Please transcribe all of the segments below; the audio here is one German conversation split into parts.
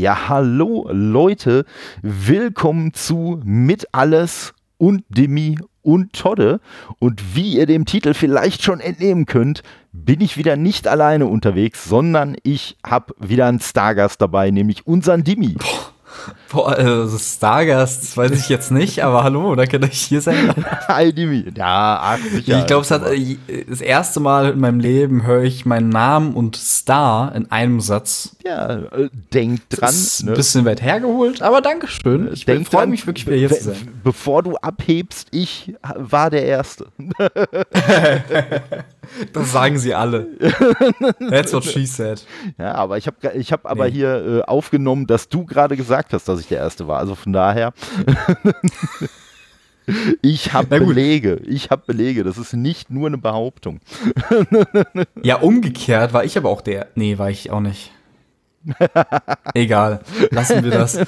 Ja, hallo Leute, willkommen zu Mit Alles und Demi und Todde. Und wie ihr dem Titel vielleicht schon entnehmen könnt, bin ich wieder nicht alleine unterwegs, sondern ich habe wieder einen Stargast dabei, nämlich unseren Demi. Boah, also Stargast weiß ich jetzt nicht, aber hallo, danke, dass ich hier sein darf. Hi, Demi. Ja, ach, sicher. Ich glaube, das erste Mal in meinem Leben höre ich meinen Namen und Star in einem Satz. Ja, denk dran. Das ist ein bisschen weit hergeholt, aber dankeschön. Ich freue mich wirklich, wieder hier zu sein. Bevor du abhebst, ich war der Erste. Das sagen sie alle. That's what she said. Ja, aber ich hab hier aufgenommen, dass du gerade gesagt hast, dass ich der Erste war. Also von daher, ich habe Belege. Das ist nicht nur eine Behauptung. Ja, umgekehrt war ich aber auch der. Nee, war ich auch nicht. Egal, lassen wir das.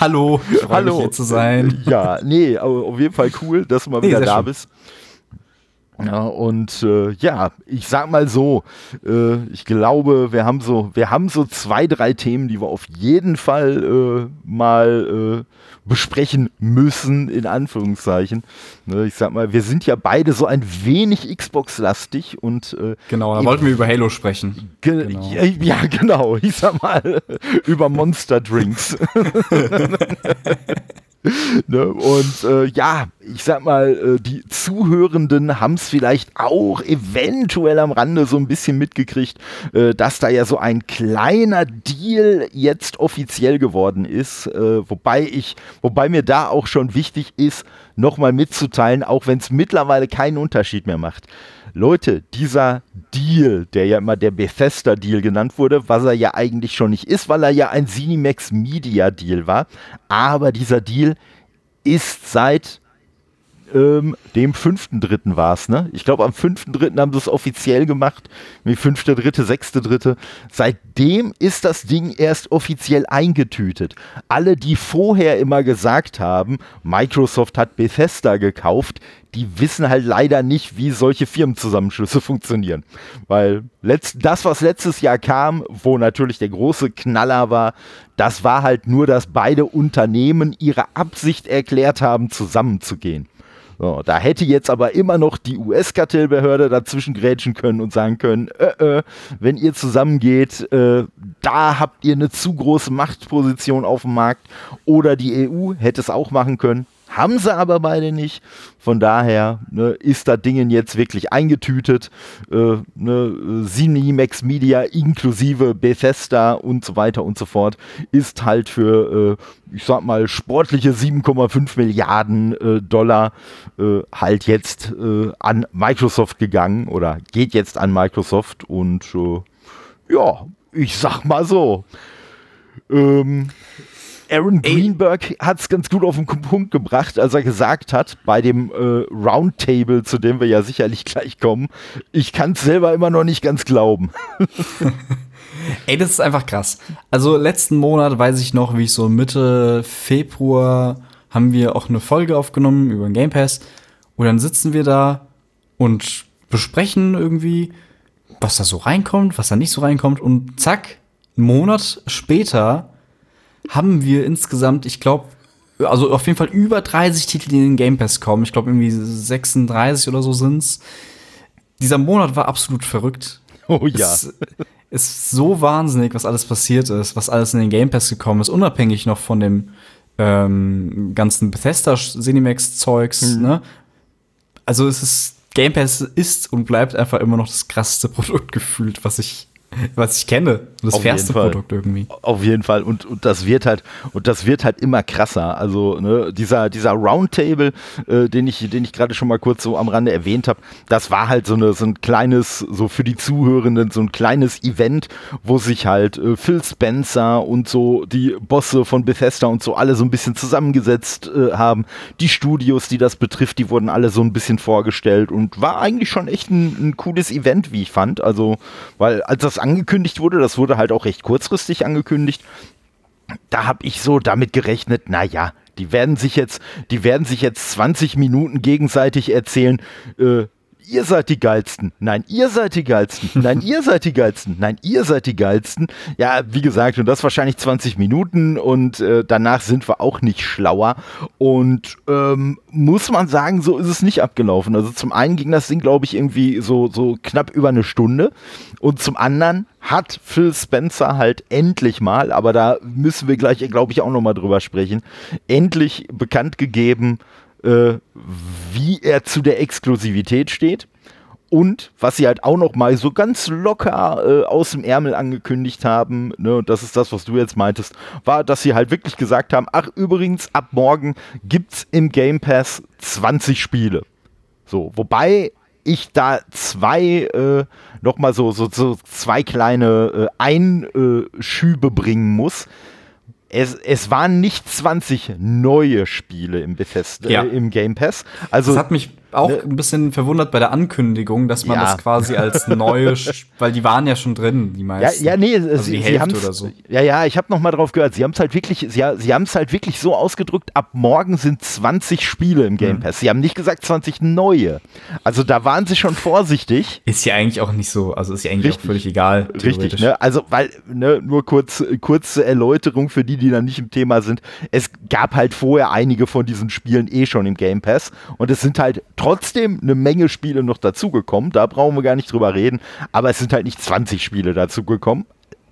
Hallo, ich freue mich hier zu sein. Ja, nee, aber auf jeden Fall cool, dass du mal wieder da bist. Ja, und ich sag mal so, ich glaube, wir haben so 2-3 Themen, die wir auf jeden Fall mal besprechen müssen, in Anführungszeichen. Ne, ich sag mal, wir sind ja beide so ein wenig Xbox-lastig und genau, da wollten wir über Halo sprechen. Genau. Ja, genau, ich sag mal, über Monster Drinks. Ne? Und ich sag mal, die Zuhörenden haben es vielleicht auch eventuell am Rande so ein bisschen mitgekriegt, dass da ja so ein kleiner Deal jetzt offiziell geworden ist, wobei mir da auch schon wichtig ist, nochmal mitzuteilen, auch wenn es mittlerweile keinen Unterschied mehr macht. Leute, dieser Deal, der ja immer der Bethesda-Deal genannt wurde, was er ja eigentlich schon nicht ist, weil er ja ein Cinemax-Media-Deal war, aber dieser Deal ist seit dem 5.3. war es, ne? Ich glaube, am 5.3. haben sie es offiziell gemacht, 5.3., 6.3. Seitdem ist das Ding erst offiziell eingetütet. Alle, die vorher immer gesagt haben, Microsoft hat Bethesda gekauft, die wissen halt leider nicht, wie solche Firmenzusammenschlüsse funktionieren. Weil das, was letztes Jahr kam, wo natürlich der große Knaller war, das war halt nur, dass beide Unternehmen ihre Absicht erklärt haben, zusammenzugehen. So, da hätte jetzt aber immer noch die US-Kartellbehörde dazwischen grätschen können und sagen können, wenn ihr zusammengeht, da habt ihr eine zu große Machtposition auf dem Markt. Oder die EU hätte es auch machen können. Haben sie aber beide nicht. Von daher ist das Ding jetzt wirklich eingetütet. Cinemax Media inklusive Bethesda und so weiter und so fort ist halt für, ich sag mal, sportliche 7,5 Milliarden Dollar halt jetzt an Microsoft gegangen oder geht jetzt an Microsoft. Und ich sag mal so. Aaron Greenberg hat es ganz gut auf den Punkt gebracht, als er gesagt hat, bei dem Roundtable, zu dem wir ja sicherlich gleich kommen, ich kann es selber immer noch nicht ganz glauben. Ey, das ist einfach krass. Also letzten Monat, weiß ich noch, wie ich so Mitte Februar, haben wir auch eine Folge aufgenommen über den Game Pass. Und dann sitzen wir da und besprechen irgendwie, was da so reinkommt, was da nicht so reinkommt. Und zack, einen Monat später haben wir insgesamt, ich glaube, also auf jeden Fall über 30 Titel, die in den Game Pass kommen. Ich glaube, irgendwie 36 oder so sind's. Dieser Monat war absolut verrückt. Oh ja. Es ist so wahnsinnig, was alles passiert ist, was alles in den Game Pass gekommen ist, unabhängig noch von dem ganzen Bethesda-Cinemax-Zeugs. Mhm. Ne? Also Game Pass ist und bleibt einfach immer noch das krasseste Produkt gefühlt, was ich kenne, das fairste Produkt irgendwie. Auf jeden Fall. Und das wird halt immer krasser. Also dieser Roundtable, den ich gerade schon mal kurz so am Rande erwähnt habe, das war halt so ein kleines für die Zuhörenden so ein kleines Event, wo sich halt Phil Spencer und so die Bosse von Bethesda und so alle so ein bisschen zusammengesetzt haben. Die Studios, die das betrifft, die wurden alle so ein bisschen vorgestellt und war eigentlich schon echt ein cooles Event, wie ich fand. Also, weil als das angekündigt wurde, das wurde halt auch recht kurzfristig angekündigt, da habe ich so damit gerechnet, naja, die werden sich jetzt 20 Minuten gegenseitig erzählen, ihr seid die Geilsten. Nein, ihr seid die Geilsten. Nein, ihr seid die Geilsten. Nein, ihr seid die Geilsten. Ja, wie gesagt, und das wahrscheinlich 20 Minuten und danach sind wir auch nicht schlauer. Und muss man sagen, so ist es nicht abgelaufen. Also zum einen ging das Ding, glaube ich, irgendwie so knapp über eine Stunde. Und zum anderen hat Phil Spencer halt endlich mal, aber da müssen wir gleich, glaube ich, auch nochmal drüber sprechen, endlich bekannt gegeben, wie er zu der Exklusivität steht. Und was sie halt auch noch mal so ganz locker aus dem Ärmel angekündigt haben, ne, und das ist das, was du jetzt meintest, war, dass sie halt wirklich gesagt haben, ach übrigens, ab morgen gibt's im Game Pass 20 Spiele. So, wobei ich da nochmal so zwei kleine Einschübe bringen muss. Es waren nicht 20 neue Spiele im Game Pass. Also, das hat mich auch ein bisschen verwundert bei der Ankündigung, dass man das quasi als neue, weil die waren ja schon drin, die meisten. Ja, nee, also die Hälfte oder so. Ja, ich habe noch mal drauf gehört. Sie haben es halt wirklich so ausgedrückt, ab morgen sind 20 Spiele im Game Pass. Sie haben nicht gesagt 20 neue. Also da waren sie schon vorsichtig. Ist ja eigentlich auch nicht so, also ist ja eigentlich richtig, auch völlig egal. Richtig, ne? Also weil, ne, nur kurze Erläuterung für die da nicht im Thema sind. Es gab halt vorher einige von diesen Spielen schon im Game Pass und es sind halt trotzdem eine Menge Spiele noch dazugekommen. Da brauchen wir gar nicht drüber reden, aber es sind halt nicht 20 Spiele dazugekommen.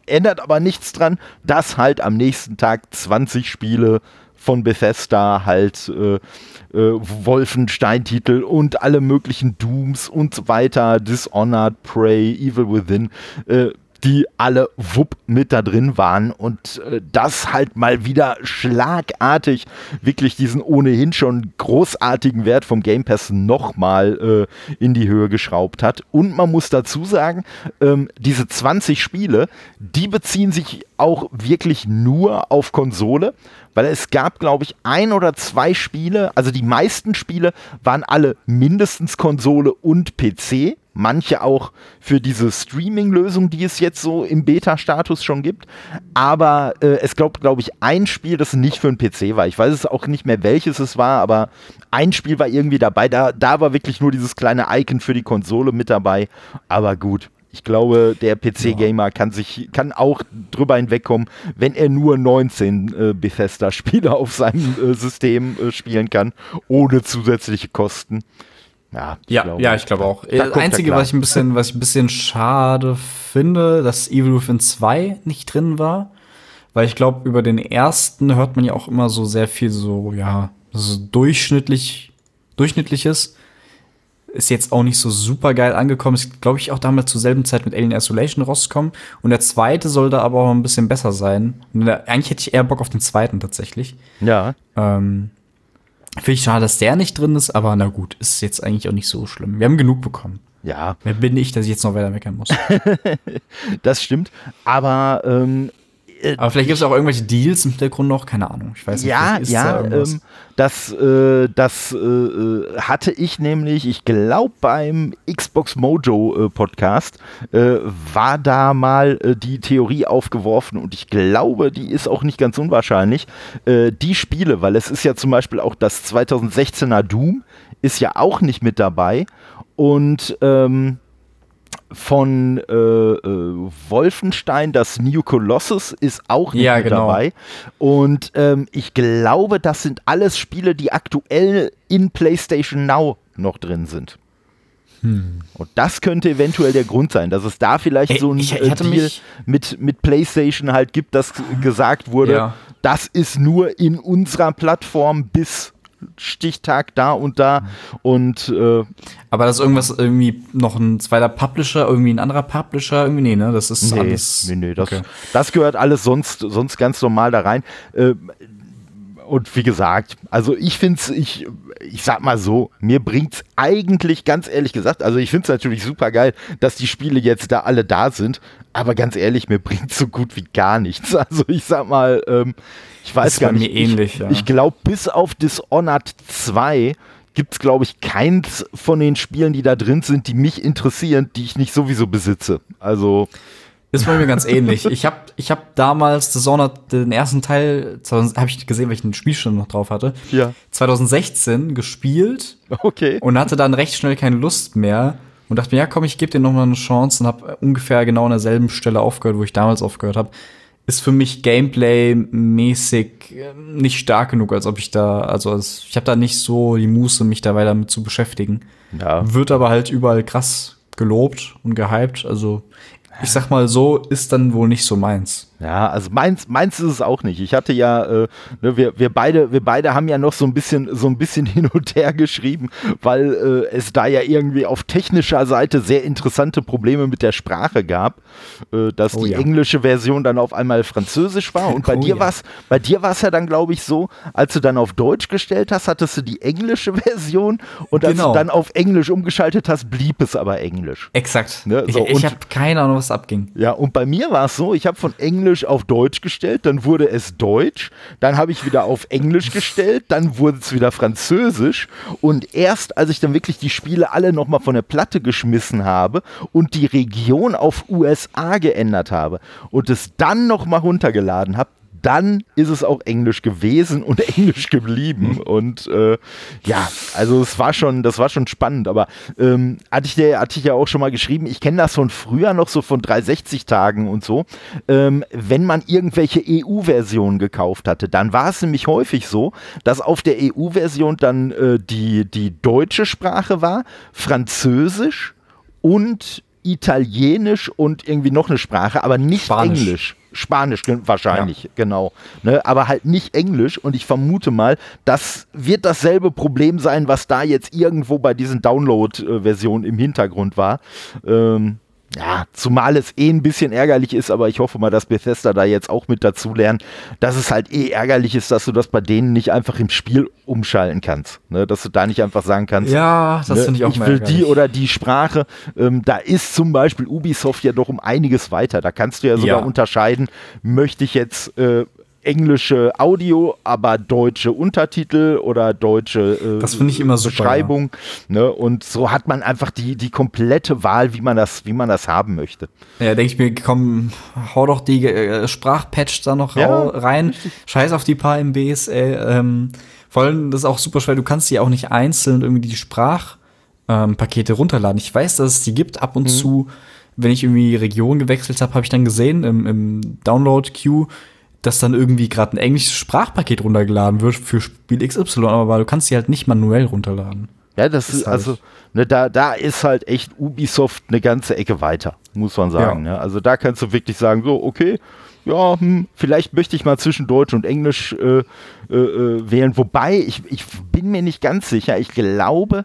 Ändert aber nichts dran, dass halt am nächsten Tag 20 Spiele von Bethesda halt Wolfenstein-Titel und alle möglichen Dooms und so weiter, Dishonored, Prey, Evil Within, die alle wupp mit da drin waren und das halt mal wieder schlagartig wirklich diesen ohnehin schon großartigen Wert vom Game Pass nochmal in die Höhe geschraubt hat. Und man muss dazu sagen, diese 20 Spiele, die beziehen sich auch wirklich nur auf Konsole, weil es gab, glaube ich, 1 oder 2 Spiele, also die meisten Spiele waren alle mindestens Konsole und PC. Manche auch für diese Streaming-Lösung, die es jetzt so im Beta-Status schon gibt. Aber es gab, glaube ich, ein Spiel, das nicht für den PC war. Ich weiß es auch nicht mehr, welches es war, aber ein Spiel war irgendwie dabei. Da war wirklich nur dieses kleine Icon für die Konsole mit dabei. Aber gut, ich glaube, der PC-Gamer kann auch drüber hinwegkommen, wenn er nur 19 Bethesda-Spiele auf seinem System spielen kann, ohne zusätzliche Kosten. Ja, ich glaube auch. Das Einzige, was ich ein bisschen schade finde, dass Evil Within 2 nicht drin war. Weil ich glaube, über den ersten hört man ja auch immer so sehr viel so durchschnittliches. Ist jetzt auch nicht so super geil angekommen. Ist, glaube ich, auch damals zur selben Zeit mit Alien Isolation rausgekommen. Und der zweite soll da aber auch ein bisschen besser sein. Und eigentlich hätte ich eher Bock auf den zweiten tatsächlich. Ja. Finde ich schade, dass der nicht drin ist, aber na gut, ist jetzt eigentlich auch nicht so schlimm. Wir haben genug bekommen. Ja. Wer bin ich, dass ich jetzt noch weiter meckern muss? Das stimmt, aber vielleicht gibt es auch irgendwelche Deals im Hintergrund noch, keine Ahnung. Ich weiß nicht, das hatte ich nämlich, ich glaube beim Xbox Mojo Podcast war da mal die Theorie aufgeworfen und ich glaube, die ist auch nicht ganz unwahrscheinlich, die Spiele, weil es ist ja zum Beispiel auch das 2016er Doom, ist ja auch nicht mit dabei und von Wolfenstein, das New Colossus ist auch nicht dabei. Und ich glaube, das sind alles Spiele, die aktuell in PlayStation Now noch drin sind. Und das könnte eventuell der Grund sein, dass es da vielleicht so ein Deal mit PlayStation halt gibt, dass gesagt wurde, das ist nur in unserer Plattform bis Stichtag da und da und aber das ist irgendwie noch ein zweiter Publisher, irgendwie ein anderer Publisher, irgendwie das gehört alles sonst ganz normal da rein und wie gesagt, also ich finde es, ich sag mal so, mir bringt's eigentlich ganz ehrlich gesagt, also ich find's natürlich super geil, dass die Spiele jetzt da alle da sind, aber ganz ehrlich, mir bringt's so gut wie gar nichts, also ich sag mal, ich weiß ist gar nicht, mir ähnlich, ich glaube bis auf Dishonored 2 gibt's glaube ich keins von den Spielen, die da drin sind, die mich interessieren, die ich nicht sowieso besitze, also Das ist bei mir ganz ähnlich. Ich hab damals Dishonored, den ersten Teil, habe ich gesehen, welchen Spielstand noch drauf hatte. Ja. 2016 gespielt. Okay. Und hatte dann recht schnell keine Lust mehr. Und dachte mir, ja komm, ich gebe dir noch mal eine Chance. Und habe ungefähr genau an derselben Stelle aufgehört, wo ich damals aufgehört habe. Ist für mich Gameplay-mäßig nicht stark genug, als ob ich da, also ich habe da nicht so die Muße, mich da weiter mit zu beschäftigen. Ja. Wird aber halt überall krass gelobt und gehypt. Also ich sag mal so, ist dann wohl nicht so meins. Ja, also meins ist es auch nicht. Ich hatte ja, wir beide haben ja noch so ein bisschen hin und her geschrieben, weil es da ja irgendwie auf technischer Seite sehr interessante Probleme mit der Sprache gab, dass die englische Version dann auf einmal französisch war. Und bei dir war's ja dann, glaube ich, so, als du dann auf Deutsch gestellt hast, hattest du die englische Version und als du dann auf Englisch umgeschaltet hast, blieb es aber Englisch. Exakt. Ne? So, ich habe keine Ahnung, was abging. Ja, und bei mir war es so, ich habe von Englisch auf Deutsch gestellt, dann wurde es Deutsch, dann habe ich wieder auf Englisch gestellt, dann wurde es wieder Französisch und erst als ich dann wirklich die Spiele alle nochmal von der Platte geschmissen habe und die Region auf USA geändert habe und es dann nochmal runtergeladen habe, dann ist es auch Englisch gewesen und Englisch geblieben. Und ja, also das war schon spannend. Aber hatte ich ja auch schon mal geschrieben, ich kenne das von früher noch so von 360-Tagen und so. Wenn man irgendwelche EU-Versionen gekauft hatte, dann war es nämlich häufig so, dass auf der EU-Version dann die deutsche Sprache war, Französisch und Italienisch und irgendwie noch eine Sprache, aber nicht Spanisch. Englisch. Spanisch wahrscheinlich, ja. Genau. Ne, aber halt nicht Englisch und ich vermute mal, das wird dasselbe Problem sein, was da jetzt irgendwo bei diesen Download-Versionen im Hintergrund war. Ja, zumal es ein bisschen ärgerlich ist, aber ich hoffe mal, dass Bethesda da jetzt auch mit dazulernt, dass es halt ärgerlich ist, dass du das bei denen nicht einfach im Spiel umschalten kannst. Ne? Dass du da nicht einfach sagen kannst, ja, das finde ich auch mal ärgerlich. Ich will die oder die Sprache. Da ist zum Beispiel Ubisoft ja doch um einiges weiter. Da kannst du ja sogar unterscheiden, möchte ich jetzt englische Audio, aber deutsche Untertitel oder deutsche das finde ich immer super, Beschreibung. Ja. Ne? Und so hat man einfach die komplette Wahl, wie man das haben möchte. Ja, denke ich mir, komm, hau doch die Sprachpatch da noch rein. Scheiß auf die paar MBs, ey. Vor allem, das ist auch super schwer, du kannst die auch nicht einzeln irgendwie die Sprachpakete runterladen. Ich weiß, dass es die gibt ab und zu. Wenn ich irgendwie Region gewechselt habe, habe ich dann gesehen im Download-Queue, dass dann irgendwie gerade ein englisches Sprachpaket runtergeladen wird für Spiel XY, aber du kannst sie halt nicht manuell runterladen. Ja, das ist halt also, ne, da ist halt echt Ubisoft eine ganze Ecke weiter, muss man sagen. Ja. Ne? Also da kannst du wirklich sagen, so, okay, ja, vielleicht möchte ich mal zwischen Deutsch und Englisch wählen. Wobei, ich bin mir nicht ganz sicher. Ich glaube,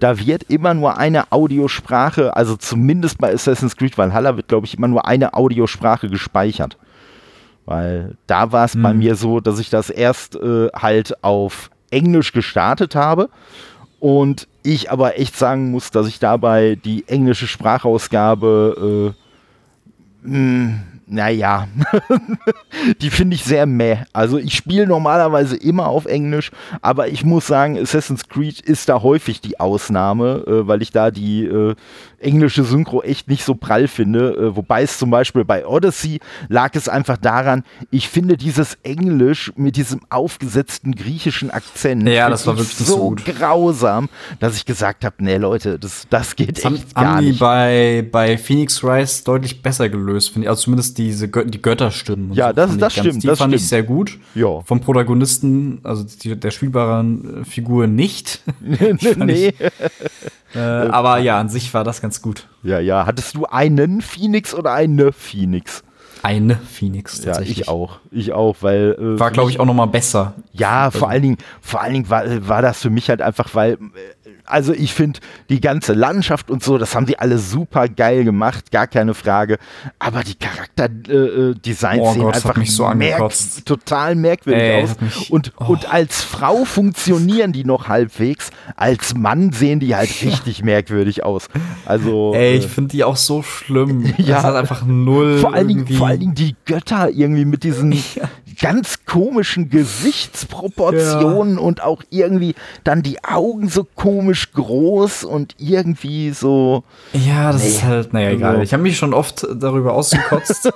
da wird immer nur eine Audiosprache, also zumindest bei Assassin's Creed Valhalla wird, glaube ich, immer nur eine Audiosprache gespeichert. Weil da war es bei mir so, dass ich das erst halt auf Englisch gestartet habe und ich aber echt sagen muss, dass ich dabei die englische Sprachausgabe, naja, die finde ich sehr meh. Also ich spiele normalerweise immer auf Englisch, aber ich muss sagen, Assassin's Creed ist da häufig die Ausnahme, weil ich da die englische Synchro echt nicht so prall finde. Wobei es zum Beispiel bei Odyssey lag es einfach daran, ich finde dieses Englisch mit diesem aufgesetzten griechischen Akzent das war wirklich so gut. Grausam, dass ich gesagt habe, nee Leute, das geht das echt gar nicht. Das haben die bei Phoenix Rise deutlich besser gelöst, finde ich. Also zumindest die Götterstimmen. Ja, das stimmt. Ich sehr gut. Ja. Vom Protagonisten, also der spielbaren Figur nicht. Nee. Aber ja, an sich war das ganz gut. Ja. Hattest du einen Phoenix oder eine Phoenix? Eine Phoenix tatsächlich. Ja, ich auch, weil war, glaube ich, auch noch mal besser. Ja, vor allen Dingen war das für mich halt einfach, weil also ich finde die ganze Landschaft und so, das haben die alle super geil gemacht, gar keine Frage. Aber die Charakterdesigns sehen einfach total merkwürdig aus. Und als Frau funktionieren die noch halbwegs, als Mann sehen die halt richtig merkwürdig aus. Also ich finde die auch so schlimm. Ja, das hat einfach null. Vor allen Dingen die Götter irgendwie mit diesen ganz komischen Gesichtsproportionen und auch irgendwie dann die Augen so komisch groß und irgendwie so. Ja, das ist halt, naja, egal. Ich habe mich schon oft darüber ausgekotzt.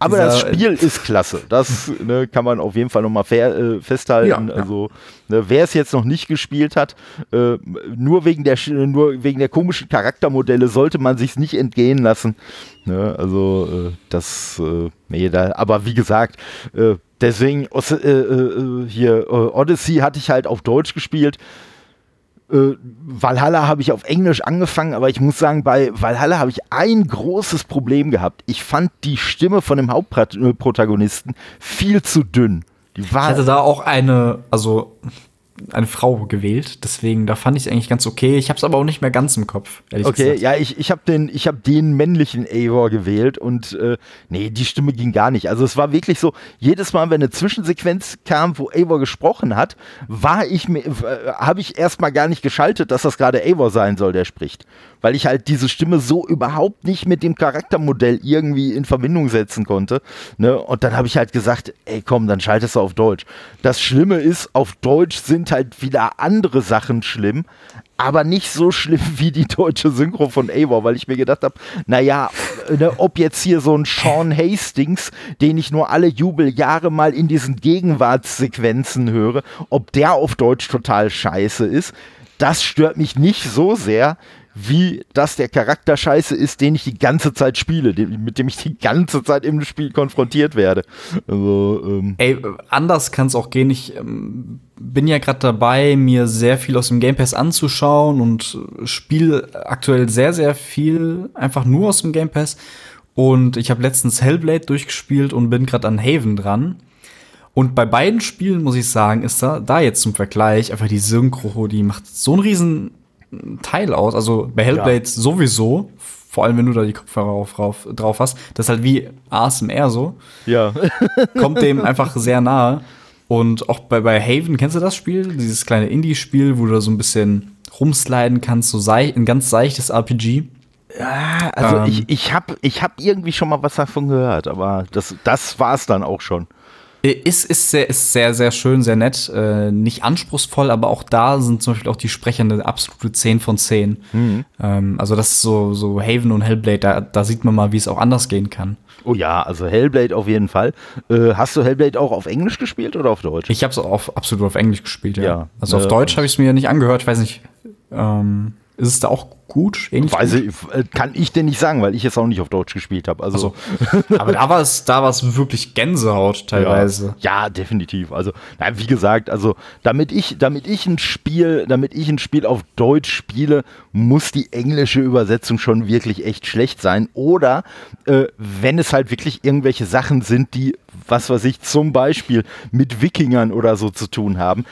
Aber das Spiel ist klasse. Das kann man auf jeden Fall nochmal festhalten. Ja, also, wer es jetzt noch nicht gespielt hat, nur wegen der komischen Charaktermodelle sollte man sich's nicht entgehen lassen. Ne, also aber wie gesagt, deswegen Odyssey hatte ich halt auf Deutsch gespielt. Valhalla habe ich auf Englisch angefangen, aber ich muss sagen, bei Valhalla habe ich ein großes Problem gehabt. Ich fand die Stimme von dem Hauptprotagonisten viel zu dünn. Ich hatte da auch eine Frau gewählt, deswegen, da fand ich es eigentlich ganz okay. Ich habe es aber auch nicht mehr ganz im Kopf, ehrlich gesagt. Ja, ich hab den männlichen Eivor gewählt und die Stimme ging gar nicht. Also es war wirklich so, jedes Mal, wenn eine Zwischensequenz kam, wo Eivor gesprochen hat, habe ich erstmal gar nicht geschaltet, dass das gerade Eivor sein soll, der spricht. Weil ich halt diese Stimme so überhaupt nicht mit dem Charaktermodell irgendwie in Verbindung setzen konnte. Ne? Und dann habe ich halt gesagt, ey komm, dann schaltest du auf Deutsch. Das Schlimme ist, auf Deutsch sind halt wieder andere Sachen schlimm, aber nicht so schlimm wie die deutsche Synchro von Eivor, weil ich mir gedacht habe, naja, ob jetzt hier so ein Sean Hastings, den ich nur alle Jubeljahre mal in diesen Gegenwartssequenzen höre, ob der auf Deutsch total scheiße ist, das stört mich nicht so sehr, wie das der Charakter scheiße ist, den ich die ganze Zeit spiele, mit dem ich die ganze Zeit im Spiel konfrontiert werde. Also, anders kann es auch gehen. Ich bin ja gerade dabei, mir sehr viel aus dem Game Pass anzuschauen und spiele aktuell sehr, sehr viel einfach nur aus dem Game Pass. Und ich habe letztens Hellblade durchgespielt und bin gerade an Haven dran. Und bei beiden Spielen, muss ich sagen, ist da jetzt zum Vergleich einfach die Synchro, die macht so einen riesen Teil aus, also bei Hellblade sowieso, vor allem wenn du da die Kopfhörer drauf hast, das ist halt wie ASMR so. Ja. Kommt dem einfach sehr nahe. Und auch bei Haven, kennst du das Spiel? Dieses kleine Indie-Spiel, wo du da so ein bisschen rumsliden kannst, so ein ganz seichtes RPG. Ja, also ich hab irgendwie schon mal was davon gehört, aber das war's dann auch schon. Ist sehr, sehr schön, sehr nett, nicht anspruchsvoll, aber auch da sind zum Beispiel auch die Sprecher eine absolute 10 von 10. Mhm. Also das ist so Haven und Hellblade, da sieht man mal, wie es auch anders gehen kann. Oh ja, also Hellblade auf jeden Fall. Hast du Hellblade auch auf Englisch gespielt oder auf Deutsch? Ich habe es absolut auf Englisch gespielt, ja. Also auf Deutsch habe ich es mir nicht angehört, ich weiß nicht, ist es da auch gut? Kann ich dir nicht sagen, weil ich es auch nicht auf Deutsch gespielt habe. Also. Aber da war es wirklich Gänsehaut teilweise. Ja, definitiv. Also, wie gesagt, also damit ich ein Spiel auf Deutsch spiele, muss die englische Übersetzung schon wirklich echt schlecht sein. Oder wenn es halt wirklich irgendwelche Sachen sind, die, was weiß ich, zum Beispiel mit Wikingern oder so zu tun haben,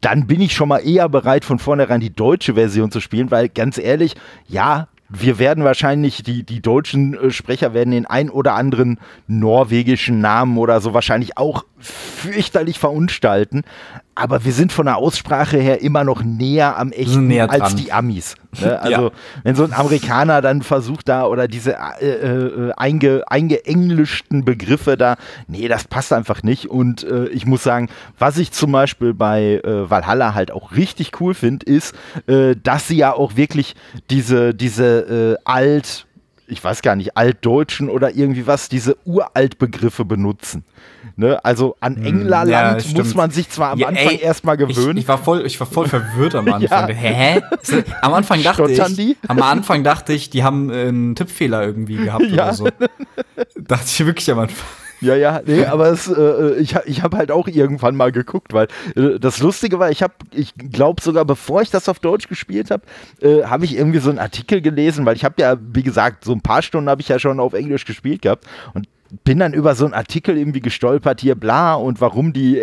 dann bin ich schon mal eher bereit, von vornherein die deutsche Version zu spielen, weil ganz ehrlich, ja, wir werden wahrscheinlich, die deutschen Sprecher werden den ein oder anderen norwegischen Namen oder so wahrscheinlich auch fürchterlich verunstalten, aber wir sind von der Aussprache her immer noch näher am Echten als die Amis. Ne? Also wenn so ein Amerikaner dann versucht da, oder diese eingeenglischten Begriffe da, nee, das passt einfach nicht. Und ich muss sagen, was ich zum Beispiel bei Valhalla halt auch richtig cool finde, ist, dass sie ja auch wirklich altdeutschen oder irgendwie was, diese Uraltbegriffe benutzen. Ne? Also an Englerland muss man sich zwar am Anfang erstmal gewöhnen. Ich war voll verwirrt am Anfang. Ja. Hä? Am Anfang dachte ich, die haben einen Tippfehler irgendwie gehabt oder so. Dachte ich wirklich am Anfang. Ja, nee, aber ich habe halt auch irgendwann mal geguckt, weil das Lustige war, ich glaube sogar, bevor ich das auf Deutsch gespielt habe, habe ich irgendwie so einen Artikel gelesen, weil ich habe ja, wie gesagt, so ein paar Stunden habe ich ja schon auf Englisch gespielt gehabt und bin dann über so einen Artikel irgendwie gestolpert, hier bla, und warum die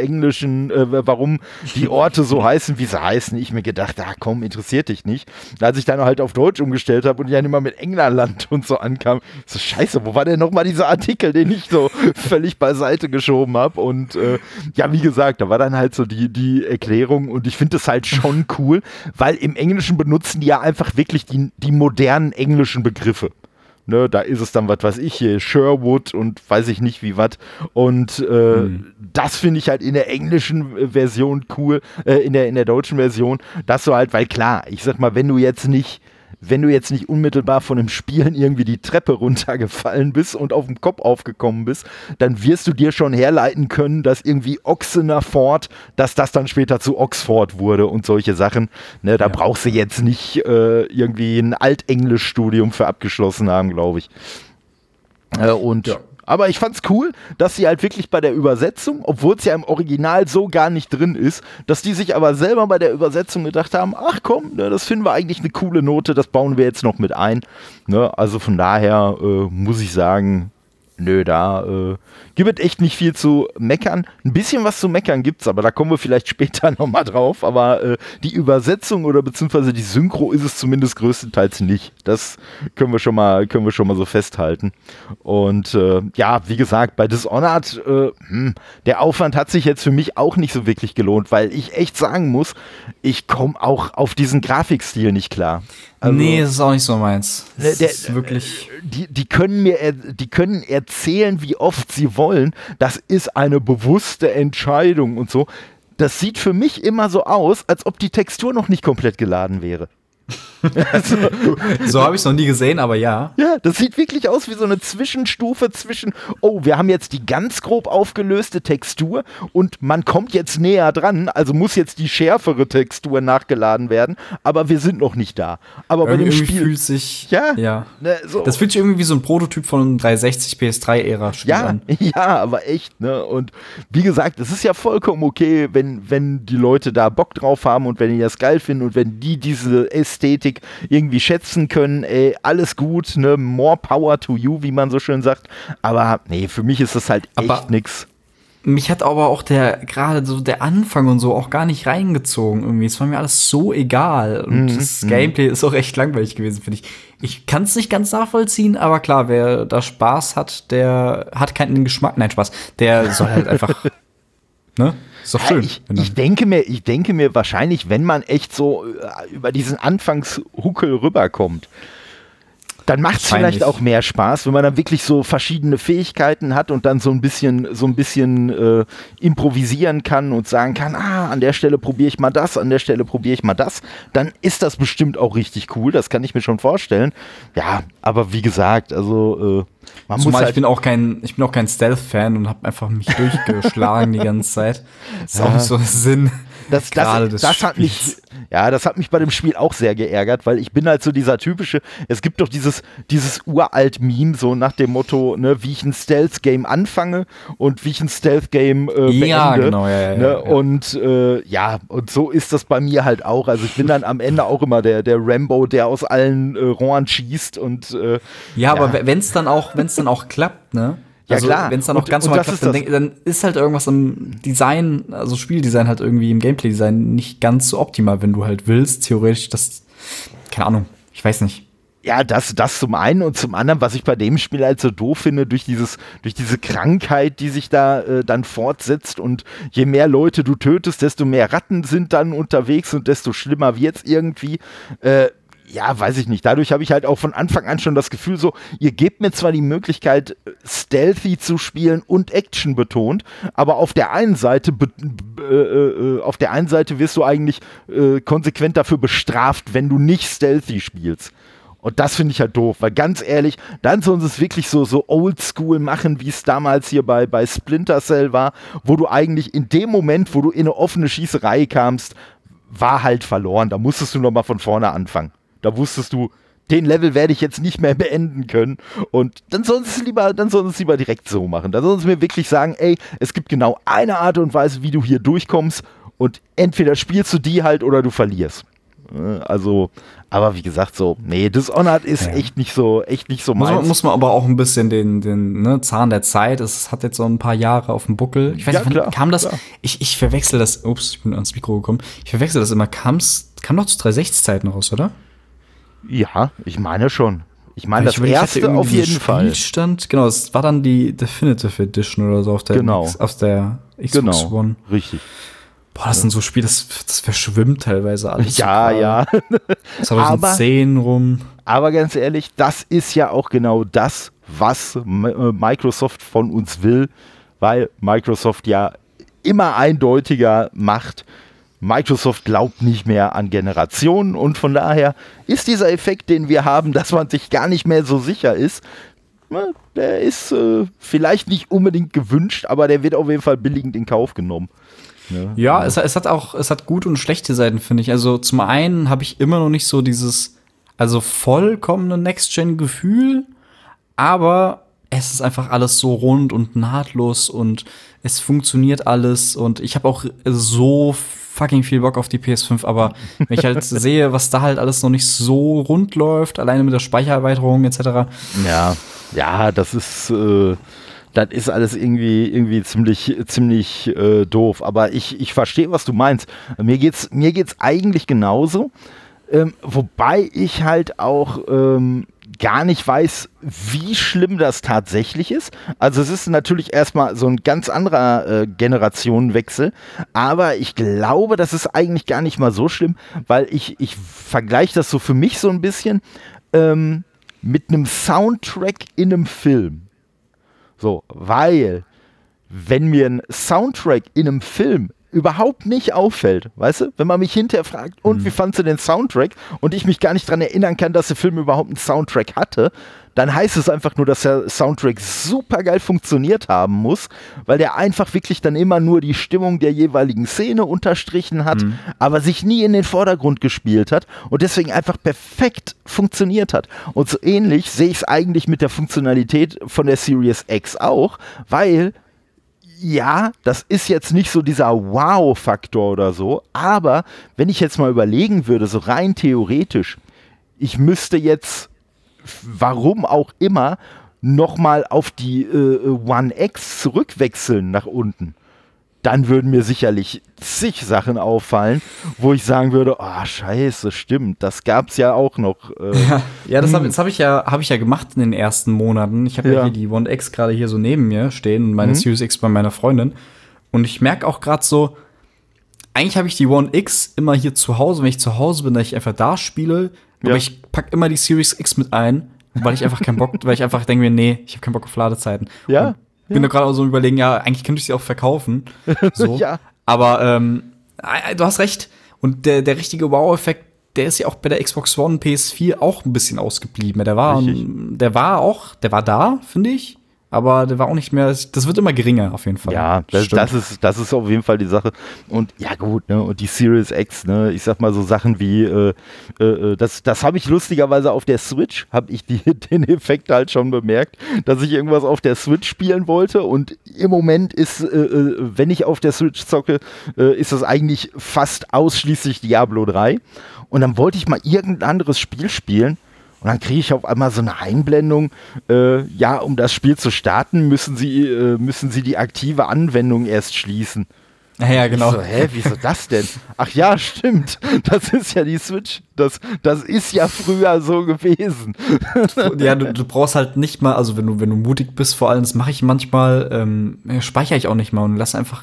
Orte so heißen, wie sie heißen. Ich mir gedacht, komm, interessiert dich nicht. Als ich dann halt auf Deutsch umgestellt habe und ich dann immer mit Englerland und so ankam, so scheiße, wo war denn nochmal dieser Artikel, den ich so völlig beiseite geschoben habe? Und wie gesagt, da war dann halt so die Erklärung, und ich finde das halt schon cool, weil im Englischen benutzen die ja einfach wirklich die modernen englischen Begriffe. Ne, da ist es dann, was weiß ich, hier Sherwood und weiß ich nicht wie was. Und das finde ich halt in der englischen Version cool, in der deutschen Version, dass du halt, weil klar, ich sag mal, wenn du jetzt nicht unmittelbar von dem Spielen irgendwie die Treppe runtergefallen bist und auf dem Kopf aufgekommen bist, dann wirst du dir schon herleiten können, dass irgendwie Oxener Fort, dass das dann später zu Oxford wurde und solche Sachen. Ne, da brauchst du jetzt nicht irgendwie ein Altenglisch-Studium für abgeschlossen haben, glaube ich. Aber ich fand's cool, dass sie halt wirklich bei der Übersetzung, obwohl es ja im Original so gar nicht drin ist, dass die sich aber selber bei der Übersetzung gedacht haben, ach komm, ne, das finden wir eigentlich eine coole Note, das bauen wir jetzt noch mit ein. Ne, also von daher muss ich sagen, gibt es echt nicht viel zu meckern. Ein bisschen was zu meckern gibt's, aber da kommen wir vielleicht später nochmal drauf. Aber die Übersetzung oder beziehungsweise die Synchro ist es zumindest größtenteils nicht. Das können wir schon mal so festhalten. Und wie gesagt, bei Dishonored, der Aufwand hat sich jetzt für mich auch nicht so wirklich gelohnt, weil ich echt sagen muss, ich komme auch auf diesen Grafikstil nicht klar. Also, nee, das ist auch nicht so meins. Das ist wirklich die können erzählen, wie oft sie wollen. Das ist eine bewusste Entscheidung und so. Das sieht für mich immer so aus, als ob die Textur noch nicht komplett geladen wäre. Also, so habe ich es noch nie gesehen, aber ja. Ja, das sieht wirklich aus wie so eine Zwischenstufe zwischen, wir haben jetzt die ganz grob aufgelöste Textur und man kommt jetzt näher dran, also muss jetzt die schärfere Textur nachgeladen werden, aber wir sind noch nicht da. Aber bei dem Spiel fühlt sich so. Das fühlt sich irgendwie wie so ein Prototyp von 360 PS3-Ära an. Ja, aber echt, ne? Und wie gesagt, es ist ja vollkommen okay, wenn die Leute da Bock drauf haben und wenn die das geil finden und wenn die diese Ästhetik irgendwie schätzen können, ey, alles gut, ne, more power to you, wie man so schön sagt, aber nee, für mich ist das halt echt nix. Mich hat aber auch gerade so der Anfang und so auch gar nicht reingezogen irgendwie, es war mir alles so egal und das Gameplay ist auch echt langweilig gewesen, finde ich. Ich kann es nicht ganz nachvollziehen, aber klar, wer da Spaß hat, der hat keinen Geschmack, nein, Spaß, der soll halt einfach, ne? Ist doch schön. Ich denke mir wahrscheinlich, wenn man echt so über diesen Anfangshuckel rüberkommt, dann macht es vielleicht auch mehr Spaß, wenn man dann wirklich so verschiedene Fähigkeiten hat und dann so ein bisschen improvisieren kann und sagen kann, an der Stelle probiere ich mal das, an der Stelle probiere ich mal das, dann ist das bestimmt auch richtig cool, das kann ich mir schon vorstellen. Ja, aber wie gesagt, also man muss halt, ich bin auch kein Stealth-Fan und habe einfach mich durchgeschlagen die ganze Zeit. Das ist auch nicht so der Sinn. Das hat mich bei dem Spiel auch sehr geärgert, weil ich bin halt so dieser typische, es gibt doch dieses Uralt-Meme, so nach dem Motto, ne, wie ich ein Stealth-Game anfange und wie ich ein Stealth-Game beende. Ja, genau, ja. Und und so ist das bei mir halt auch. Also ich bin dann am Ende auch immer der Rambo, der aus allen Rohren schießt und aber wenn es dann auch klappt, ne? Ja, also, klar. Wenn es dann auch ganz normal klappt, dann ist halt irgendwas im Design, also Spieldesign halt irgendwie im Gameplay-Design nicht ganz so optimal, wenn du halt willst, theoretisch das, keine Ahnung, ich weiß nicht. Ja, das zum einen und zum anderen, was ich bei dem Spiel halt so doof finde, durch diese Krankheit, die sich da dann fortsetzt und je mehr Leute du tötest, desto mehr Ratten sind dann unterwegs und desto schlimmer wird's irgendwie, ja, weiß ich nicht. Dadurch habe ich halt auch von Anfang an schon das Gefühl so, ihr gebt mir zwar die Möglichkeit, stealthy zu spielen und Action betont, aber auf der einen Seite wirst du eigentlich konsequent dafür bestraft, wenn du nicht stealthy spielst. Und das finde ich halt doof, weil ganz ehrlich, dann sollen sie es wirklich so oldschool machen, wie es damals hier bei Splinter Cell war, wo du eigentlich in dem Moment, wo du in eine offene Schießerei kamst, war halt verloren. Da musstest du nochmal von vorne anfangen. Da wusstest du, den Level werde ich jetzt nicht mehr beenden können. Und dann sollen sie es lieber direkt so machen. Dann sollen sie mir wirklich sagen, ey, es gibt genau eine Art und Weise, wie du hier durchkommst und entweder spielst du die halt oder du verlierst. Also, aber wie gesagt, so, nee, Dishonored ist echt nicht so meins. Muss man aber auch ein bisschen den Zahn der Zeit, es hat jetzt so ein paar Jahre auf dem Buckel. Ich weiß nicht, kam das? Ich verwechsel das, ich bin ans Mikro gekommen. Ich verwechsel das immer, kam doch zu 360-Zeiten raus, oder? Ja, ich meine schon. Ich meine, das erste auf jeden Fall. Genau, es war dann die Definitive Edition oder so auf der Xbox One. Genau, richtig. Boah, das sind so Spiele, das verschwimmt teilweise alles. Ja, total. Ja. Das war so 10 rum. Aber ganz ehrlich, das ist ja auch genau das, was Microsoft von uns will, weil Microsoft ja immer eindeutiger macht, Microsoft glaubt nicht mehr an Generationen und von daher ist dieser Effekt, den wir haben, dass man sich gar nicht mehr so sicher ist, der ist vielleicht nicht unbedingt gewünscht, aber der wird auf jeden Fall billigend in Kauf genommen. Ja, es hat gute und schlechte Seiten, finde ich. Also zum einen habe ich immer noch nicht so dieses vollkommene Next-Gen-Gefühl, aber es ist einfach alles so rund und nahtlos und es funktioniert alles und ich habe auch so fucking viel Bock auf die PS5, aber wenn ich halt sehe, was da halt alles noch nicht so rund läuft, alleine mit der Speichererweiterung etc. Ja, das ist alles irgendwie ziemlich doof, aber ich verstehe, was du meinst. Mir geht's eigentlich genauso, wobei ich halt auch gar nicht weiß, wie schlimm das tatsächlich ist. Also es ist natürlich erstmal so ein ganz anderer Generationenwechsel, aber ich glaube, das ist eigentlich gar nicht mal so schlimm, weil ich vergleiche das so für mich so ein bisschen mit einem Soundtrack in einem Film. So, weil wenn mir ein Soundtrack in einem Film überhaupt nicht auffällt, weißt du, wenn man mich hinterher fragt, und wie fandst du den Soundtrack, und ich mich gar nicht dran erinnern kann, dass der Film überhaupt einen Soundtrack hatte, dann heißt es einfach nur, dass der Soundtrack super geil funktioniert haben muss, weil der einfach wirklich dann immer nur die Stimmung der jeweiligen Szene unterstrichen hat, aber sich nie in den Vordergrund gespielt hat und deswegen einfach perfekt funktioniert hat. Und so ähnlich sehe ich es eigentlich mit der Funktionalität von der Series X auch, weil ja, das ist jetzt nicht so dieser Wow-Faktor oder so, aber wenn ich jetzt mal überlegen würde, so rein theoretisch, ich müsste jetzt, warum auch immer, nochmal auf die One X zurückwechseln nach unten, dann würden mir sicherlich zig Sachen auffallen, wo ich sagen würde, oh, scheiße, stimmt, das gab's ja auch noch. Ja, das habe ich ja gemacht in den ersten Monaten. Ich habe ja hier die One X gerade hier so neben mir stehen und meine Series X bei meiner Freundin. Und ich merke auch gerade so, eigentlich habe ich die One X immer hier zu Hause, wenn ich zu Hause bin, da ich einfach da spiele, aber ich packe immer die Series X mit ein, weil ich einfach keinen Bock, weil ich einfach denke mir, nee, ich habe keinen Bock auf Ladezeiten. Ja. Ich bin doch gerade auch so überlegen, ja, eigentlich könnte ich sie auch verkaufen. So. Ja. Aber du hast recht. Und der richtige Wow-Effekt, der ist ja auch bei der Xbox One, PS4 auch ein bisschen ausgeblieben. Der war da, finde ich. Aber der war auch nicht mehr, das wird immer geringer auf jeden Fall. Ja, das ist auf jeden Fall die Sache. Und ja gut, ne, und die Series X, ne, ich sag mal so Sachen wie, das habe ich lustigerweise auf der Switch, habe ich den Effekt halt schon bemerkt, dass ich irgendwas auf der Switch spielen wollte und im Moment ist, wenn ich auf der Switch zocke, ist das eigentlich fast ausschließlich Diablo 3 und dann wollte ich mal irgendein anderes Spiel spielen. Und dann kriege ich auf einmal so eine Einblendung, um das Spiel zu starten, müssen Sie die aktive Anwendung erst schließen. Ja, genau. Ich so, wieso das denn? Ach ja, stimmt. Das ist ja die Switch. Das ist ja früher so gewesen. Ja, du brauchst halt nicht mal, also wenn du mutig bist, vor allem, das mache ich manchmal, speichere ich auch nicht mal und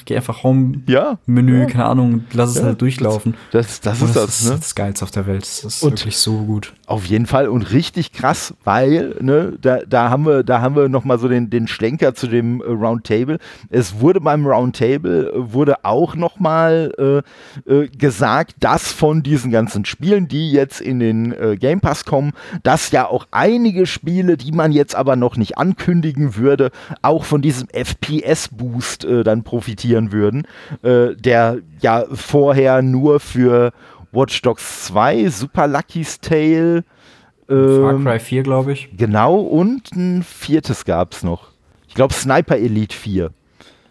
geh einfach Home, Menü, keine Ahnung, lass es halt durchlaufen. Das ist das Geilste auf der Welt. Das ist wirklich so gut. Auf jeden Fall und richtig krass, weil, ne, da haben wir noch mal so den Schlenker zu dem Roundtable. Es wurde beim Roundtable, auch noch mal gesagt, dass von diesen ganzen Spielen, die jetzt in den Game Pass kommen, dass ja auch einige Spiele, die man jetzt aber noch nicht ankündigen würde, auch von diesem FPS-Boost dann profitieren würden, der ja vorher nur für Watch Dogs 2, Super Lucky's Tale, Far Cry 4, glaube ich. Genau, und ein viertes gab es noch. Ich glaube Sniper Elite 4.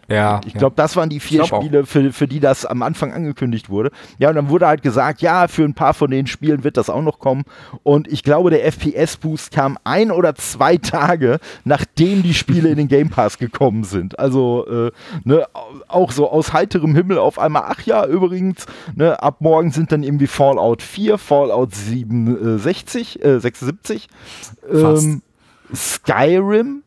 Ja, ich glaube, das waren die 4 Spiele, für die das am Anfang angekündigt wurde. Ja, und dann wurde halt gesagt, ja, für ein paar von den Spielen wird das auch noch kommen. Und ich glaube, der FPS-Boost kam 1 oder 2 Tage, nachdem die Spiele in den Game Pass gekommen sind. Also, auch so aus heiterem Himmel auf einmal, ach ja, übrigens, ne, ab morgen sind dann irgendwie Fallout 4, Fallout 76, Skyrim,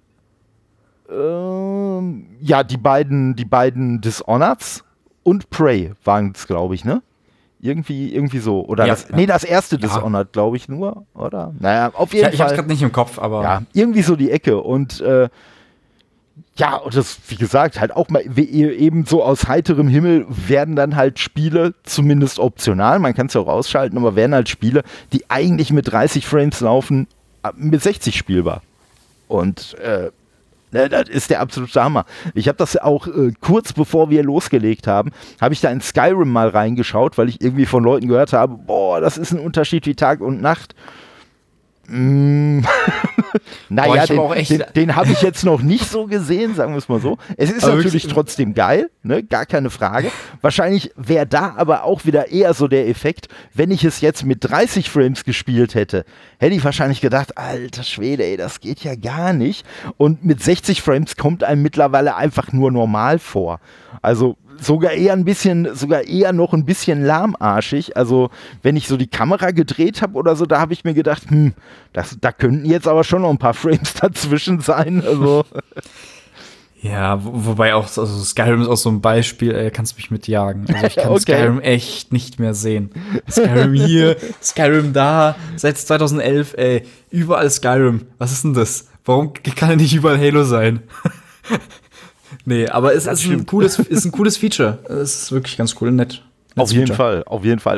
die beiden Dishonoreds und Prey waren es, glaube ich, ne? Irgendwie so. Oder ja, das erste Dishonored, glaube ich nur, oder? Naja, auf jeden Fall. Ich habe es gerade nicht im Kopf, aber... Ja, irgendwie so die Ecke. Und und das, wie gesagt, halt auch mal eben so aus heiterem Himmel werden dann halt Spiele, zumindest optional, man kann es ja auch ausschalten, aber werden halt Spiele, die eigentlich mit 30 Frames laufen, mit 60 spielbar. Und das ist der absolute Hammer. Ich habe das auch kurz bevor wir losgelegt haben, habe ich da in Skyrim mal reingeschaut, weil ich irgendwie von Leuten gehört habe, boah, das ist ein Unterschied wie Tag und Nacht. Naja, den habe ich jetzt noch nicht so gesehen, sagen wir es mal so. Es ist aber natürlich trotzdem geil, ne? Gar keine Frage. Wahrscheinlich wäre da aber auch wieder eher so der Effekt, wenn ich es jetzt mit 30 Frames gespielt hätte, hätte ich wahrscheinlich gedacht, alter Schwede, ey, das geht ja gar nicht. Und mit 60 Frames kommt einem mittlerweile einfach nur normal vor. Also sogar eher noch ein bisschen lahmarschig. Also wenn ich so die Kamera gedreht habe oder so, da habe ich mir gedacht, da könnten jetzt aber schon noch ein paar Frames dazwischen sein. Also. Ja, wobei auch, also Skyrim ist auch so ein Beispiel, kannst mich mitjagen. Also ich kann Skyrim echt nicht mehr sehen. Skyrim hier, Skyrim da, seit 2011, ey, überall Skyrim. Was ist denn das? Warum kann er nicht überall Halo sein? Nee, aber es ist ein cooles Feature. Es ist wirklich ganz cool und nett. Auf jeden Fall.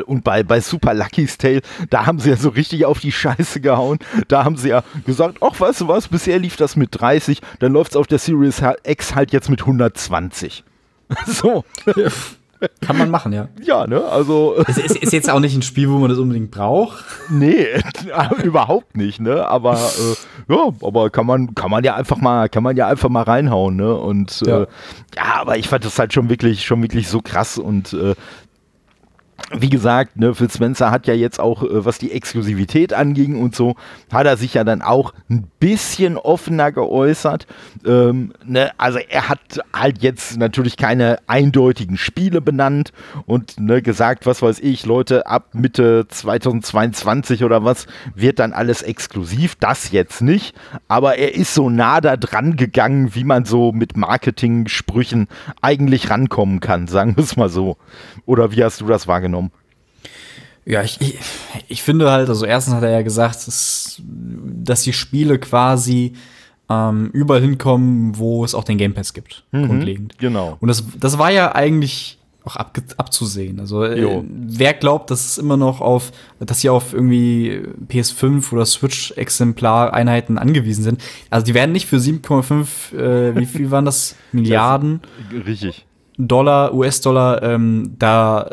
Und bei Super Lucky's Tale, da haben sie ja so richtig auf die Scheiße gehauen. Da haben sie ja gesagt, ach, weißt du was, bisher lief das mit 30, dann läuft's auf der Series X halt jetzt mit 120. So. Ja. Kann man machen, ja. Ja, ne, also... Es ist jetzt auch nicht ein Spiel, wo man das unbedingt braucht. Nee, überhaupt nicht, ne, aber kann man ja einfach mal reinhauen, ne, und aber ich fand das halt schon wirklich so krass und wie gesagt, ne, Phil Spencer hat ja jetzt auch, was die Exklusivität anging und so, hat er sich ja dann auch ein bisschen offener geäußert. Also er hat halt jetzt natürlich keine eindeutigen Spiele benannt und gesagt, was weiß ich, Leute, ab Mitte 2022 oder was wird dann alles exklusiv, das jetzt nicht. Aber er ist so nah da dran gegangen, wie man so mit Marketing-Sprüchen eigentlich rankommen kann, sagen wir es mal so. Oder wie hast du das wahrgenommen? Ja, ich finde halt, also erstens hat er ja gesagt, dass die Spiele quasi überall hinkommen, wo es auch den Game Pass gibt, grundlegend. Genau. Und das war ja eigentlich auch abzusehen. Also wer glaubt, dass es immer noch dass hier auf irgendwie PS5 oder Switch-Exemplar-Einheiten angewiesen sind, also die werden nicht für 7,5, wie viel waren das? Milliarden? Das richtig. Dollar, US-Dollar, da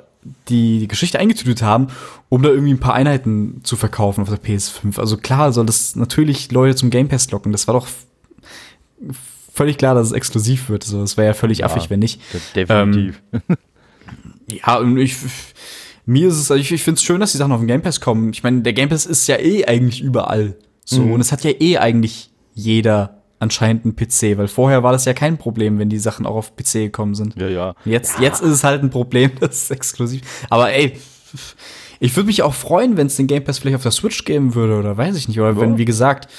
die Geschichte eingetütet haben, um da irgendwie ein paar Einheiten zu verkaufen auf der PS5. Also klar soll das natürlich Leute zum Game Pass locken. Das war doch völlig klar, dass es exklusiv wird. Also das wäre ja völlig affig, wenn nicht. Definitiv. Ja, und ich finde es schön, dass die Sachen auf den Game Pass kommen. Ich meine, der Game Pass ist ja eh eigentlich überall. So, und es hat ja eh eigentlich jeder anscheinend ein PC, weil vorher war das ja kein Problem, wenn die Sachen auch auf PC gekommen sind. Ja. Jetzt ist es halt ein Problem, das ist exklusiv. Aber ey, ich würde mich auch freuen, wenn es den Game Pass vielleicht auf der Switch geben würde, oder weiß ich nicht. Oder wenn, wie gesagt,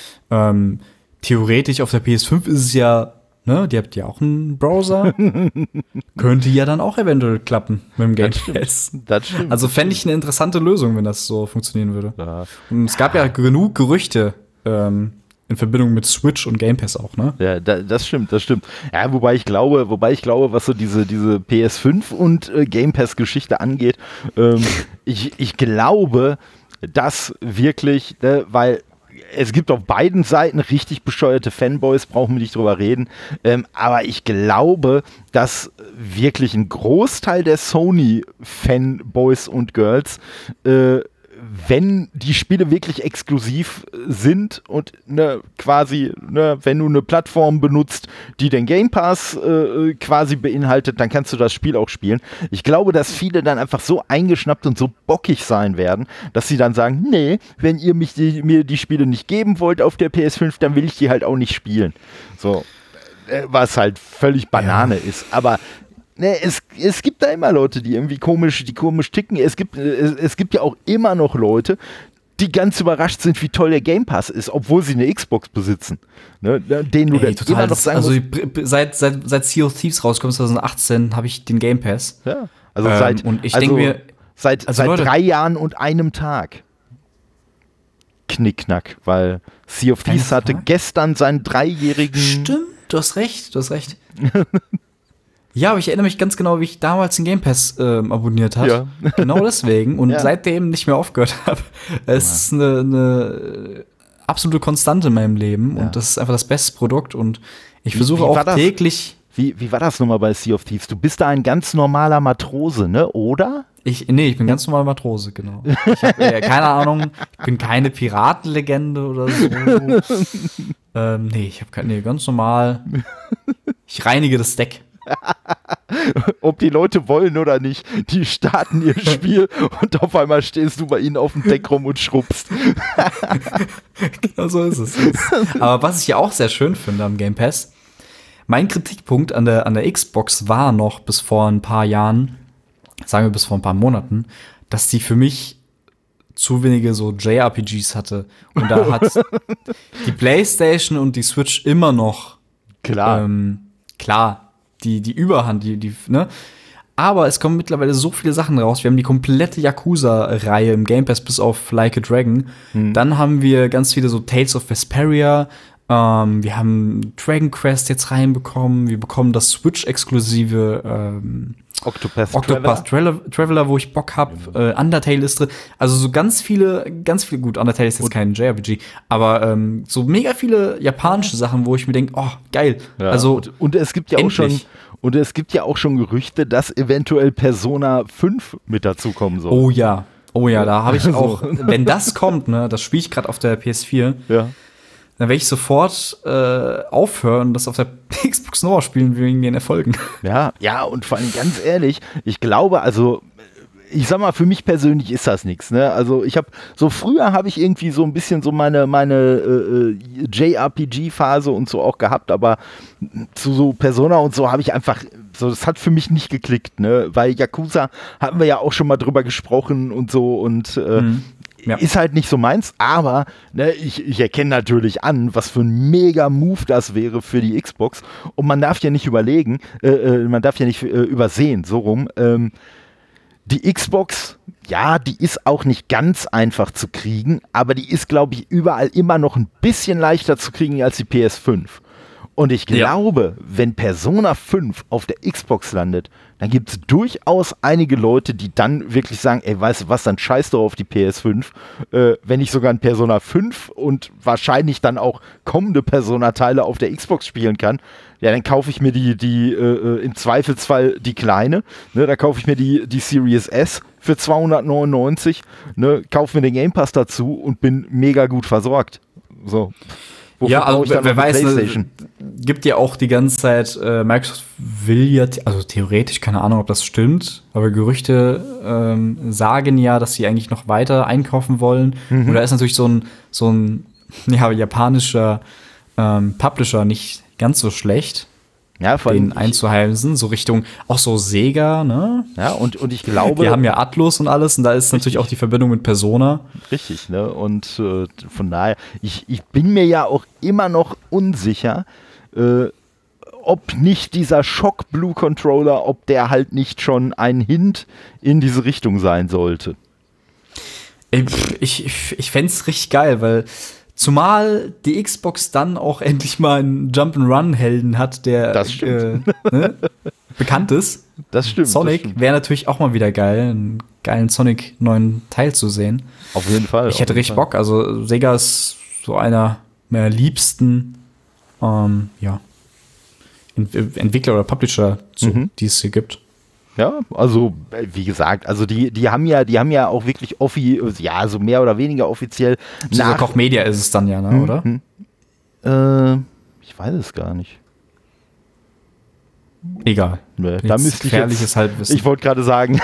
theoretisch auf der PS5 ist es ja, ne, die habt ja auch einen Browser. Könnte ja dann auch eventuell klappen mit dem Game Pass. Das stimmt. Also fände ich eine interessante Lösung, wenn das so funktionieren würde. Ja. Und es gab ja genug Gerüchte, in Verbindung mit Switch und Game Pass auch, ne? Ja, das stimmt. Ja, wobei ich glaube, was so diese PS5 und Game Pass-Geschichte angeht, ich glaube, dass wirklich, weil es gibt auf beiden Seiten richtig bescheuerte Fanboys, brauchen wir nicht drüber reden, aber ich glaube, dass wirklich ein Großteil der Sony-Fanboys und Girls wenn die Spiele wirklich exklusiv sind und wenn du eine Plattform benutzt, die den Game Pass quasi beinhaltet, dann kannst du das Spiel auch spielen. Ich glaube, dass viele dann einfach so eingeschnappt und so bockig sein werden, dass sie dann sagen, nee, wenn ihr mir die Spiele nicht geben wollt auf der PS5, dann will ich die halt auch nicht spielen. So, was halt völlig Banane ist, aber ne, es gibt da immer Leute, die irgendwie komisch ticken. Es gibt ja auch immer noch Leute, die ganz überrascht sind, wie toll der Game Pass ist, obwohl sie eine Xbox besitzen. Ne, den du dann immer noch sagen musst. Seit Sea of Thieves rauskommt, 2018, habe ich den Game Pass. Ja, also und ich denke mir, Seit 3 Jahren und einem Tag. Knickknack, weil Sea of Thieves hatte gestern seinen 3-jährigen... Stimmt, du hast recht. Ja, aber ich erinnere mich ganz genau, wie ich damals den Game Pass abonniert habe. Ja. Genau deswegen. Und seitdem nicht mehr aufgehört habe. Es ist eine absolute Konstante in meinem Leben. Ja. Und das ist einfach das beste Produkt. Und ich versuche auch täglich... Wie war das nochmal bei Sea of Thieves? Du bist da ein ganz normaler Matrose, ne? Oder? Ich bin ganz normaler Matrose, genau. Ich habe keine Ahnung, ich bin keine Piratenlegende oder so. Ganz normal. Ich reinige das Deck. Ob die Leute wollen oder nicht, die starten ihr Spiel und auf einmal stehst du bei ihnen auf dem Deck rum und schrubbst. Genau so ist es. Aber was ich ja auch sehr schön finde am Game Pass, mein Kritikpunkt an der Xbox war noch bis vor ein paar Jahren, sagen wir bis vor ein paar Monaten, dass die für mich zu wenige so JRPGs hatte. Und da hat die PlayStation und die Switch immer noch die Überhand, ne? Aber es kommen mittlerweile so viele Sachen raus. Wir haben die komplette Yakuza-Reihe im Game Pass bis auf Like a Dragon. Hm. Dann haben wir ganz viele so Tales of Vesperia. Wir haben Dragon Quest jetzt reinbekommen. Wir bekommen das Switch-exklusive Octopath Traveler, wo ich Bock hab. Ja. Undertale ist drin. Also so ganz viele, gut, Undertale ist jetzt kein JRPG, aber so mega viele japanische Sachen, wo ich mir denke, oh, geil. Ja. Also, und es gibt ja endlich. auch schon Gerüchte, dass eventuell Persona 5 mit dazukommen soll. Oh ja, da habe ich auch, wenn das kommt, ne, das spiele ich gerade auf der PS4, ja. Dann werde ich sofort aufhören, das auf der Xbox Nova spielen wegen den Erfolgen. Ja, und vor allem ganz ehrlich, ich glaube, also, ich sag mal, für mich persönlich ist das nichts, ne? Also, früher habe ich irgendwie so ein bisschen so meine JRPG-Phase und so auch gehabt, aber zu so Persona und so habe ich einfach, so, das hat für mich nicht geklickt, ne? Weil Yakuza hatten wir ja auch schon mal drüber gesprochen und so und ja. Ist halt nicht so meins, aber ne, ich erkenne natürlich an, was für ein mega Move das wäre für die Xbox. Und man darf ja nicht übersehen, so rum. Die Xbox, ja, die ist auch nicht ganz einfach zu kriegen, aber die ist, glaube ich, überall immer noch ein bisschen leichter zu kriegen als die PS5. Und ich glaube, wenn Persona 5 auf der Xbox landet, dann gibt es durchaus einige Leute, die dann wirklich sagen, ey, weißt du was, dann scheiß doch auf die PS5, wenn ich sogar ein Persona 5 und wahrscheinlich dann auch kommende Persona-Teile auf der Xbox spielen kann, ja, dann kaufe ich mir die im Zweifelsfall die kleine, ne, da kaufe ich mir die Series S für 299, ne, kaufe mir den Game Pass dazu und bin mega gut versorgt. So. Wofür wer weiß, PlayStation? Gibt ja auch die ganze Zeit, Microsoft will ja, also theoretisch, keine Ahnung, ob das stimmt, aber Gerüchte sagen ja, dass sie eigentlich noch weiter einkaufen wollen. Mhm. Und da ist natürlich so ein japanischer Publisher nicht ganz so schlecht, ja, den einzuheimsen, so Richtung, auch so Sega, ne? Ja, und ich glaube... Die haben ja Atlus und alles, und da ist natürlich auch die Verbindung mit Persona. Richtig, ne? Und von daher, ich bin mir ja auch immer noch unsicher, ob nicht dieser Shock Blue Controller, ob der halt nicht schon ein Hint in diese Richtung sein sollte. Ich fänd's richtig geil, weil... Zumal die Xbox dann auch endlich mal einen Jump'n'Run-Helden hat, der bekannt ist. Das stimmt. Sonic wäre natürlich auch mal wieder geil, einen geilen Sonic neuen Teil zu sehen. Auf jeden Fall. Ich hätte richtig Bock. Also Sega ist so einer meiner liebsten Entwickler oder Publisher, die es hier gibt. Ja, also wie gesagt, also die haben ja auch wirklich so mehr oder weniger offiziell. Nach Koch Media ist es dann ja, ne, oder? Ich weiß es gar nicht. Egal. Nee, da müsste ich jetzt, Halbwissen. Ich wollte gerade sagen.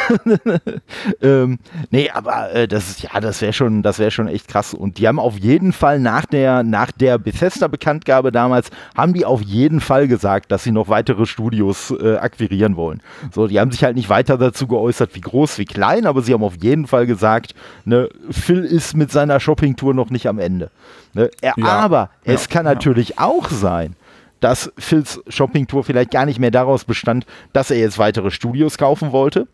Das wäre schon echt krass. Und die haben auf jeden Fall nach der Bethesda-Bekanntgabe damals, haben die auf jeden Fall gesagt, dass sie noch weitere Studios akquirieren wollen. So, die haben sich halt nicht weiter dazu geäußert, wie groß, wie klein, aber sie haben auf jeden Fall gesagt, ne, Phil ist mit seiner Shopping-Tour noch nicht am Ende. Ne? Aber es kann natürlich auch sein, dass Phils Shopping-Tour vielleicht gar nicht mehr daraus bestand, dass er jetzt weitere Studios kaufen wollte,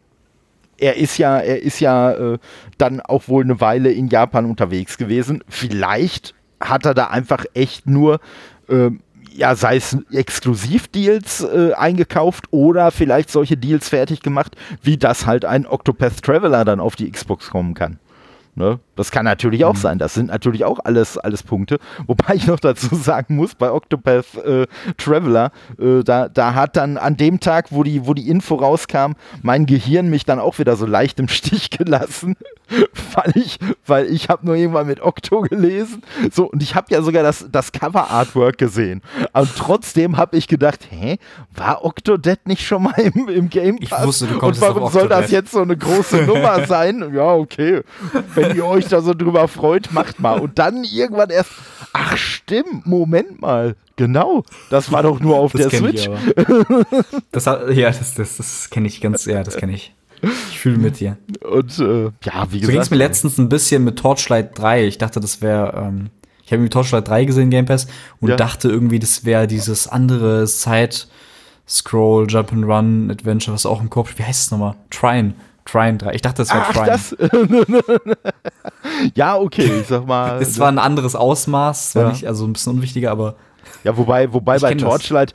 er ist ja dann auch wohl eine Weile in Japan unterwegs gewesen. Vielleicht hat er da einfach echt nur, sei es Exklusivdeals eingekauft oder vielleicht solche Deals fertig gemacht, wie das halt ein Octopath Traveler dann auf die Xbox kommen kann. Ne? Das kann natürlich auch sein. Das sind natürlich auch alles Punkte. Wobei ich noch dazu sagen muss, bei Octopath Traveler, da hat dann an dem Tag, wo die Info rauskam, mein Gehirn mich dann auch wieder so leicht im Stich gelassen, weil ich habe nur irgendwann mit Octo gelesen. So, und ich habe ja sogar das Cover-Artwork gesehen. Und trotzdem habe ich gedacht, war Octodad nicht schon mal im Game Pass? Ich wusste, du kommst auf Octodad. Und warum soll das jetzt so eine große Nummer sein? Ja, okay. Wenn ihr euch da so drüber freut, macht mal. Und dann irgendwann erst, ach stimmt, Moment mal, genau, das war doch nur auf das der Switch. Das kenne ich ganz, ja, das kenne ich. Ich fühle mit dir. Und wie gesagt. So ging es mir letztens ein bisschen mit Torchlight 3. Ich dachte, das wäre, ich habe mir Torchlight 3 gesehen, Game Pass, und dachte irgendwie, das wäre dieses andere Side-Scroll, Jump-and-Run, Adventure, was auch im Kopf, wie heißt es nochmal? Trine 3. Ich dachte, das war Trine. Das? Ja, okay, ich sag mal. Es war ein anderes Ausmaß, war nicht, also ein bisschen unwichtiger, aber. Ja, wobei bei Torchlight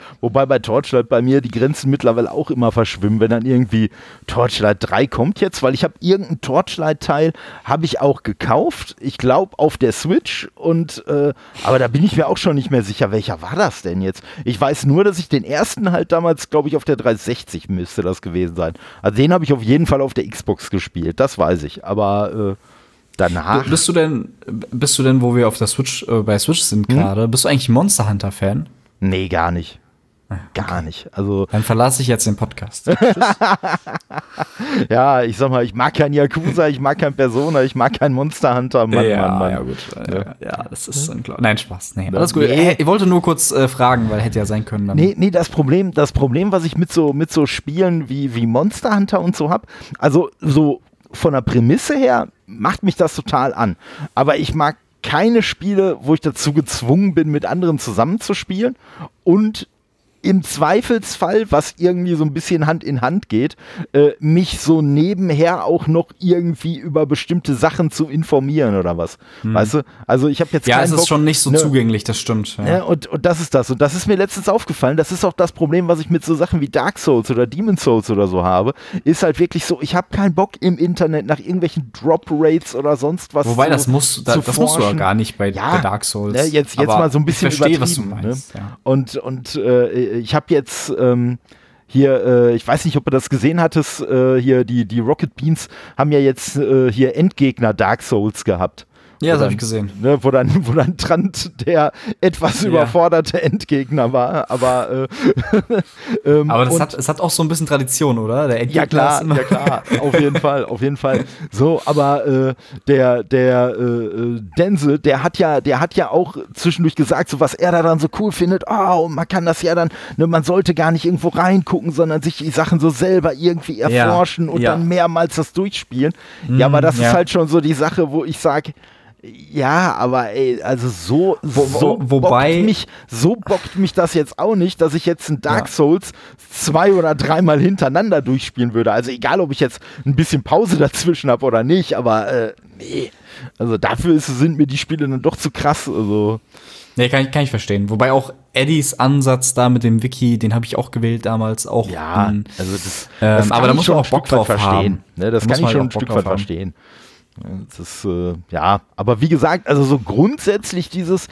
bei mir die Grenzen mittlerweile auch immer verschwimmen, wenn dann irgendwie Torchlight 3 kommt jetzt, weil ich habe irgendeinen Torchlight-Teil, habe ich auch gekauft, ich glaube auf der Switch und, aber da bin ich mir auch schon nicht mehr sicher, welcher war das denn jetzt? Ich weiß nur, dass ich den ersten halt damals, glaube ich, auf der 360 müsste das gewesen sein. Also den habe ich auf jeden Fall auf der Xbox gespielt, das weiß ich, aber, danach. Bist du denn, wo wir auf der Switch, bei Switch sind gerade, bist du eigentlich Monster Hunter Fan? Nee, gar nicht. Gar nicht. Also dann verlasse ich jetzt den Podcast. Ja, ich sag mal, ich mag kein Yakuza, ich mag kein Persona, ich mag kein Monster Hunter. Mann. Ja, gut. Ja, das ist unklar. Nein, Spaß. Nee, alles gut. Nee. Ich wollte nur kurz fragen, weil hätte ja sein können. Dann. Nee, das Problem, was ich mit so Spielen wie Monster Hunter und so hab, also so von der Prämisse her macht mich das total an. Aber ich mag keine Spiele, wo ich dazu gezwungen bin, mit anderen zusammenzuspielen und im Zweifelsfall, was irgendwie so ein bisschen Hand in Hand geht, mich so nebenher auch noch irgendwie über bestimmte Sachen zu informieren oder was. Weißt du? Also ich habe jetzt keinen Bock. Ja, es ist schon nicht so zugänglich, das stimmt. Ja. Ne? Und das ist das. Und das ist mir letztens aufgefallen. Das ist auch das Problem, was ich mit so Sachen wie Dark Souls oder Demon's Souls oder so habe. Ist halt wirklich so, ich habe keinen Bock im Internet nach irgendwelchen Drop-Rates oder sonst was zu forschen. Wobei, das musst du ja gar nicht bei Dark Souls. Ne? Jetzt mal so ein bisschen übertrieben. Ich verstehe, was du meinst. Ne? Ja. Ich habe jetzt ich weiß nicht, ob du das gesehen hattest, hier die Rocket Beans haben ja jetzt hier Endgegner Dark Souls gehabt. Ja, das habe ich gesehen. Ne, wo dann Trant der etwas überforderte Endgegner war, aber aber es hat auch so ein bisschen Tradition, oder? Der Endgegner ja klar, auf jeden Fall. So, aber der Denzel, der hat ja auch zwischendurch gesagt, so was er da dann so cool findet, und man kann das ja dann, ne, man sollte gar nicht irgendwo reingucken, sondern sich die Sachen so selber irgendwie erforschen und dann mehrmals das durchspielen. Ja, aber das ist halt schon so die Sache, wo ich sage, ja, aber ey, also bockt mich das jetzt auch nicht, dass ich jetzt ein Dark Souls 2 oder 3 Mal hintereinander durchspielen würde. Also egal, ob ich jetzt ein bisschen Pause dazwischen habe oder nicht, aber nee. Also dafür sind mir die Spiele dann doch zu krass. Also. Nee, kann ich verstehen. Wobei auch Eddies Ansatz da mit dem Wiki, den habe ich auch gewählt damals. Auch ja, also das aber da muss man auch Bock drauf verstehen. Ne, das kann ich schon ein Stück weit verstehen. Das ist, aber wie gesagt, also so grundsätzlich dieses,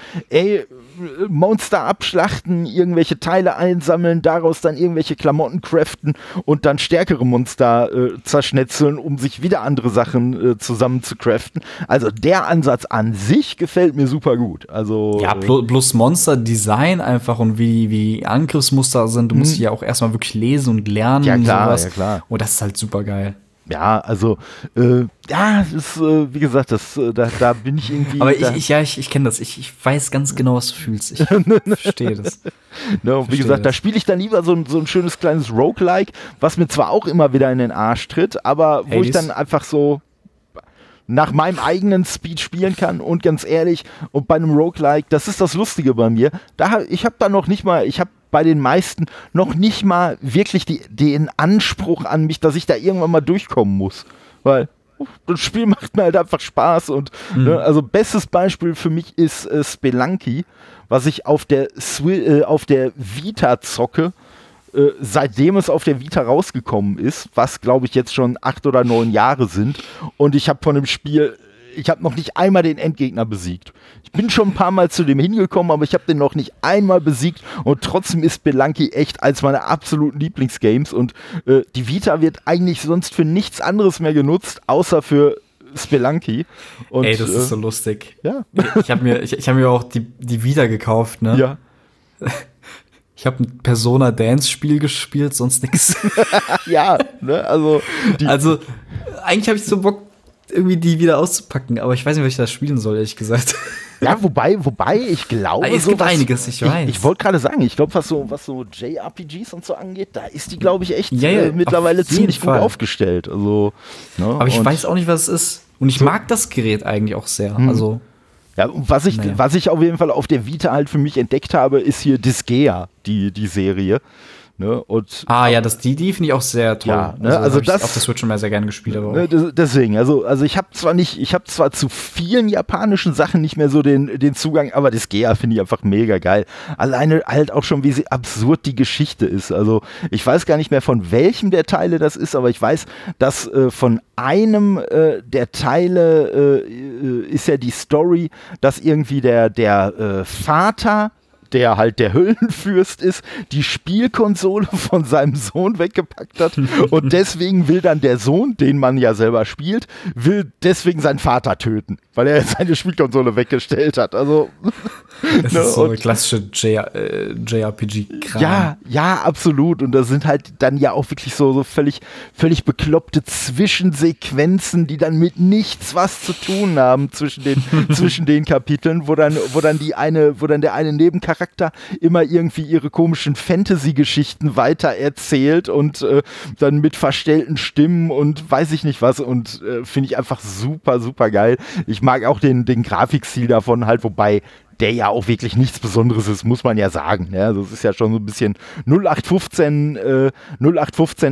Monster abschlachten, irgendwelche Teile einsammeln, daraus dann irgendwelche Klamotten craften und dann stärkere Monster zerschnetzeln, um sich wieder andere Sachen zusammen zu craften. Also der Ansatz an sich gefällt mir super gut. Also, ja, plus Monster-Design einfach und wie Angriffsmuster sind. Du musst ja auch erstmal wirklich lesen und lernen. Ja, klar, sowas. Ja, klar. Und das ist halt super geil. Ja, also, das ist, wie gesagt, da bin ich irgendwie. Aber ich kenne das. Ich weiß ganz genau, was du fühlst. Ich verstehe das. No, wie gesagt, da spiele ich dann lieber so ein schönes kleines Roguelike, was mir zwar auch immer wieder in den Arsch tritt, aber wo ich dann einfach so. nach meinem eigenen Speed spielen kann. Und ganz ehrlich, und bei einem Roguelike, das ist das Lustige bei mir, ich habe bei den meisten noch nicht mal wirklich den Anspruch an mich, dass ich da irgendwann mal durchkommen muss. Weil das Spiel macht mir halt einfach Spaß. Und also bestes Beispiel für mich ist Spelunky, was ich auf der Vita zocke, seitdem es auf der Vita rausgekommen ist, was glaube ich jetzt schon 8 oder 9 Jahre sind. Und ich habe von dem Spiel... Ich habe noch nicht einmal den Endgegner besiegt. Ich bin schon ein paar Mal zu dem hingekommen, aber ich habe den noch nicht einmal besiegt. Und trotzdem ist Spelunky echt eins meiner absoluten Lieblingsgames. Und die Vita wird eigentlich sonst für nichts anderes mehr genutzt, außer für Spelunky. Und, ey, das ist so lustig. Ja. Ich hab mir auch die Vita gekauft, ne? Ja. Ich habe ein Persona-Dance-Spiel gespielt, sonst nichts. Ja, ne? Also eigentlich habe ich so Bock, irgendwie die wieder auszupacken, aber ich weiß nicht, was ich da spielen soll, ehrlich gesagt. Ja, wobei ich glaube, es gibt einiges, ich weiß. Ich wollte gerade sagen, ich glaube, was so JRPGs und so angeht, da ist die, glaube ich, echt mittlerweile ziemlich gut aufgestellt. Also, ne, aber ich weiß auch nicht, was es ist. Und ich mag das Gerät eigentlich auch sehr. Also, ja, und was ich auf jeden Fall auf der Vita halt für mich entdeckt habe, ist hier Disgaea, die Serie. Ne, und die finde ich auch sehr toll. Ja, ne, also das auf der Switch schon mal sehr gerne gespielt. Aber ne, deswegen, also ich habe zwar zu vielen japanischen Sachen nicht mehr so den Zugang, aber das Gea finde ich einfach mega geil. Alleine halt auch schon, wie sie absurd die Geschichte ist. Also ich weiß gar nicht mehr, von welchem der Teile das ist, aber ich weiß, dass von einem der Teile ist ja die Story, dass irgendwie der Vater, der halt der Höllenfürst ist, die Spielkonsole von seinem Sohn weggepackt hat und deswegen will dann der Sohn, den man ja selber spielt, deswegen seinen Vater töten, weil er seine Spielkonsole weggestellt hat. Also das ist so eine klassische JRPG-Kram. Ja, absolut. Und das sind halt dann ja auch wirklich so völlig, völlig bekloppte Zwischensequenzen, die dann mit nichts was zu tun haben zwischen den Kapiteln, wo dann der eine Nebencharakter immer irgendwie ihre komischen Fantasy-Geschichten weiter erzählt und dann mit verstellten Stimmen und weiß ich nicht was. Und finde ich einfach super, super geil. Ich mag auch den Grafikstil davon halt, wobei der ja auch wirklich nichts Besonderes ist, muss man ja sagen. Ja, also es ist ja schon so ein bisschen 0815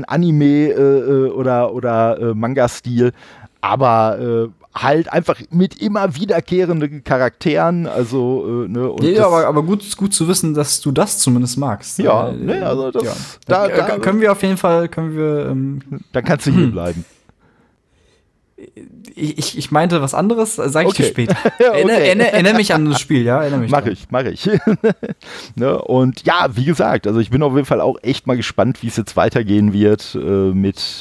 Anime oder Manga-Stil, aber halt einfach mit immer wiederkehrenden Charakteren, also ne, und ja, aber gut zu wissen, dass du das zumindest magst. Ja, ne, also das ja. Da können wir auf jeden Fall, dann kannst du hier bleiben. Ich meinte was anderes, sag ich dir später. Erinnere mich an das Spiel, ja? Mach ich. Ne? Und ja, wie gesagt, also ich bin auf jeden Fall auch echt mal gespannt, wie es jetzt weitergehen wird mit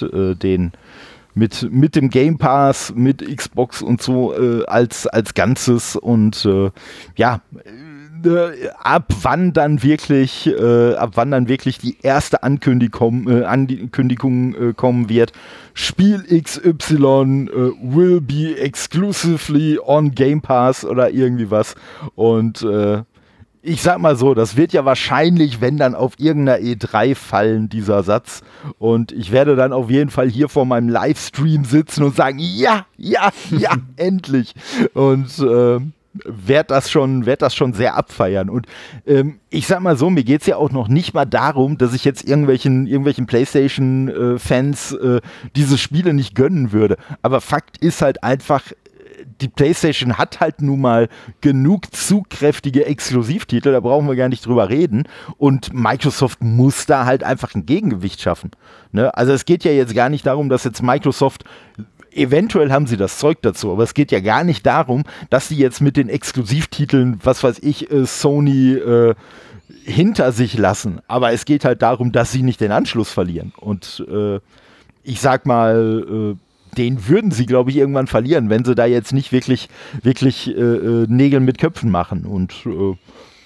dem Game Pass, mit Xbox und so als Ganzes und ab wann dann wirklich die erste Ankündigung kommen wird. Spiel XY will be exclusively on Game Pass oder irgendwie was. Und ich sag mal so, das wird ja wahrscheinlich, wenn dann auf irgendeiner E3 fallen, dieser Satz. Und ich werde dann auf jeden Fall hier vor meinem Livestream sitzen und sagen, ja, endlich. Und werd das schon sehr abfeiern. Und ich sag mal so, mir geht's ja auch noch nicht mal darum, dass ich jetzt irgendwelchen PlayStation-Fans diese Spiele nicht gönnen würde. Aber Fakt ist halt einfach, die PlayStation hat halt nun mal genug zugkräftige Exklusivtitel, da brauchen wir gar nicht drüber reden. Und Microsoft muss da halt einfach ein Gegengewicht schaffen. Ne? Also es geht ja jetzt gar nicht darum, dass jetzt Microsoft... Eventuell haben sie das Zeug dazu, aber es geht ja gar nicht darum, dass sie jetzt mit den Exklusivtiteln, was weiß ich, Sony hinter sich lassen. Aber es geht halt darum, dass sie nicht den Anschluss verlieren. Und ich sag mal, den würden sie, glaube ich, irgendwann verlieren, wenn sie da jetzt nicht wirklich Nägel mit Köpfen machen. Und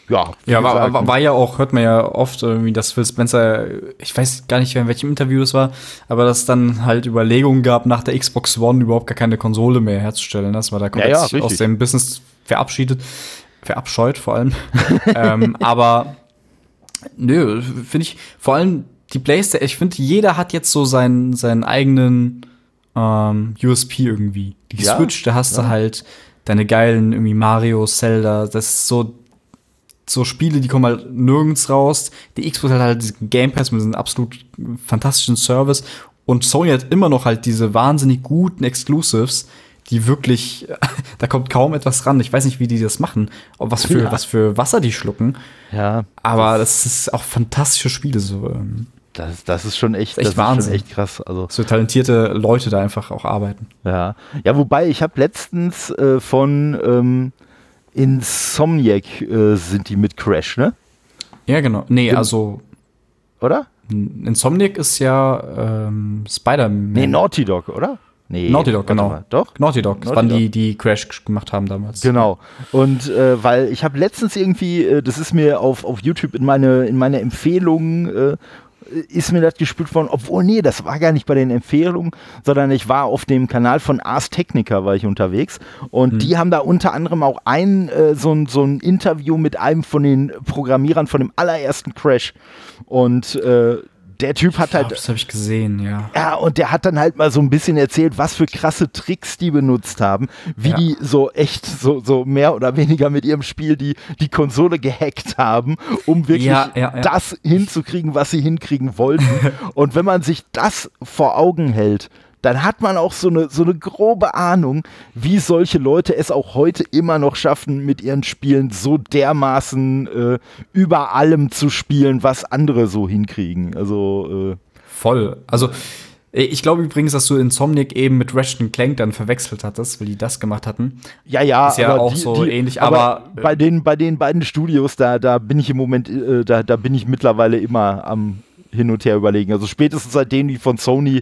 ja, war ja auch, hört man ja oft irgendwie, dass Phil Spencer, ich weiß gar nicht, in welchem Interview das war, aber dass es dann halt Überlegungen gab, nach der Xbox One überhaupt gar keine Konsole mehr herzustellen, dass man da komplett sich aus dem Business verabscheut vor allem. Aber nö, finde ich, vor allem die PlayStation, ich finde, jeder hat jetzt so seinen eigenen USP irgendwie. Die Switch, da hast du halt deine geilen irgendwie Mario, Zelda, das ist so Spiele, die kommen halt nirgends raus. Die Xbox hat halt diesen Game Pass mit diesem absolut fantastischen Service und Sony hat immer noch halt diese wahnsinnig guten Exclusives, die wirklich, da kommt kaum etwas ran. Ich weiß nicht, wie die das machen, was für Wasser die schlucken. Ja. Aber das ist auch fantastische Spiele so. Das ist schon echt, das ist Wahnsinn. Ist schon echt krass. Also, so talentierte Leute da einfach auch arbeiten. Ja, ja, wobei ich habe letztens von Insomniac sind die mit Crash, ne? Ja, genau. Nee, also. Oder? Insomniac ist ja Spider-Man. Nee, Naughty Dog, oder? Nee, Naughty Dog, genau. Mal. Doch? Naughty Dog, das waren die Crash gemacht haben damals. Genau. Und weil ich habe letztens irgendwie, das ist mir auf YouTube in meine Empfehlungen ist mir das gespült worden, obwohl, nee, das war gar nicht bei den Empfehlungen, sondern ich war auf dem Kanal von Ars Technica, war ich unterwegs und die haben da unter anderem auch so ein Interview mit einem von den Programmierern von dem allerersten Crash und der Typ hat halt. Das habe ich gesehen, ja. Ja, und der hat dann halt mal so ein bisschen erzählt, was für krasse Tricks die benutzt haben, wie die so echt so mehr oder weniger mit ihrem Spiel die Konsole gehackt haben, um wirklich das hinzukriegen, was sie hinkriegen wollten. Und wenn man sich das vor Augen hält, dann hat man auch so eine grobe Ahnung, wie solche Leute es auch heute immer noch schaffen, mit ihren Spielen so dermaßen über allem zu spielen, was andere so hinkriegen. Also voll. Also ich glaube übrigens, dass du Insomniac eben mit Ratchet & Clank dann verwechselt hattest, weil die das gemacht hatten. Ja, ja. Ist ja auch so ähnlich, aber bei den beiden Studios, da bin ich im Moment, da bin ich mittlerweile immer am hin und her überlegen. Also spätestens seitdem die von Sony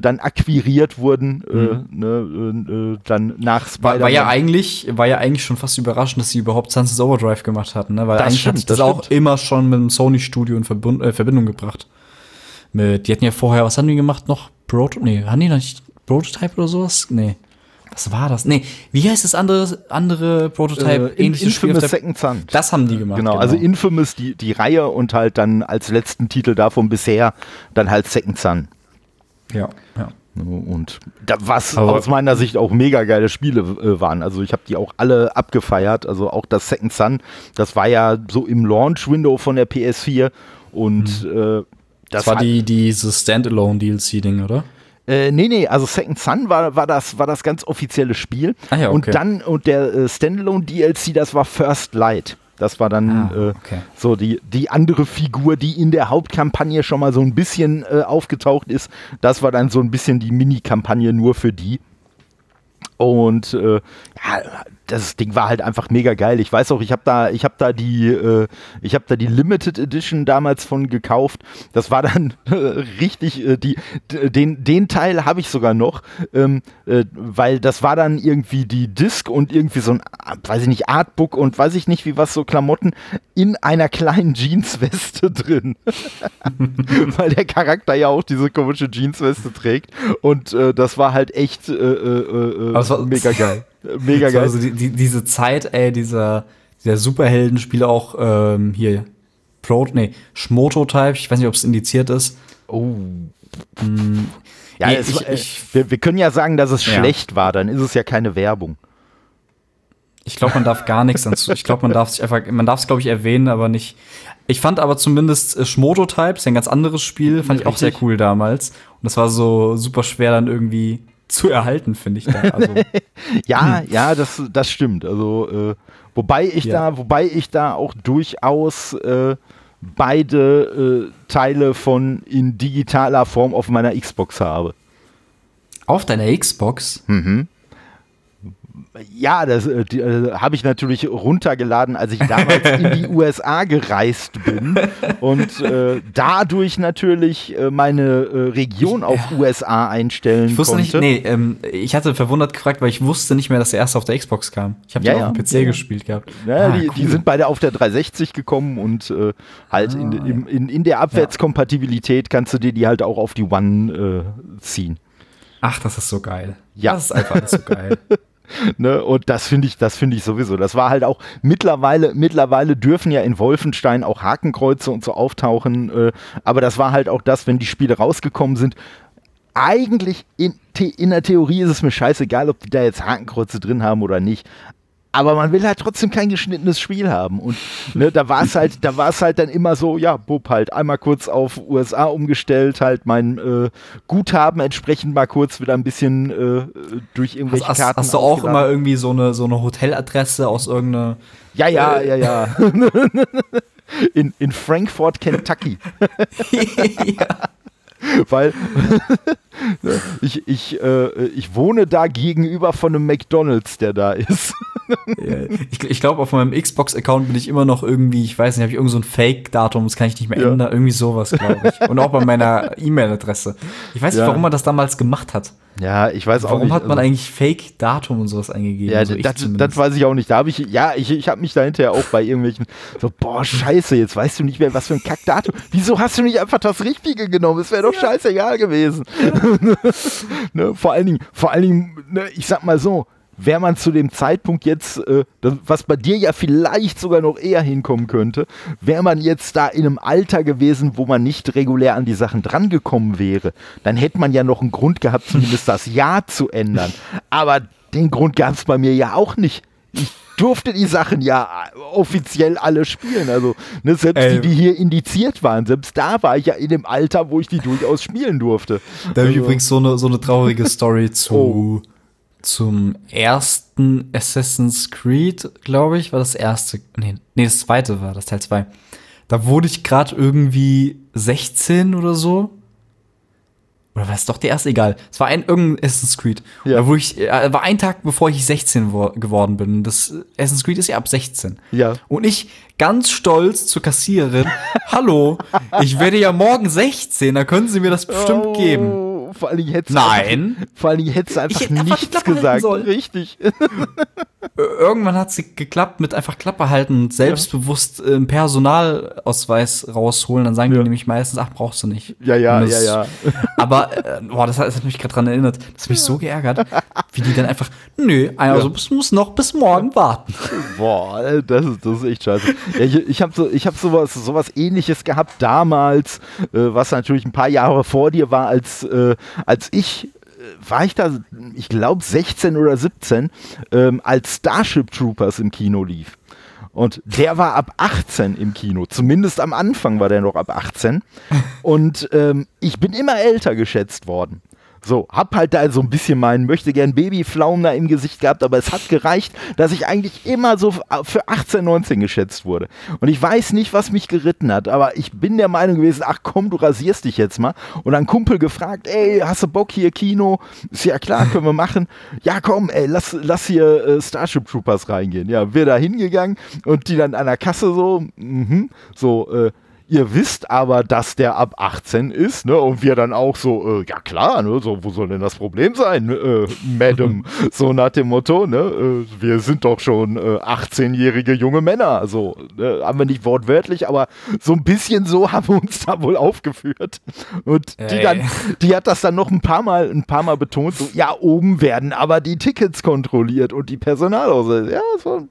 dann akquiriert wurden, dann nach Spider-Man. War ja eigentlich schon fast überraschend, dass sie überhaupt Sunset Overdrive gemacht hatten, ne? Weil das eigentlich hat sich das auch immer schon mit dem Sony-Studio in Verbindung gebracht. Die hatten ja vorher, was haben die gemacht noch? Haben die noch nicht Prototype oder sowas? Nee. Was war das? Nee, wie heißt das andere Prototype? Ähnliches Spiel? Infamous Second Son. Das haben die gemacht. Genau. Also Infamous, die Reihe und halt dann als letzten Titel davon bisher dann halt Second Son. Ja. Und was aber aus meiner Sicht auch mega geile Spiele waren. Also ich habe die auch alle abgefeiert. Also auch das Second Son, das war ja so im Launch-Window von der PS4 und das war diese Standalone-DLC-Ding, oder? Nee, also Second Son war das ganz offizielle Spiel. Ah ja, okay. Und der Standalone-DLC, das war First Light. Das war dann so die andere Figur, die in der Hauptkampagne schon mal so ein bisschen aufgetaucht ist. Das war dann so ein bisschen die Mini-Kampagne nur für die. Und das Ding war halt einfach mega geil. Ich weiß auch, ich habe da die Limited Edition damals von gekauft. Das war dann richtig den Teil habe ich sogar noch, weil das war dann irgendwie die Disc und irgendwie so ein, weiß ich nicht, Artbook und weiß ich nicht wie was, so Klamotten in einer kleinen Jeansweste drin. Weil der Charakter ja auch diese komische Jeansweste trägt und das war halt echt mega geil. Mega geil. Also diese Zeit, ey, dieser Superheldenspiele auch hier Schmototype, ich weiß nicht, ob es indiziert ist. Oh. Ja, wir können ja sagen, dass es schlecht war, dann ist es ja keine Werbung. Ich glaube, man darf gar nichts dazu. Ich glaube, man darf es, glaube ich, erwähnen, aber nicht. Ich fand aber zumindest Schmototype, ist ein ganz anderes Spiel, fand ich auch sehr cool damals und das war so super schwer dann irgendwie zu erhalten, finde ich da. Also, ja, das stimmt. Also wobei ich da auch durchaus beide Teile von in digitaler Form auf meiner Xbox habe. Auf deiner Xbox? Mhm. Ja, das habe ich natürlich runtergeladen, als ich damals in die USA gereist bin und dadurch natürlich meine Region auf USA einstellen ich wusste konnte. Nicht, nee, ich hatte verwundert gefragt, weil ich wusste nicht mehr, dass der erste auf der Xbox kam. Ich habe den auf dem PC gespielt gehabt. Ja, cool. Die sind beide auf der 360 gekommen und halt in der Abwärtskompatibilität kannst du dir die halt auch auf die One ziehen. Ach, das ist so geil. Ja. Das ist einfach alles so geil. Ne, und das finde ich sowieso. Das war halt auch mittlerweile dürfen ja in Wolfenstein auch Hakenkreuze und so auftauchen. Aber das war halt auch das, wenn die Spiele rausgekommen sind. eigentlich in der Theorie ist es mir scheißegal, ob die da jetzt Hakenkreuze drin haben oder nicht. Aber man will halt trotzdem kein geschnittenes Spiel haben. Und ne, da war es halt dann immer so, ja, Bub, halt einmal kurz auf USA umgestellt, halt mein Guthaben entsprechend mal kurz wieder ein bisschen durch irgendwelche Karten. Hast du auch immer irgendwie so eine Hoteladresse aus irgendeiner... Ja. In Frankfort, Kentucky. Ja. Weil ich wohne da gegenüber von einem McDonald's, der da ist. Ich glaube, auf meinem Xbox-Account bin ich immer noch irgendwie, ich weiß nicht, habe ich irgend so ein Fake-Datum, das kann ich nicht mehr ändern, irgendwie sowas, glaube ich. Und auch bei meiner E-Mail-Adresse. Ich weiß nicht, warum man das damals gemacht hat. Ja, ich weiß auch nicht. Warum hat man eigentlich Fake-Datum und sowas eingegeben? Ja, also das weiß ich auch nicht. Da habe ich, ich habe mich da hinterher auch bei irgendwelchen, so, boah, scheiße, jetzt weißt du nicht mehr, was für ein Kackdatum. Wieso hast du nicht einfach das Richtige genommen? Es wäre doch scheißegal gewesen. Ja. Ne, vor allen Dingen, ne, ich sag mal so, wäre man zu dem Zeitpunkt jetzt, was bei dir ja vielleicht sogar noch eher hinkommen könnte, wäre man jetzt da in einem Alter gewesen, wo man nicht regulär an die Sachen drangekommen wäre, dann hätte man ja noch einen Grund gehabt, zumindest das Jahr zu ändern. Aber den Grund gab es bei mir ja auch nicht. Ich durfte die Sachen ja offiziell alle spielen. Also ne, selbst die hier indiziert waren, selbst da war ich ja in dem Alter, wo ich die durchaus spielen durfte. Da habe ich übrigens so eine traurige Story zu... Oh. Zum ersten Assassin's Creed, glaube ich, war das erste. Nee, das zweite war das Teil 2. Da wurde ich gerade irgendwie 16 oder so. Oder war es doch der erste? Egal. Es war irgendein Assassin's Creed. Ja. Da war ein Tag, bevor ich 16 geworden bin. Das Assassin's Creed ist ja ab 16. Ja. Und ich ganz stolz zur Kassiererin: Hallo, ich werde ja morgen 16, da können Sie mir das bestimmt geben. Vor allen Dingen hättest du einfach nichts gesagt. Richtig. Irgendwann hat es geklappt mit einfach Klappe halten und selbstbewusst einen Personalausweis rausholen. Dann sagen die nämlich meistens, ach, brauchst du nicht. Ja. Aber, boah, das hat mich gerade dran erinnert. Das hat mich so geärgert, wie die dann einfach, nö, also du musst noch bis morgen warten. Boah, das ist echt scheiße. Ja, ich hab sowas Ähnliches gehabt damals, was natürlich ein paar Jahre vor dir war, als ich 16 oder 17, als Starship Troopers im Kino lief. Und der war ab 18 im Kino. Zumindest am Anfang war der noch ab 18. Und ich bin immer älter geschätzt worden. So, hab halt da so ein bisschen meinen Möchtegern-Babyflaum da im Gesicht gehabt, aber es hat gereicht, dass ich eigentlich immer so für 18, 19 geschätzt wurde. Und ich weiß nicht, was mich geritten hat, aber ich bin der Meinung gewesen, ach komm, du rasierst dich jetzt mal. Und dann Kumpel gefragt, ey, hast du Bock hier Kino? Ist ja klar, können wir machen. Ja komm, ey, lass hier Starship Troopers reingehen. Ja, wir da hingegangen und die dann an der Kasse ihr wisst aber, dass der ab 18 ist, ne? Und wir dann auch so, ja klar, ne? So, wo soll denn das Problem sein, Madam? So nach dem Motto, ne? Wir sind doch schon 18-jährige junge Männer. So, haben wir nicht wortwörtlich, aber so ein bisschen so haben wir uns da wohl aufgeführt. Und die hat das dann noch ein paar Mal betont, so, ja, oben werden aber die Tickets kontrolliert und die Personalausweise. Ja, sollen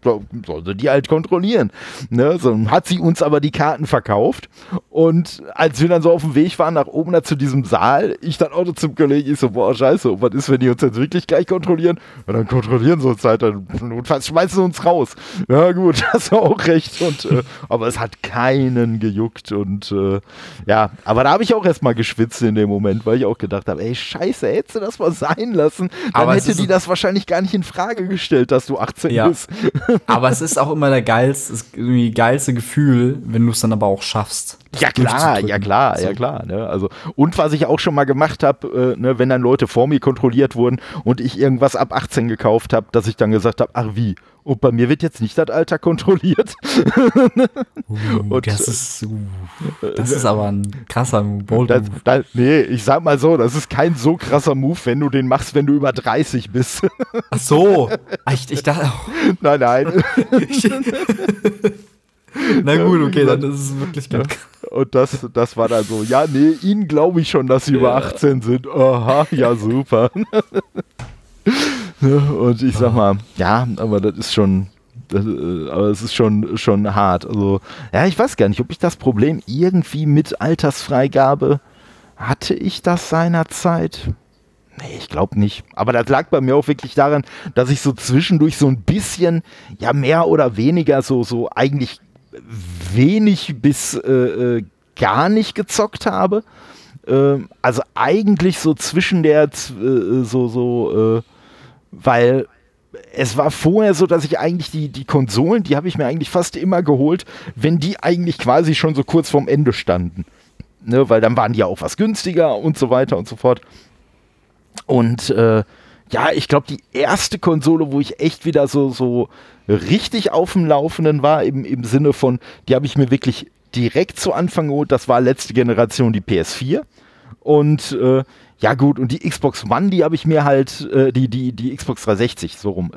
sie die halt kontrollieren. Ne? So, hat sie uns aber die Karten verkauft. Und als wir dann so auf dem Weg waren nach oben, da zu diesem Saal, ich dann auch zum Kollegen, ich so, boah, scheiße, was ist, wenn die uns jetzt wirklich gleich kontrollieren? Ja, dann kontrollieren sie uns halt, dann notfalls schmeißen sie uns raus. Ja gut, hast du auch recht. Und, aber es hat keinen gejuckt und aber da habe ich auch erstmal geschwitzt in dem Moment, weil ich auch gedacht habe, ey, scheiße, hättest du das mal sein lassen, dann aber hätte die das wahrscheinlich gar nicht in Frage gestellt, dass du 18 bist. Aber es ist auch immer das geilste Gefühl, wenn du es dann aber auch schaffst. Ja klar. Ne? Also, und was ich auch schon mal gemacht habe, ne, wenn dann Leute vor mir kontrolliert wurden und ich irgendwas ab 18 gekauft habe, dass ich dann gesagt habe, ach wie, und bei mir wird jetzt nicht das Alter kontrolliert. Und, das ist aber ein krasser Move. Nee, ich sag mal so, das ist kein so krasser Move, wenn du den machst, wenn du über 30 bist. Ach so, ich dachte auch. Nein. Na gut, okay, dann ist es wirklich ganz krass. Und das war dann so, ja, nee, ihnen glaube ich schon, dass sie über 18 sind. Aha, ja, super. Und ich sag mal, ja, aber es ist schon hart. Also, ja, ich weiß gar nicht, ob ich das Problem irgendwie mit Altersfreigabe Hatte ich das seinerzeit? Nee, ich glaube nicht. Aber das lag bei mir auch wirklich daran, dass ich so zwischendurch so ein bisschen, ja, mehr oder weniger so eigentlich wenig bis gar nicht gezockt habe. Also eigentlich so zwischen der weil es war vorher so, dass ich eigentlich die Konsolen, die habe ich mir eigentlich fast immer geholt, wenn die eigentlich quasi schon so kurz vorm Ende standen. Ne, weil dann waren die ja auch was günstiger und so weiter und so fort. Und ja, ich glaube, die erste Konsole, wo ich echt wieder so richtig auf dem Laufenden war, im Sinne von, die habe ich mir wirklich direkt zu Anfang geholt, das war letzte Generation, die PS4. Und ja gut, und die Xbox One, die habe ich mir halt, die Xbox 360, so rum,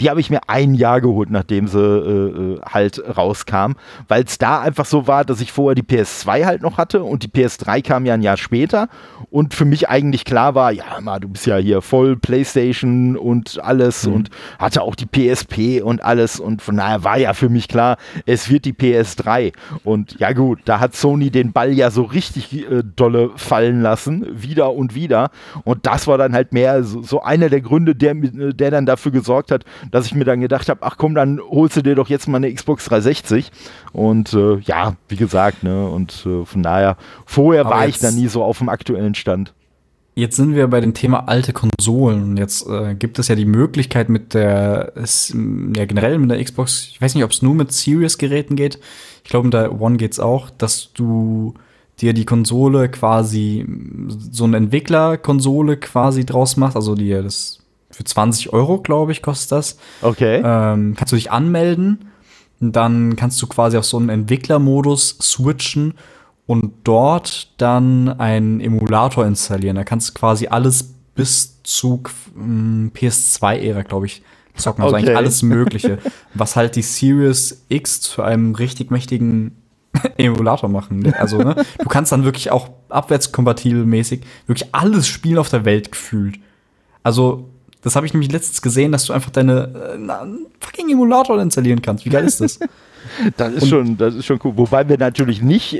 die habe ich mir ein Jahr geholt, nachdem sie halt rauskam, weil es da einfach so war, dass ich vorher die PS2 halt noch hatte und die PS3 kam ja ein Jahr später und für mich eigentlich klar war, ja, du bist ja hier voll PlayStation und alles und hatte auch die PSP und alles und von daher war ja für mich klar, es wird die PS3 und ja gut, da hat Sony den Ball ja so richtig dolle fallen lassen, wieder und wieder. Und das war dann halt mehr so einer der Gründe, der dann dafür gesorgt hat, dass ich mir dann gedacht habe, ach komm, dann holst du dir doch jetzt mal eine Xbox 360. Und ja, wie gesagt, ne, und von daher, vorher war ich dann nie so auf dem aktuellen Stand. Jetzt sind wir bei dem Thema alte Konsolen. Jetzt gibt es ja die Möglichkeit mit der, ja generell mit der Xbox, ich weiß nicht, ob es nur mit Series-Geräten geht, ich glaube mit der One geht's auch, dass du dir die Konsole quasi, so eine Entwicklerkonsole quasi draus macht, also dir das für 20 €, glaube ich, kostet das. Okay. Kannst du dich anmelden, dann kannst du quasi auf so einen Entwicklermodus switchen und dort dann einen Emulator installieren. Da kannst du quasi alles bis zu PS2-Ära, glaube ich, zocken. Also eigentlich alles Mögliche, was halt die Series X zu einem richtig mächtigen Emulator machen. Also, ne? Du kannst dann wirklich auch abwärtskompatibel mäßig wirklich alles spielen auf der Welt gefühlt. Also, das habe ich nämlich letztens gesehen, dass du einfach deinen fucking Emulator installieren kannst. Wie geil ist das? Das ist schon cool. Wobei wir natürlich nicht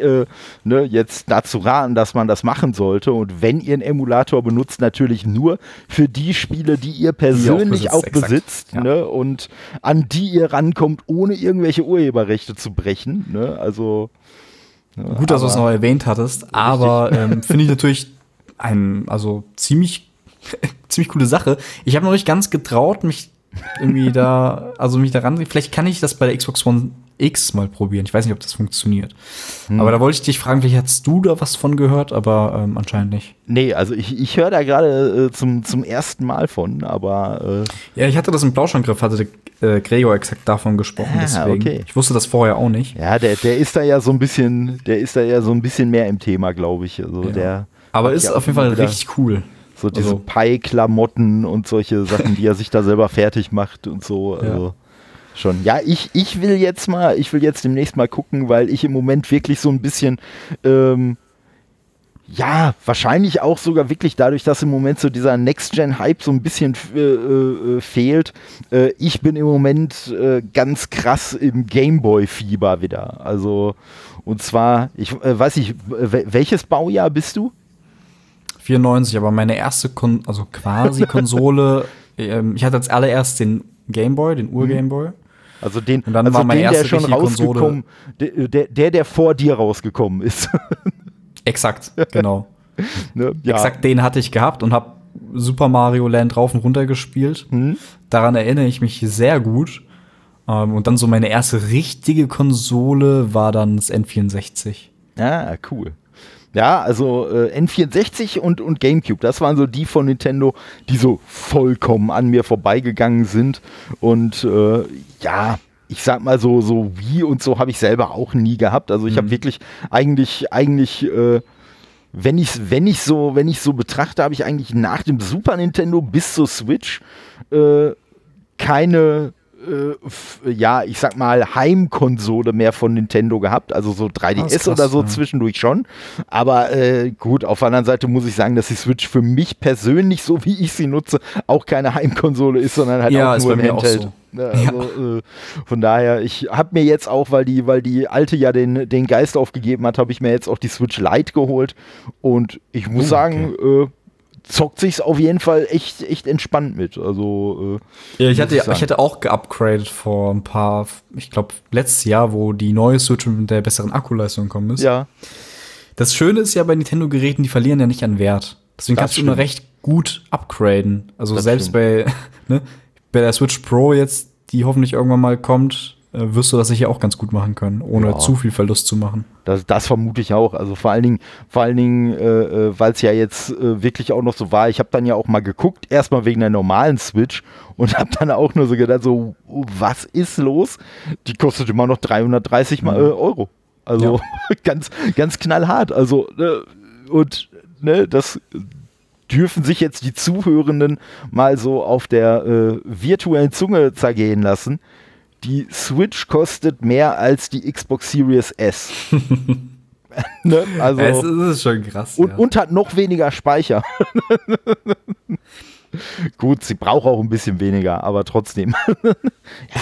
jetzt dazu raten, dass man das machen sollte. Und wenn ihr einen Emulator benutzt, natürlich nur für die Spiele, die ihr persönlich auch besitzt. Ja. Ne? Und an die ihr rankommt, ohne irgendwelche Urheberrechte zu brechen. Ne? Also gut, dass du es noch erwähnt hattest. Richtig. Aber finde ich natürlich ziemlich, ziemlich coole Sache. Ich habe noch nicht ganz getraut, mich daran. Vielleicht kann ich das bei der Xbox One X mal probieren. Ich weiß nicht, ob das funktioniert. Aber da wollte ich dich fragen, vielleicht hast du da was von gehört, aber anscheinend nicht. Nee, also ich höre da gerade zum ersten Mal von, aber ja, ich hatte das im Plauschangriff, hatte Gregor exakt davon gesprochen, deswegen. Okay. Ich wusste das vorher auch nicht. Ja, der ist da ja so ein bisschen mehr im Thema, glaube ich. Also ja. Aber ist auf jeden Fall richtig cool. So diese Pai-Klamotten und solche Sachen, die er sich da selber fertig macht und so. Ja. Also schon. Ja, ich will jetzt demnächst mal gucken, weil ich im Moment wirklich so ein bisschen, wahrscheinlich auch sogar wirklich dadurch, dass im Moment so dieser Next-Gen-Hype so ein bisschen fehlt. Ich bin im Moment ganz krass im Gameboy-Fieber wieder. Also, und zwar, ich weiß nicht, welches Baujahr bist du? 94, aber meine erste Konsole, ich hatte als allererst den Gameboy, den Ur-Gameboy. Also den, und dann also war meine erste richtige Konsole. Der vor dir rausgekommen ist. Exakt, genau. Ne? Ja. Exakt den hatte ich gehabt und habe Super Mario Land rauf und runter gespielt. Daran erinnere ich mich sehr gut. Und dann so meine erste richtige Konsole war dann das N64. Ah, cool. Ja, also N64 und Gamecube, das waren so die von Nintendo, die so vollkommen an mir vorbeigegangen sind. Und ich sag mal so Wii und so habe ich selber auch nie gehabt. Also ich habe wirklich eigentlich wenn ich so betrachte, habe ich eigentlich nach dem Super Nintendo bis zur Switch keine ich sag mal, Heimkonsole mehr von Nintendo gehabt, also so 3DS krass, oder so zwischendurch schon, aber gut, auf der anderen Seite muss ich sagen, dass die Switch für mich persönlich, so wie ich sie nutze, auch keine Heimkonsole ist, sondern halt auch nur ein Handheld. So. Ne? Also, ja. Von daher, ich habe mir jetzt auch, weil die alte ja den Geist aufgegeben hat, habe ich mir jetzt auch die Switch Lite geholt. Und ich muss sagen, zockt sich's auf jeden Fall echt entspannt mit. Also, ja, ich hatte auch geupgradet vor ein paar, ich glaube, letztes Jahr, wo die neue Switch mit der besseren Akkuleistung gekommen ist. Ja. Das Schöne ist ja bei Nintendo-Geräten, die verlieren ja nicht an Wert. Deswegen kannst du immer recht gut upgraden. Also das selbst stimmt. bei der Switch Pro jetzt, die hoffentlich irgendwann mal kommt, wirst du das sicher auch ganz gut machen können, ohne zu viel Verlust zu machen. Das vermute ich auch. Also vor allen Dingen weil es ja jetzt wirklich auch noch so war, ich habe dann ja auch mal geguckt, erstmal wegen der normalen Switch und habe dann auch nur so gedacht, so, was ist los? Die kostet immer noch 330 Euro. Also ganz, ganz knallhart. Also das dürfen sich jetzt die Zuhörenden mal so auf der virtuellen Zunge zergehen lassen. Die Switch kostet mehr als die Xbox Series S. Also, es ist schon krass. Und hat noch weniger Speicher. Gut, sie braucht auch ein bisschen weniger, aber trotzdem.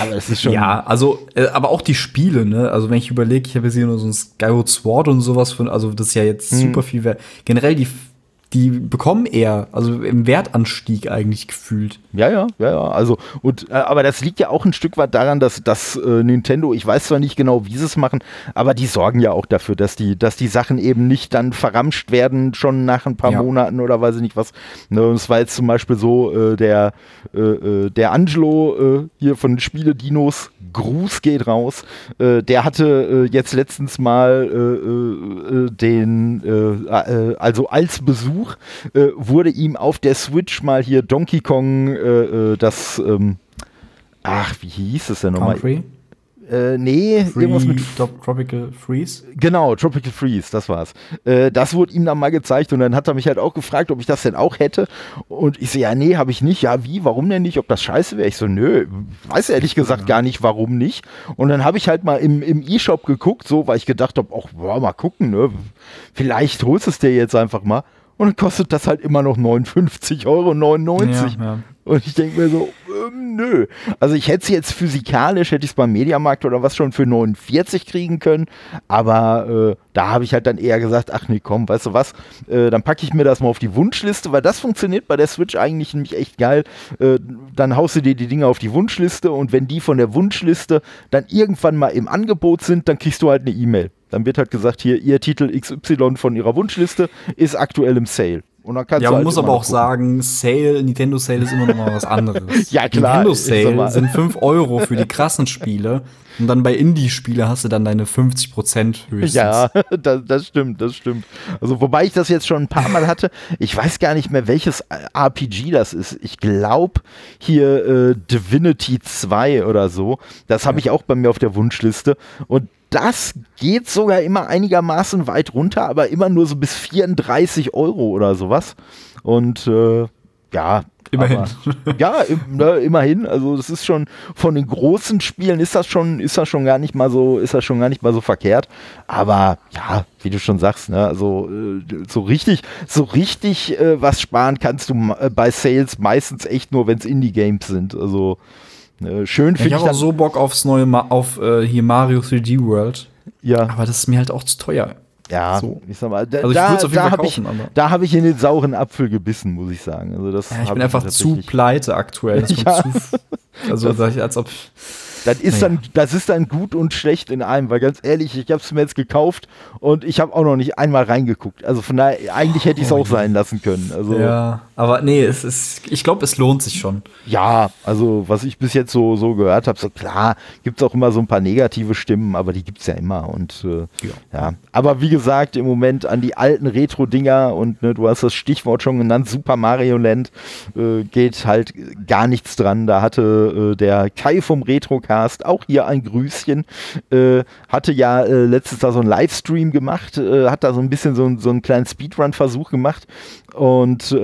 Aber es ist schon. Ja, also, aber auch die Spiele, ne? Also, wenn ich überlege, ich habe jetzt hier nur so ein Skyward Sword und sowas, also, das ist ja jetzt super viel wert. Generell, die bekommen eher, also im Wertanstieg eigentlich gefühlt. Ja. Also, aber das liegt ja auch ein Stück weit daran, dass Nintendo, ich weiß zwar nicht genau, wie sie es machen, aber die sorgen ja auch dafür, dass die Sachen eben nicht dann verramscht werden, schon nach ein paar Monaten oder weiß ich nicht was. Und es war jetzt zum Beispiel so, der Angelo hier von den Spiele-Dinos, Gruß geht raus, der hatte jetzt letztens mal also als Besuch wurde ihm auf der Switch mal hier Donkey Kong wie hieß es denn nochmal? Country? Irgendwas mit Tropical Freeze? Genau, Tropical Freeze, das war's. Das wurde ihm dann mal gezeigt und dann hat er mich halt auch gefragt, ob ich das denn auch hätte und ich so, ja nee, habe ich nicht. Ja, wie, warum denn nicht? Ob das scheiße wäre? Ich so, nö, weiß ehrlich gesagt gar nicht, warum nicht. Und dann habe ich halt mal im E-Shop geguckt, so, weil ich gedacht habe, ach, boah, mal gucken, ne? Vielleicht holst du es dir jetzt einfach mal. Und dann kostet das halt immer noch 59,99 Euro. Ja. Und ich denke mir so, nö. Also ich hätte es jetzt physikalisch, hätte ich es beim Mediamarkt oder was schon für 49 kriegen können. Aber da habe ich halt dann eher gesagt, ach nee, komm, weißt du was, dann packe ich mir das mal auf die Wunschliste, weil das funktioniert bei der Switch eigentlich nämlich echt geil. Dann haust du dir die Dinge auf die Wunschliste und wenn die von der Wunschliste dann irgendwann mal im Angebot sind, dann kriegst du halt eine E-Mail. Dann wird halt gesagt, hier, ihr Titel XY von ihrer Wunschliste ist aktuell im Sale. Und dann kannst du man halt muss aber auch gucken. Sagen, Sale, Nintendo Sale ist immer noch mal was anderes. Ja, klar. Nintendo Sale sind 5 Euro für die krassen Spiele. Und dann bei Indie-Spiele hast du dann deine 50% höchstens. Ja, das stimmt. Also, wobei ich das jetzt schon ein paar Mal hatte. Ich weiß gar nicht mehr, welches RPG das ist. Ich glaube, hier Divinity 2 oder so. Das habe ich auch bei mir auf der Wunschliste. Und das geht sogar immer einigermaßen weit runter, aber immer nur so bis 34 Euro oder sowas. Und immerhin. Aber, immerhin. Also das ist schon von den großen Spielen ist das schon gar nicht mal so verkehrt. Aber ja, wie du schon sagst, ne, also so richtig was sparen kannst du bei Sales meistens echt nur, wenn es Indie-Games sind. Also schön finde ich. Ich habe auch so Bock aufs neue hier Mario 3D World. Ja. Aber das ist mir halt auch zu teuer. Ja, so. Ich sag mal, da habe ich in den sauren Apfel gebissen, muss ich sagen. Also das ich bin einfach zu pleite aktuell. Das ist dann gut und schlecht in einem, weil ganz ehrlich, ich habe es mir jetzt gekauft und ich habe auch noch nicht einmal reingeguckt. Also von daher, eigentlich hätte ich es auch sein lassen können. Also, ja, aber nee, ich glaube, es lohnt sich schon. Ja, also was ich bis jetzt so gehört habe, so klar, gibt es auch immer so ein paar negative Stimmen, aber die gibt es ja immer. Und aber wie gesagt, im Moment an die alten Retro-Dinger und du hast das Stichwort schon genannt, Super Mario Land, geht halt gar nichts dran. Da hatte der Kai vom Retrocast, auch hier ein Grüßchen, hatte ja letztes Jahr so einen Livestream gemacht, hat da so ein bisschen so einen kleinen Speedrun-Versuch gemacht und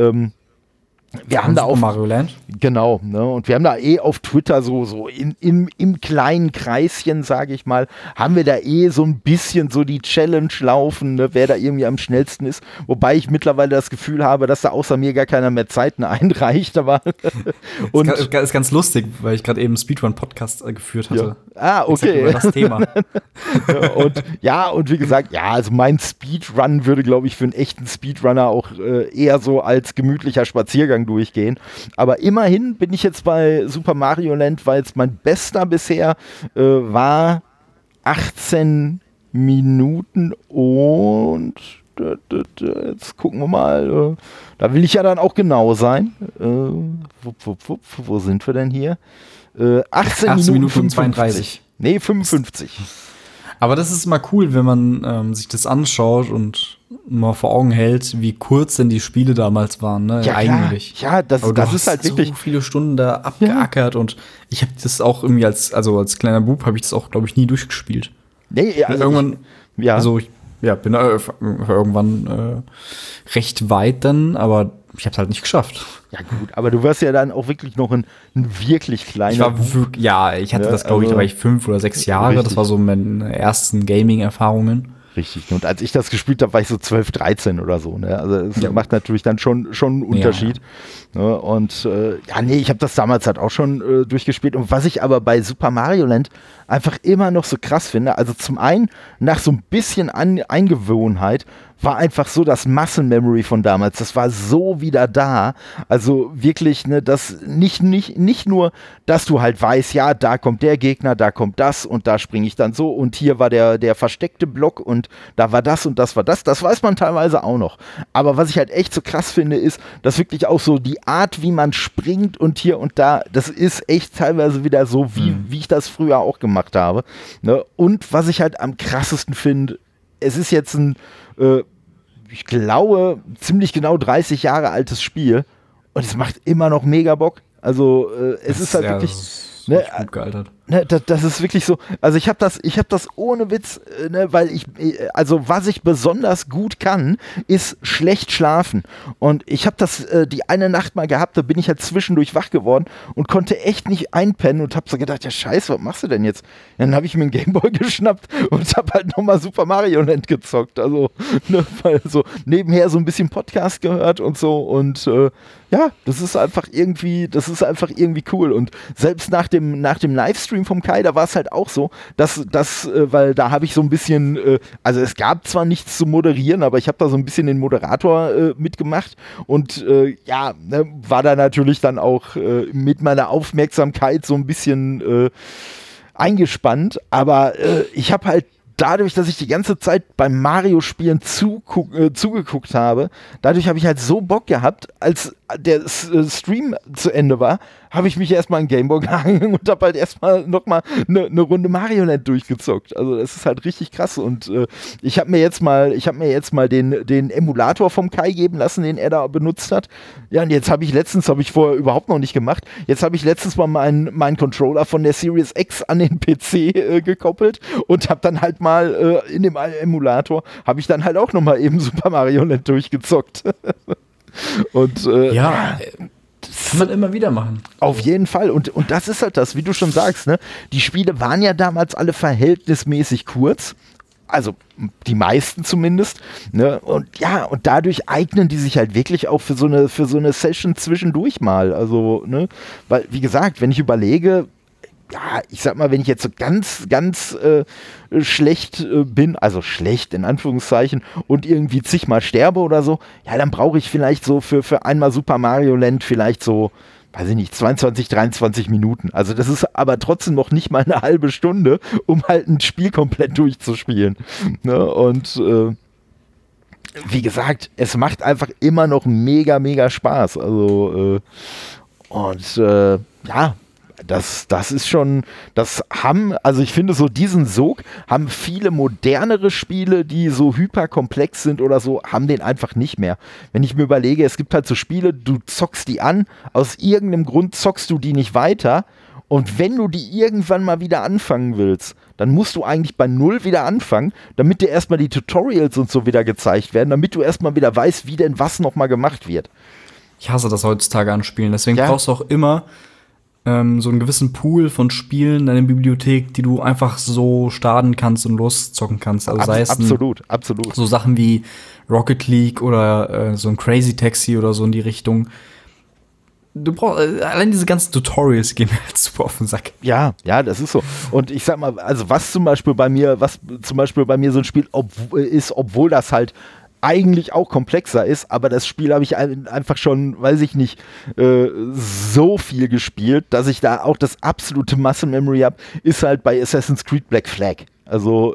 Wir haben da auch Mario Land. Genau, ne? Und wir haben da auf Twitter so im kleinen Kreischen, sage ich mal, haben wir da so ein bisschen so die Challenge laufen, ne? Wer da irgendwie am schnellsten ist. Wobei ich mittlerweile das Gefühl habe, dass da außer mir gar keiner mehr Zeiten einreicht. Aber und ist ganz lustig, weil ich gerade eben einen Speedrun-Podcast geführt hatte. Ja. Ah, okay. Über das Thema. und wie gesagt, also mein Speedrun würde, glaube ich, für einen echten Speedrunner auch eher so als gemütlicher Spaziergang durchgehen. Aber immerhin bin ich jetzt bei Super Mario Land, weil es mein bester bisher war, 18 Minuten und jetzt gucken wir mal. Da will ich ja dann auch genau sein. Wo sind wir denn hier? 18 Minuten 32. Nee, 55. Aber das ist mal cool, wenn man sich das anschaut und mal vor Augen hält, wie kurz denn die Spiele damals waren, ne? Ja, eigentlich. Ja, das ist halt wirklich so viele Stunden da abgeackert und ich habe das auch irgendwie als kleiner Bub habe ich das auch, glaube ich, nie durchgespielt. Nee, also ich bin irgendwann recht weit dann, aber ich hab's halt nicht geschafft. Ja gut, aber du warst ja dann auch wirklich noch ein wirklich kleiner. Ich hatte, glaube ich, da war ich 5 oder 6 Jahre. Richtig. Das war so meine ersten Gaming-Erfahrungen. Richtig. Und als ich das gespielt habe, war ich so 12, 13 oder so. Ne? Also es macht natürlich dann schon einen Unterschied. Ja. Ne? Und ich habe das damals halt auch schon durchgespielt. Und was ich aber bei Super Mario Land einfach immer noch so krass finde, also zum einen nach so ein bisschen Eingewohnheit, war einfach so das Muscle-Memory von damals. Das war so wieder da. Also wirklich, ne, das nicht nur, dass du halt weißt, ja, da kommt der Gegner, da kommt das und da springe ich dann so und hier war der versteckte Block und da war das und das war das. Das weiß man teilweise auch noch. Aber was ich halt echt so krass finde, ist, dass wirklich auch so die Art, wie man springt und hier und da, das ist echt teilweise wieder so, wie ich das früher auch gemacht habe. Ne? Und was ich halt am krassesten finde, es ist jetzt ein ich glaube, ziemlich genau 30 Jahre altes Spiel und es macht immer noch mega Bock. Also es ist halt wirklich gut gealtert. Ne, das ist wirklich so, also ich habe das ohne Witz, ne, weil was ich besonders gut kann, ist schlecht schlafen. Und ich habe das die eine Nacht mal gehabt, da bin ich halt zwischendurch wach geworden und konnte echt nicht einpennen und habe so gedacht, ja scheiße, was machst du denn jetzt? Dann habe ich mir einen Gameboy geschnappt und habe halt nochmal Super Mario Land gezockt. Also, ne, weil so nebenher so ein bisschen Podcast gehört und so und das ist einfach irgendwie cool. Und selbst nach dem Livestream vom Kai, da war es halt auch so, dass weil da habe ich so ein bisschen, also es gab zwar nichts zu moderieren, aber ich habe da so ein bisschen den Moderator mitgemacht und war da natürlich dann auch mit meiner Aufmerksamkeit so ein bisschen eingespannt, aber ich habe halt dadurch, dass ich die ganze Zeit beim Mario-Spielen zugeguckt habe, dadurch habe ich halt so Bock gehabt, als der Stream zu Ende war, habe ich mich erstmal in Gameboy gehangen und habe halt erstmal nochmal eine Runde Mario Land durchgezockt. Also das ist halt richtig krass und ich habe mir jetzt mal den Emulator vom Kai geben lassen, den er da benutzt hat. Ja, und jetzt habe ich vorher überhaupt noch nicht gemacht. Jetzt habe ich letztens mal meinen Controller von der Series X an den PC gekoppelt und habe dann halt mal in dem Emulator habe ich dann halt auch nochmal eben Super Mario Land durchgezockt. Und das kann man immer wieder machen. Auf jeden Fall. Und das ist halt das, wie du schon sagst, ne? Die Spiele waren ja damals alle verhältnismäßig kurz. Also die meisten zumindest. Ne? Und dadurch eignen die sich halt wirklich auch für so eine Session zwischendurch mal. Also, ne? Weil, wie gesagt, wenn ich überlege, ich sag mal, wenn ich jetzt so ganz, ganz schlecht bin, also schlecht in Anführungszeichen, und irgendwie zigmal sterbe oder so, ja, dann brauche ich vielleicht so für einmal Super Mario Land vielleicht so, weiß ich nicht, 22, 23 Minuten. Also das ist aber trotzdem noch nicht mal eine halbe Stunde, um halt ein Spiel komplett durchzuspielen. Ne? Und wie gesagt, es macht einfach immer noch mega, mega Spaß. Also Das ist schon, also ich finde so diesen Sog haben viele modernere Spiele, die so hyperkomplex sind oder so, haben den einfach nicht mehr. Wenn ich mir überlege, es gibt halt so Spiele, du zockst die an, aus irgendeinem Grund zockst du die nicht weiter und wenn du die irgendwann mal wieder anfangen willst, dann musst du eigentlich bei Null wieder anfangen, damit dir erstmal die Tutorials und so wieder gezeigt werden, damit du erstmal wieder weißt, wie denn was nochmal gemacht wird. Ich hasse das heutzutage an Spielen. Deswegen brauchst du auch immer so einen gewissen Pool von Spielen in deiner Bibliothek, die du einfach so starten kannst und loszocken kannst. Also sei es absolut. So Sachen wie Rocket League oder so ein Crazy Taxi oder so in die Richtung. Du brauchst allein diese ganzen Tutorials gehen mir halt super auf den Sack. Ja, das ist so. Und ich sag mal, also was zum Beispiel bei mir so ein Spiel ist, obwohl das halt eigentlich auch komplexer ist, aber das Spiel habe ich einfach schon, weiß ich nicht, so viel gespielt, dass ich da auch das absolute Muscle Memory habe, ist halt bei Assassin's Creed Black Flag. Also,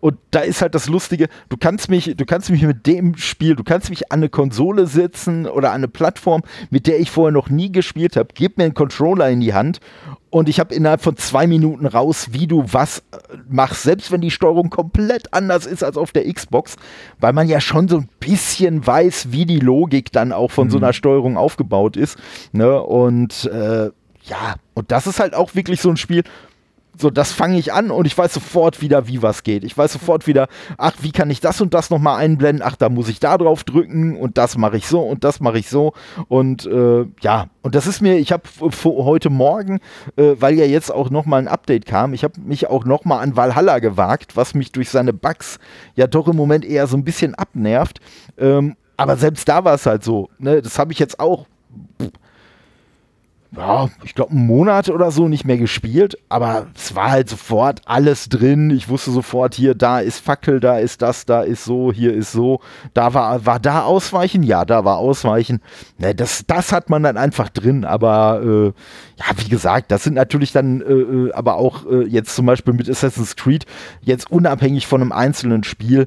und da ist halt das Lustige, du kannst mich mit dem Spiel, du kannst mich an eine Konsole setzen oder an eine Plattform, mit der ich vorher noch nie gespielt habe, gib mir einen Controller in die Hand und ich habe innerhalb von 2 Minuten raus, wie du was machst, selbst wenn die Steuerung komplett anders ist als auf der Xbox, weil man ja schon so ein bisschen weiß, wie die Logik dann auch von so einer Steuerung aufgebaut ist, ne? Und und das ist halt auch wirklich so ein Spiel, so, das fange ich an und ich weiß sofort wieder, wie was geht. Ich weiß sofort wieder, ach, wie kann ich das und das nochmal einblenden? Ach, da muss ich da drauf drücken und das mache ich so und das mache ich so. Und und das ist mir, ich habe heute Morgen, weil ja jetzt auch nochmal ein Update kam, ich habe mich auch nochmal an Valhalla gewagt, was mich durch seine Bugs ja doch im Moment eher so ein bisschen abnervt. Aber selbst da war es halt so, ne? Das habe ich jetzt auch... Ja, ich glaube, einen Monat oder so nicht mehr gespielt, aber es war halt sofort alles drin. Ich wusste sofort, hier, da ist Fackel, da ist das, da ist so, hier ist so. Da war da Ausweichen? Ja, da war Ausweichen. Ne, das hat man dann einfach drin, aber wie gesagt, das sind natürlich dann aber auch jetzt zum Beispiel mit Assassin's Creed, jetzt unabhängig von einem einzelnen Spiel,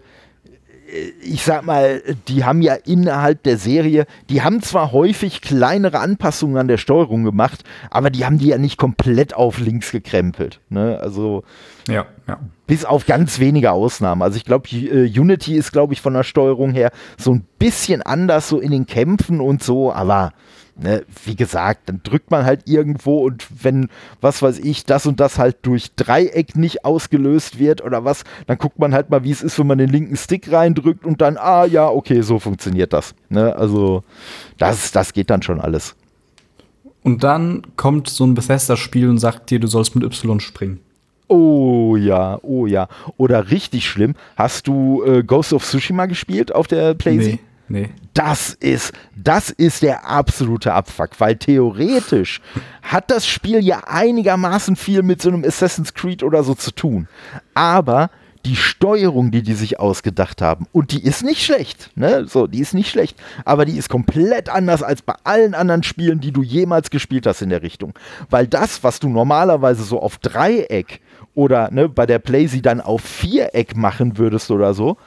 ich sag mal, die haben ja innerhalb der Serie, die haben zwar häufig kleinere Anpassungen an der Steuerung gemacht, aber die haben die ja nicht komplett auf links gekrempelt, ne? Also ja. Bis auf ganz wenige Ausnahmen. Also ich glaube, Unity ist, glaube ich, von der Steuerung her so ein bisschen anders, so in den Kämpfen und so, aber ne, wie gesagt, dann drückt man halt irgendwo und wenn, was weiß ich, das und das halt durch Dreieck nicht ausgelöst wird oder was, dann guckt man halt mal, wie es ist, wenn man den linken Stick reindrückt und dann, okay, so funktioniert das. Ne, also das geht dann schon alles. Und dann kommt so ein Bethesda-Spiel und sagt dir, du sollst mit Y springen. Oh ja. Oder richtig schlimm, hast du Ghost of Tsushima gespielt auf der PlayStation? Nee. Das ist der absolute Abfuck, weil theoretisch hat das Spiel ja einigermaßen viel mit so einem Assassin's Creed oder so zu tun. Aber die Steuerung, die sich ausgedacht haben, und die ist nicht schlecht, ne? So, die ist nicht schlecht, aber die ist komplett anders als bei allen anderen Spielen, die du jemals gespielt hast in der Richtung. Weil das, was du normalerweise so auf Dreieck oder ne, bei der PlayStation dann auf Viereck machen würdest oder so,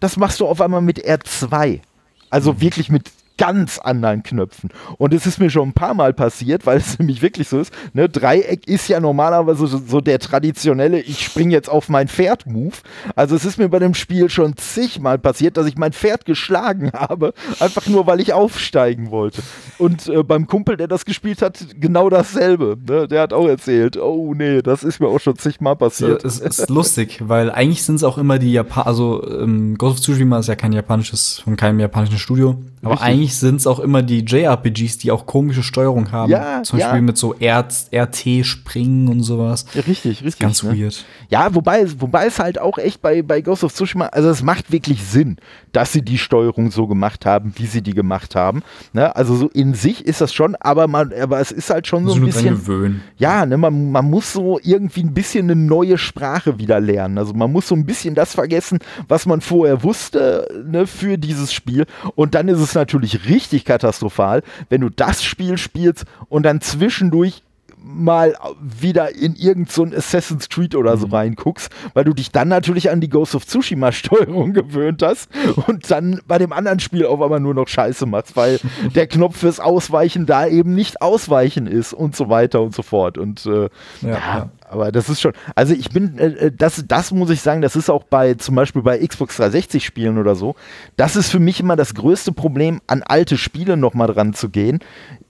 das machst du auf einmal mit R2. Also wirklich mit ganz anderen Knöpfen. Und es ist mir schon ein paar Mal passiert, weil es nämlich wirklich so ist, ne? Dreieck ist ja normalerweise so der traditionelle, ich springe jetzt auf mein Pferd-Move. Also es ist mir bei dem Spiel schon zigmal passiert, dass ich mein Pferd geschlagen habe, einfach nur, weil ich aufsteigen wollte. Und beim Kumpel, der das gespielt hat, genau dasselbe. Ne? Der hat auch erzählt, oh nee, das ist mir auch schon zigmal passiert. Es ist lustig, weil eigentlich sind es auch immer die Ghost of Tsushima ist ja von keinem japanischen Studio, aber richtig. Eigentlich sind es auch immer die JRPGs, die auch komische Steuerung haben. Ja, zum Beispiel mit so RT-Springen und sowas. Ja, richtig. Ganz weird. Ja, wobei es halt auch echt bei Ghost of Tsushima, also es macht wirklich Sinn, dass sie die Steuerung so gemacht haben, wie sie die gemacht haben. Ne? Also so in sich ist das schon, aber es ist halt schon so ein bisschen... gewöhnen. Ja, ne, man muss so irgendwie ein bisschen eine neue Sprache wieder lernen. Also man muss so ein bisschen das vergessen, was man vorher wusste, ne, für dieses Spiel. Und dann ist es natürlich richtig katastrophal, wenn du das Spiel spielst und dann zwischendurch mal wieder in irgend so ein Assassin's Creed oder so reinguckst, weil du dich dann natürlich an die Ghost of Tsushima Steuerung gewöhnt hast und dann bei dem anderen Spiel auf einmal nur noch Scheiße machst, weil der Knopf fürs Ausweichen da eben nicht ausweichen ist und so weiter und so fort. Und aber das ist schon, also ich bin, das muss ich sagen, das ist auch bei, zum Beispiel bei Xbox 360 Spielen oder so, das ist für mich immer das größte Problem, an alte Spiele nochmal dran zu gehen,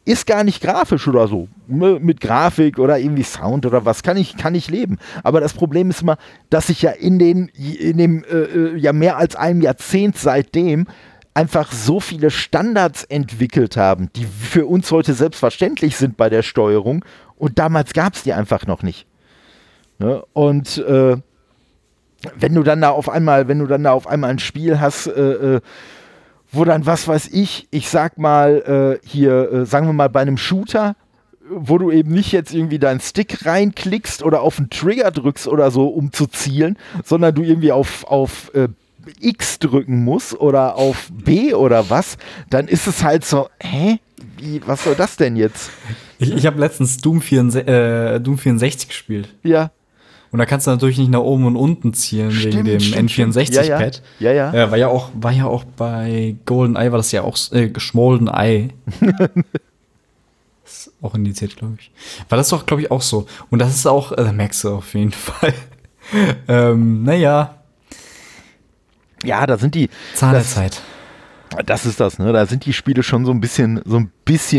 ist gar nicht grafisch oder so, mit Grafik oder irgendwie Sound oder was, kann ich leben, aber das Problem ist immer, dass ich ja in dem ja mehr als einem Jahrzehnt seitdem einfach so viele Standards entwickelt haben, die für uns heute selbstverständlich sind bei der Steuerung, und damals gab es die einfach noch nicht. Ne? Und wenn du dann da auf einmal ein Spiel hast, wo dann, was weiß ich sag mal, sagen wir mal bei einem Shooter, wo du eben nicht jetzt irgendwie deinen Stick reinklickst oder auf einen Trigger drückst oder so, um zu zielen, sondern du irgendwie auf X drücken musst oder auf B oder was, dann ist es halt so, was soll das denn jetzt? Ich habe letztens Doom 64 gespielt. Ja. Und da kannst du natürlich nicht nach oben und unten zielen, wegen dem N64-Pad. Ja. War ja auch bei GoldenEye, war das ja auch GoldenEye. Ist auch indiziert, glaube ich. War das doch, glaube ich, auch so. Und das ist auch, da merkst du auf jeden Fall. Ja, da sind die Zahn der Zeit. Das ist das, ne? Da sind die Spiele schon so ein bisschen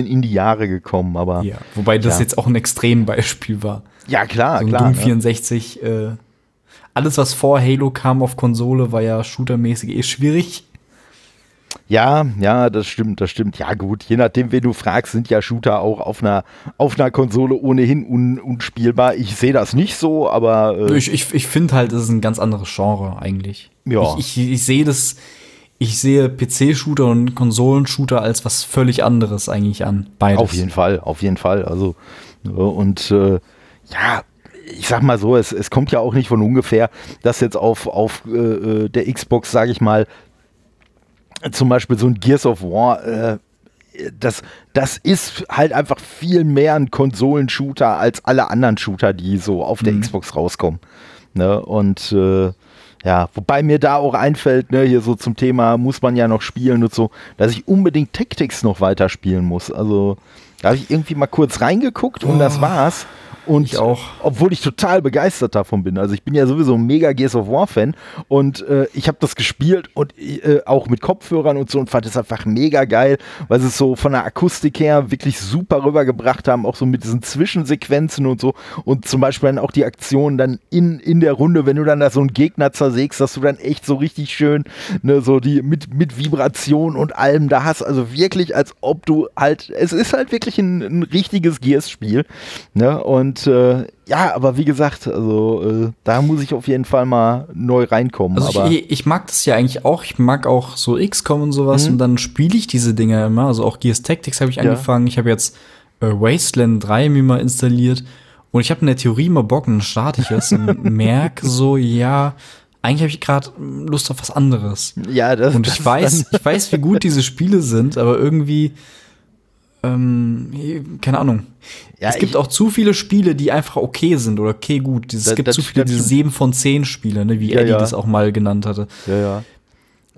in die Jahre gekommen, aber. Ja, wobei das jetzt auch ein Extrembeispiel war. Ja, klar, so ein Doom 64, alles, was vor Halo kam auf Konsole, war ja shootermäßig schwierig. Ja, das stimmt. Ja, gut, je nachdem, wen du fragst, sind ja Shooter auch auf einer Konsole ohnehin unspielbar. Ich sehe das nicht so, aber. Ich finde halt, es ist ein ganz anderes Genre eigentlich. Ja. Ich sehe PC-Shooter und Konsolenshooter als was völlig anderes eigentlich an. Beides. Auf jeden Fall. Also, und ich sag mal so, es kommt ja auch nicht von ungefähr, dass jetzt auf der Xbox, sag ich mal, zum Beispiel so ein Gears of War, das ist halt einfach viel mehr ein Konsolenshooter als alle anderen Shooter, die so auf der Xbox rauskommen. Ne? Und wobei mir da auch einfällt, ne, hier so zum Thema, muss man ja noch spielen und so, dass ich unbedingt Tactics noch weiter spielen muss. Also da habe ich irgendwie mal kurz reingeguckt und das war's. Und ich auch. Obwohl ich total begeistert davon bin. Also ich bin ja sowieso ein mega Gears of War Fan und ich habe das gespielt und auch mit Kopfhörern und so und fand es einfach mega geil, weil sie es so von der Akustik her wirklich super rübergebracht haben, auch so mit diesen Zwischensequenzen und so, und zum Beispiel dann auch die Aktion dann in der Runde, wenn du dann da so einen Gegner zersägst, dass du dann echt so richtig schön, ne, so die mit Vibration und allem da hast, also wirklich, als ob du halt, es ist halt wirklich ein richtiges Gears-Spiel, ne, aber wie gesagt, also da muss ich auf jeden Fall mal neu reinkommen. Also aber ich mag das ja eigentlich auch. Ich mag auch so XCOM und sowas und dann spiele ich diese Dinger immer. Also auch Gears Tactics habe ich angefangen. Ich habe jetzt Wasteland 3 mir mal installiert und ich habe in der Theorie mal Bock, dann starte ich es und merke so, eigentlich habe ich gerade Lust auf was anderes. Ja, das, und ich weiß, wie gut diese Spiele sind, aber irgendwie keine Ahnung. Ja, es gibt auch zu viele Spiele, die einfach okay sind oder okay gut. Es gibt zu viele diese 7/10 Spiele, ne, wie Eddie das auch mal genannt hatte. Ja.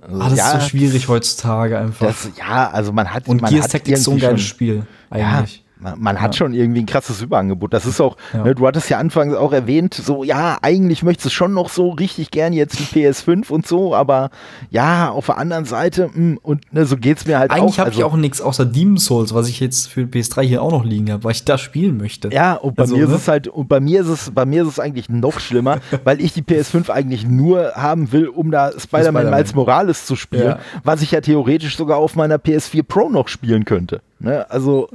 Also, das ist so schwierig heutzutage einfach. Und Gears Tactics ist so ein geiles Spiel eigentlich. Ja. Man hat schon irgendwie ein krasses Überangebot. Das ist auch, ne, du hattest ja anfangs auch erwähnt, so, eigentlich möchtest du schon noch so richtig gern jetzt die PS5 und so, aber auf der anderen Seite, und ne, so geht's mir halt eigentlich auch. Eigentlich habe ich auch nichts außer Demon's Souls, was ich jetzt für PS3 hier auch noch liegen habe, weil ich da spielen möchte. Ja, und bei mir ist es eigentlich noch schlimmer, weil ich die PS5 eigentlich nur haben will, um da Spider-Man Miles Morales zu spielen, was ich ja theoretisch sogar auf meiner PS4 Pro noch spielen könnte. Ne, also,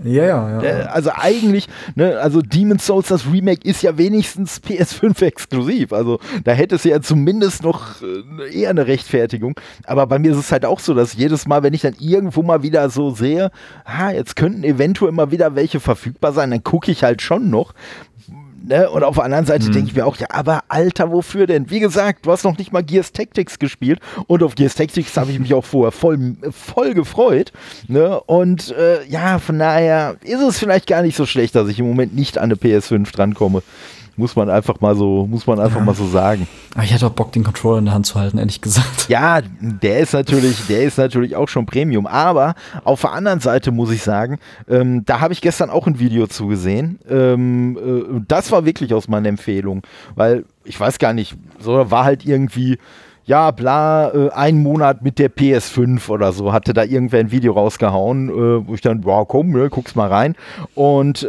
also eigentlich, ne, also Demon's Souls, das Remake, ist ja wenigstens PS5 exklusiv, also da hätte es ja zumindest noch eher eine Rechtfertigung, aber bei mir ist es halt auch so, dass jedes Mal, wenn ich dann irgendwo mal wieder so sehe, jetzt könnten eventuell mal wieder welche verfügbar sein, dann gucke ich halt schon noch. Ne? Und auf der anderen Seite denke ich mir auch, aber Alter, wofür denn? Wie gesagt, du hast noch nicht mal Gears Tactics gespielt und auf Gears Tactics habe ich mich auch vorher voll gefreut. Ne? Und von daher ist es vielleicht gar nicht so schlecht, dass ich im Moment nicht an eine PS5 drankomme. Muss man einfach mal so sagen. Aber ich hatte auch Bock, den Controller in der Hand zu halten, ehrlich gesagt. Ja, der ist natürlich auch schon Premium. Aber auf der anderen Seite muss ich sagen, da habe ich gestern auch ein Video zugesehen. Das war wirklich aus meiner Empfehlung. Weil, ich weiß gar nicht, so war halt irgendwie, ein Monat mit der PS5 oder so, hatte da irgendwer ein Video rausgehauen, wo ich dann, guck's mal rein. Und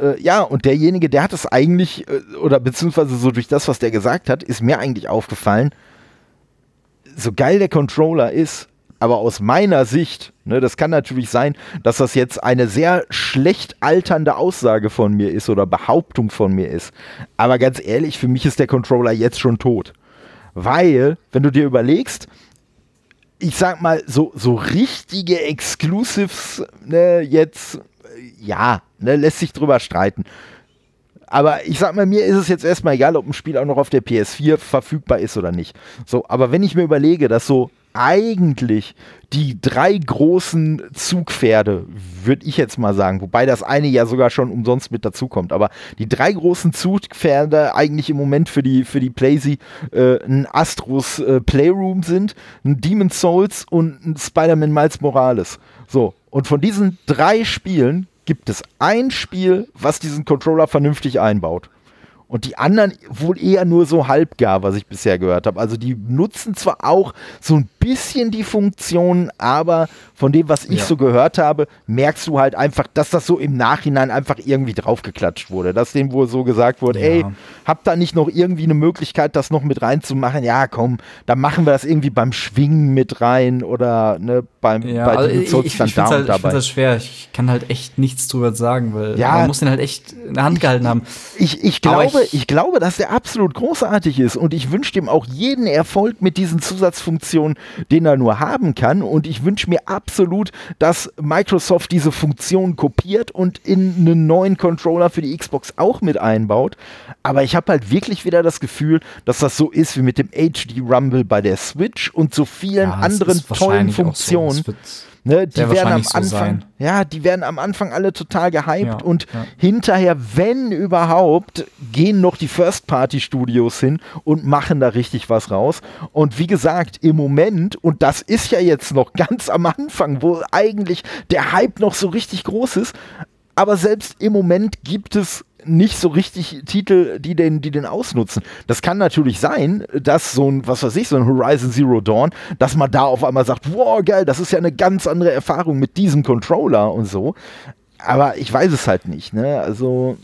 und derjenige, der hat es eigentlich, oder beziehungsweise so durch das, was der gesagt hat, ist mir eigentlich aufgefallen, so geil der Controller ist, aber aus meiner Sicht, ne, das kann natürlich sein, dass das jetzt eine sehr schlecht alternde Aussage von mir ist oder Behauptung von mir ist. Aber ganz ehrlich, für mich ist der Controller jetzt schon tot. Weil, wenn du dir überlegst, ich sag mal, so richtige Exclusives, ne, jetzt, ja, ne, lässt sich drüber streiten. Aber ich sag mal, mir ist es jetzt erstmal egal, ob ein Spiel auch noch auf der PS4 verfügbar ist oder nicht. So, aber wenn ich mir überlege, dass so eigentlich die drei großen Zugpferde, würde ich jetzt mal sagen, wobei das eine ja sogar schon umsonst mit dazukommt, aber die drei großen Zugpferde eigentlich im Moment für die Playsee ein Astros Playroom sind, ein Demon's Souls und ein Spider-Man Miles Morales. So, und von diesen drei Spielen gibt es ein Spiel, was diesen Controller vernünftig einbaut. Und die anderen wohl eher nur so halbgar, was ich bisher gehört habe. Also die nutzen zwar auch so ein bisschen die Funktionen, aber von dem, was ich so gehört habe, merkst du halt einfach, dass das so im Nachhinein einfach irgendwie draufgeklatscht wurde. Dass dem wohl so gesagt wurde, ey, habt da nicht noch irgendwie eine Möglichkeit, das noch mit reinzumachen? Ja, komm, dann machen wir das irgendwie beim Schwingen mit rein oder ne, bei den Zolls dann da und dabei. Ich finde das schwer. Ich kann halt echt nichts drüber sagen, weil man muss den halt echt in der Hand gehalten haben. Ich glaube, dass der absolut großartig ist und ich wünsche dem auch jeden Erfolg mit diesen Zusatzfunktionen, den er nur haben kann, und ich wünsche mir absolut, dass Microsoft diese Funktion kopiert und in einen neuen Controller für die Xbox auch mit einbaut, aber ich habe halt wirklich wieder das Gefühl, dass das so ist wie mit dem HD Rumble bei der Switch und so vielen anderen tollen Funktionen. Ne, die werden am Anfang, die werden am Anfang alle total gehypt und hinterher, wenn überhaupt, gehen noch die First-Party-Studios hin und machen da richtig was raus. Und wie gesagt, im Moment, und das ist ja jetzt noch ganz am Anfang, wo eigentlich der Hype noch so richtig groß ist, aber selbst im Moment gibt es nicht so richtig Titel, die den ausnutzen. Das kann natürlich sein, dass so ein Horizon Zero Dawn, dass man da auf einmal sagt, wow, geil, das ist ja eine ganz andere Erfahrung mit diesem Controller und so. Aber ich weiß es halt nicht, ne? Also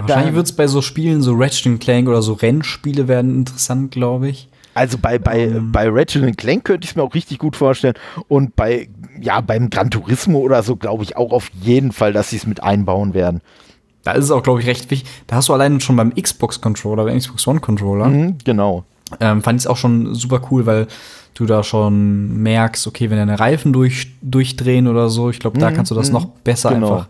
wahrscheinlich wird es bei so Spielen, so Ratchet & Clank oder so Rennspiele werden interessant, glaube ich. Also bei Ratchet & Clank könnte ich es mir auch richtig gut vorstellen. Und beim Gran Turismo oder so, glaube ich auch auf jeden Fall, dass sie es mit einbauen werden. Da ist es auch, glaube ich, recht wichtig. Da hast du allein schon beim Xbox-Controller, beim Xbox One-Controller. Mhm, genau. Fand ich es auch schon super cool, weil du da schon merkst, okay, wenn deine Reifen durchdrehen oder so, ich glaube, da kannst du das noch besser einfach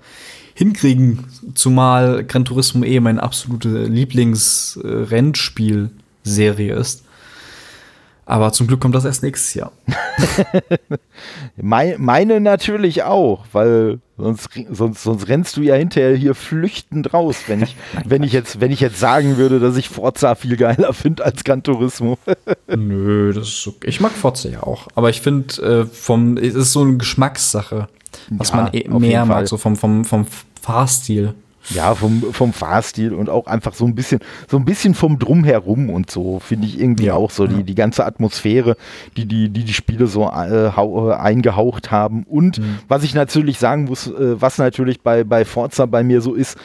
hinkriegen. Zumal Gran Turismo meine absolute Lieblings-Rennspiel-Serie ist. Aber zum Glück kommt das erst nächstes Jahr. Meine natürlich auch, weil sonst rennst du ja hinterher hier flüchtend raus, wenn ich jetzt sagen würde, dass ich Forza viel geiler finde als Gran Turismo. Nö, das ist okay. Ich mag Forza ja auch, aber ich finde es ist so eine Geschmackssache, was man mehr mag, so vom Fahrstil. Ja, vom Fahrstil und auch einfach so ein bisschen vom Drumherum und so, finde ich irgendwie auch so. Die ganze Atmosphäre, die Spiele so eingehaucht haben. Und was ich natürlich sagen muss, was natürlich bei Forza bei mir so ist,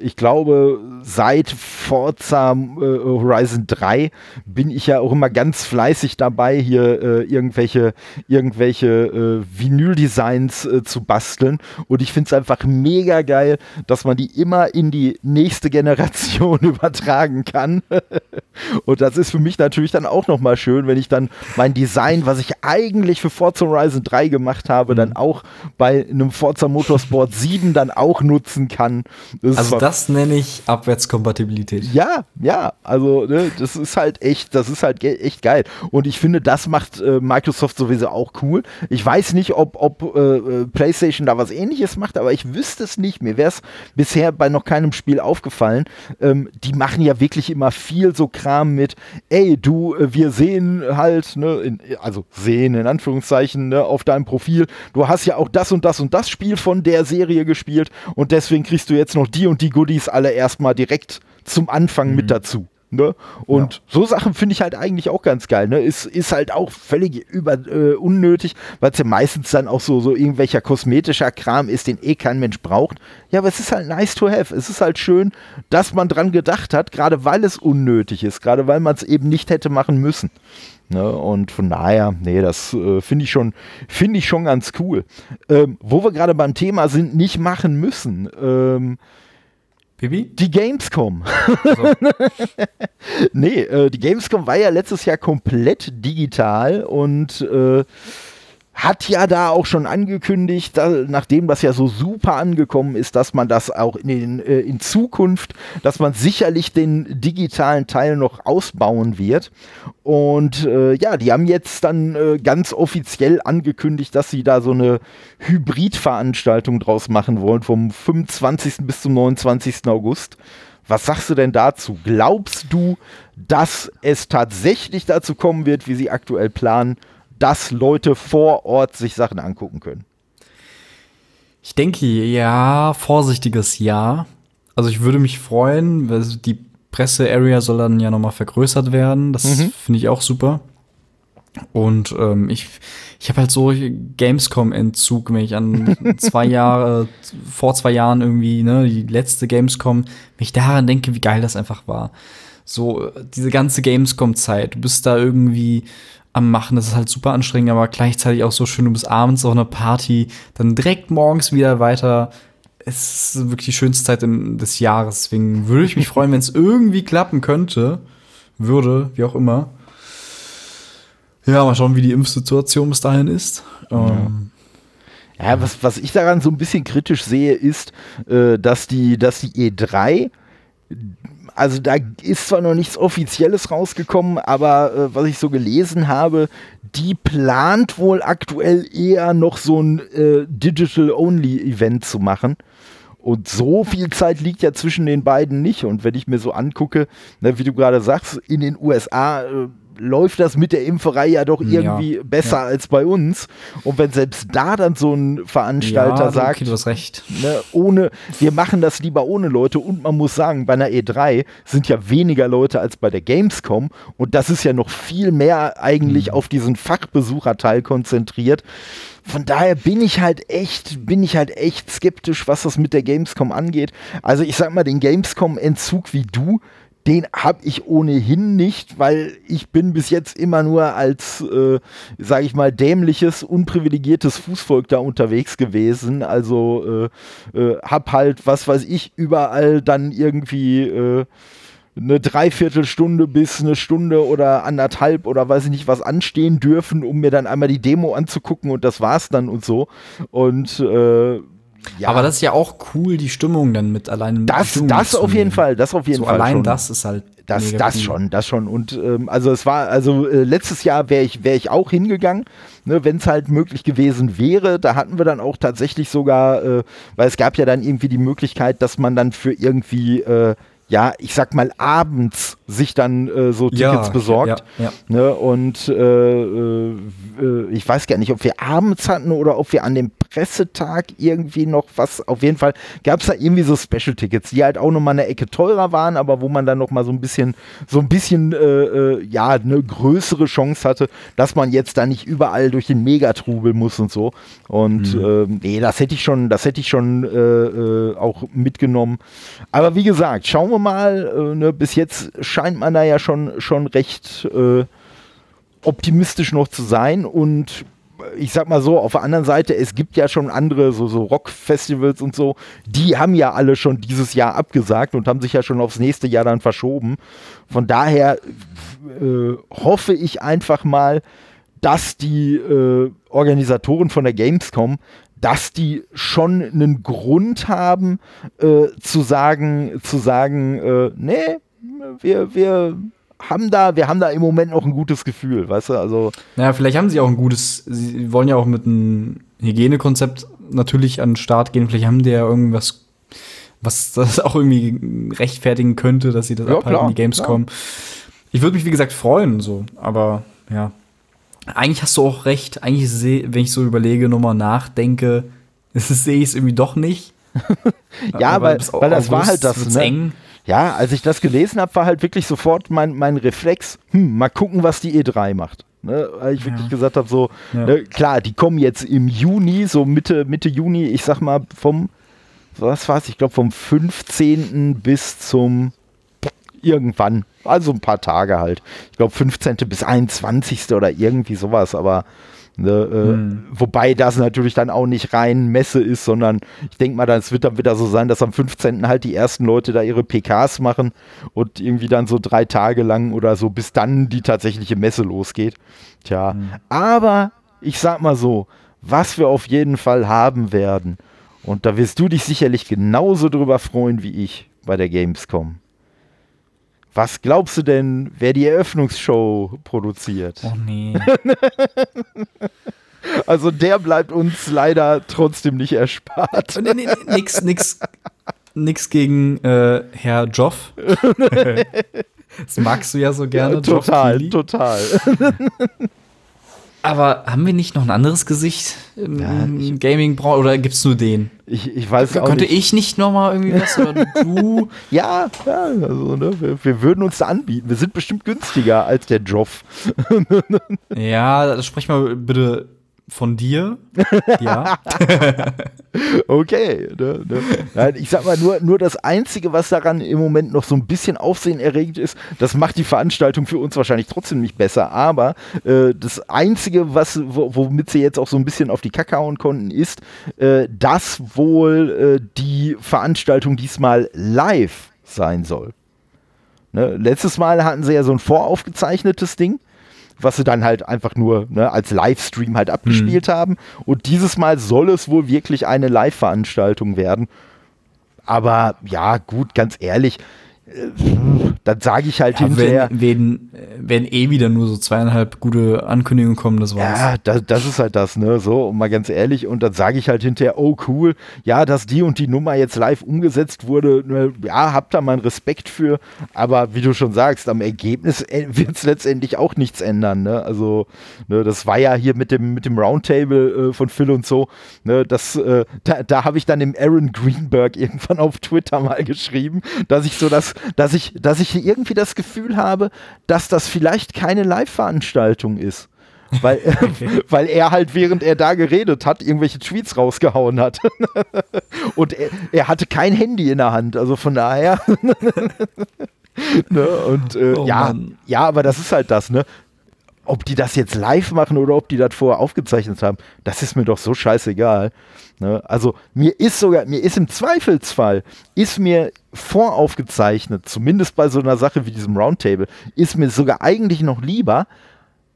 ich glaube, seit Forza Horizon 3 bin ich ja auch immer ganz fleißig dabei, hier irgendwelche Vinyl-Designs zu basteln. Und ich finde es einfach mega geil, dass man die immer in die nächste Generation übertragen kann. Und das ist für mich natürlich dann auch nochmal schön, wenn ich dann mein Design, was ich eigentlich für Forza Horizon 3 gemacht habe, dann auch bei einem Forza Motorsport 7 dann auch nutzen kann. Das nenne ich Abwärtskompatibilität. Ja, also ne, das ist halt echt geil. Und ich finde, das macht Microsoft sowieso auch cool. Ich weiß nicht, ob PlayStation da was Ähnliches macht, aber ich wüsste es nicht. Mir wäre es bisher bei noch keinem Spiel aufgefallen. Die machen ja wirklich immer viel so Kram mit, ey, du, wir sehen halt, ne, sehen in Anführungszeichen, ne, auf deinem Profil, du hast ja auch das und das und das Spiel von der Serie gespielt und deswegen kriegst du jetzt noch die und die Goodies alle erstmal direkt zum Anfang mit dazu. Ne? Und so Sachen finde ich halt eigentlich auch ganz geil. Ne? Ist halt auch völlig unnötig, weil es ja meistens dann auch so irgendwelcher kosmetischer Kram ist, den eh kein Mensch braucht. Ja, aber es ist halt nice to have. Es ist halt schön, dass man dran gedacht hat, gerade weil es unnötig ist, gerade weil man es eben nicht hätte machen müssen. Ne? Und von daher, nee, das finde ich schon ganz cool. Wo wir gerade beim Thema sind, nicht machen müssen. Bibi? Die Gamescom. So. Nee, die Gamescom war ja letztes Jahr komplett digital und hat ja da auch schon angekündigt, nachdem das ja so super angekommen ist, dass man das auch in Zukunft, dass man sicherlich den digitalen Teil noch ausbauen wird. Und die haben jetzt dann ganz offiziell angekündigt, dass sie da so eine Hybridveranstaltung draus machen wollen, vom 25. bis zum 29. August. Was sagst du denn dazu? Glaubst du, dass es tatsächlich dazu kommen wird, wie sie aktuell planen, dass Leute vor Ort sich Sachen angucken können? Ich denke, ja, vorsichtiges Ja. Also ich würde mich freuen, weil die Presse-Area soll dann ja nochmal vergrößert werden. Das finde ich auch super. Und ich habe halt so Gamescom-Entzug, wenn ich an vor zwei Jahren irgendwie, ne, die letzte Gamescom, wenn ich daran denke, wie geil das einfach war. So diese ganze Gamescom-Zeit, du bist da irgendwie am Machen, das ist halt super anstrengend, aber gleichzeitig auch so schön, du bist abends auf einer Party, dann direkt morgens wieder weiter. Es ist wirklich die schönste Zeit des Jahres, deswegen würde ich mich freuen, wenn es irgendwie klappen könnte, wie auch immer. Ja, mal schauen, wie die Impfsituation bis dahin ist. Ja, was ich daran so ein bisschen kritisch sehe, ist, dass die E3, also da ist zwar noch nichts Offizielles rausgekommen, aber was ich so gelesen habe, die plant wohl aktuell eher noch so ein Digital-Only-Event zu machen. Und so viel Zeit liegt ja zwischen den beiden nicht. Und wenn ich mir so angucke, ne, wie du gerade sagst, in den USA läuft das mit der Impferei ja doch irgendwie besser als bei uns. Und wenn selbst da dann so ein Veranstalter sagt, okay, du hast recht. Ne, wir machen das lieber ohne Leute. Und man muss sagen, bei einer E3 sind ja weniger Leute als bei der Gamescom. Und das ist ja noch viel mehr eigentlich auf diesen Fachbesucherteil konzentriert. Von daher bin ich halt echt skeptisch, was das mit der Gamescom angeht. Also ich sag mal, den Gamescom-Entzug wie du, den habe ich ohnehin nicht, weil ich bin bis jetzt immer nur als, sage ich mal, dämliches, unprivilegiertes Fußvolk da unterwegs gewesen. Also hab halt, was weiß ich, überall dann irgendwie eine Dreiviertelstunde bis eine Stunde oder anderthalb oder weiß ich nicht was anstehen dürfen, um mir dann einmal die Demo anzugucken und das war's dann und so. Und ja. Aber das ist ja auch cool, die Stimmung dann mit allein. Das auf jeden Fall. Allein schon. Das ist halt. Das schon. Und letztes Jahr wäre ich auch hingegangen, ne, wenn es halt möglich gewesen wäre. Da hatten wir dann auch tatsächlich sogar, weil es gab ja dann irgendwie die Möglichkeit, dass man dann für irgendwie ich sag mal, abends sich dann so Tickets besorgt. Ja. Ne, und ich weiß gar nicht, ob wir abends hatten oder ob wir an dem Pressetag irgendwie noch was. Auf jeden Fall gab es da irgendwie so Special-Tickets, die halt auch nochmal eine Ecke teurer waren, aber wo man dann nochmal so ein bisschen eine größere Chance hatte, dass man jetzt da nicht überall durch den Megatrubel muss und so. Und das hätte ich schon auch mitgenommen. Aber wie gesagt, schauen wir mal, ne, bis jetzt scheint man da ja schon recht optimistisch noch zu sein. Und ich sag mal so, auf der anderen Seite, es gibt ja schon andere, so Rock-Festivals und so, die haben ja alle schon dieses Jahr abgesagt und haben sich ja schon aufs nächste Jahr dann verschoben. Von daher hoffe ich einfach mal, dass die Organisatoren von der Gamescom, dass die schon einen Grund haben, zu sagen, nee, wir haben da im Moment noch ein gutes Gefühl, weißt du, also. Naja, vielleicht haben sie auch sie wollen ja auch mit einem Hygienekonzept natürlich an den Start gehen, vielleicht haben die ja irgendwas, was das auch irgendwie rechtfertigen könnte, dass sie das abhalten, klar, die Gamescom. Klar. Ich würde mich, wie gesagt, freuen, so, aber, ja. Eigentlich hast du auch recht. Eigentlich wenn ich so überlege, nochmal nachdenke, sehe ich es irgendwie doch nicht. Ja, weil das war halt das, ne? Eng. Ja, als ich das gelesen habe, war halt wirklich sofort mein Reflex, mal gucken, was die E3 macht. Ne, weil ich wirklich gesagt habe, so, ne, klar, die kommen jetzt im Juni, so Mitte Juni, ich sag mal vom 15. bis zum irgendwann, also ein paar Tage halt. Ich glaube 15. bis 21. oder irgendwie sowas, aber wobei das natürlich dann auch nicht rein Messe ist, sondern ich denke mal, es wird dann wieder so sein, dass am 15. halt die ersten Leute da ihre PKs machen und irgendwie dann so 3 Tage lang oder so, bis dann die tatsächliche Messe losgeht. Tja, aber ich sag mal so, was wir auf jeden Fall haben werden, und da wirst du dich sicherlich genauso drüber freuen wie ich bei der Gamescom. Was glaubst du denn, wer die Eröffnungsshow produziert? Oh nee. Also der bleibt uns leider trotzdem nicht erspart. Nee, nix gegen Herr Joff. Das magst du ja so gerne. Ja, total. Aber haben wir nicht noch ein anderes Gesicht im Gaming-Branche? Oder gibt's nur den? Ich weiß auch nicht. Könnte ich nicht noch mal irgendwie was? Oder du? Ja also, ne, wir würden uns da anbieten. Wir sind bestimmt günstiger als der Joff. Ja, sprich mal bitte von dir. Ja. Okay. Ne. Nein, ich sag mal, nur das Einzige, was daran im Moment noch so ein bisschen Aufsehen erregend ist, das macht die Veranstaltung für uns wahrscheinlich trotzdem nicht besser, aber das Einzige, womit sie jetzt auch so ein bisschen auf die Kacke hauen konnten, ist, dass wohl die Veranstaltung diesmal live sein soll. Ne? Letztes Mal hatten sie ja so ein voraufgezeichnetes Ding, was sie dann halt einfach nur als Livestream halt abgespielt haben. Und dieses Mal soll es wohl wirklich eine Live-Veranstaltung werden. Aber ja, gut, ganz ehrlich, dann sage ich halt hinterher. Wenn wieder nur so 2,5 gute Ankündigungen kommen, das war's. Ja, das ist halt das, ne, so, mal ganz ehrlich. Und dann sage ich halt hinterher, oh cool, ja, dass die und die Nummer jetzt live umgesetzt wurde, ne, ja, hab da meinen Respekt für. Aber wie du schon sagst, am Ergebnis wird's letztendlich auch nichts ändern, ne, also, ne, das war ja hier mit dem Roundtable von Phil und so, ne, das, da habe ich dann dem Aaron Greenberg irgendwann auf Twitter mal geschrieben, dass ich so dass ich irgendwie das Gefühl habe, dass das vielleicht keine Live-Veranstaltung ist. Weil er halt, während er da geredet hat, irgendwelche Tweets rausgehauen hat. Und er hatte kein Handy in der Hand, also von daher. Ne? Und ja, aber das ist halt das, ne? Ob die das jetzt live machen oder ob die das vorher aufgezeichnet haben, das ist mir doch so scheißegal. Ne? Also mir ist im Zweifelsfall, ist mir voraufgezeichnet, zumindest bei so einer Sache wie diesem Roundtable, ist mir sogar eigentlich noch lieber,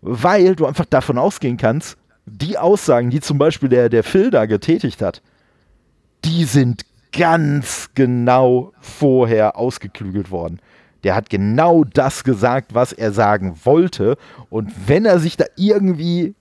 weil du einfach davon ausgehen kannst, die Aussagen, die zum Beispiel der Phil da getätigt hat, die sind ganz genau vorher ausgeklügelt worden. Der hat genau das gesagt, was er sagen wollte. Und wenn er sich da irgendwie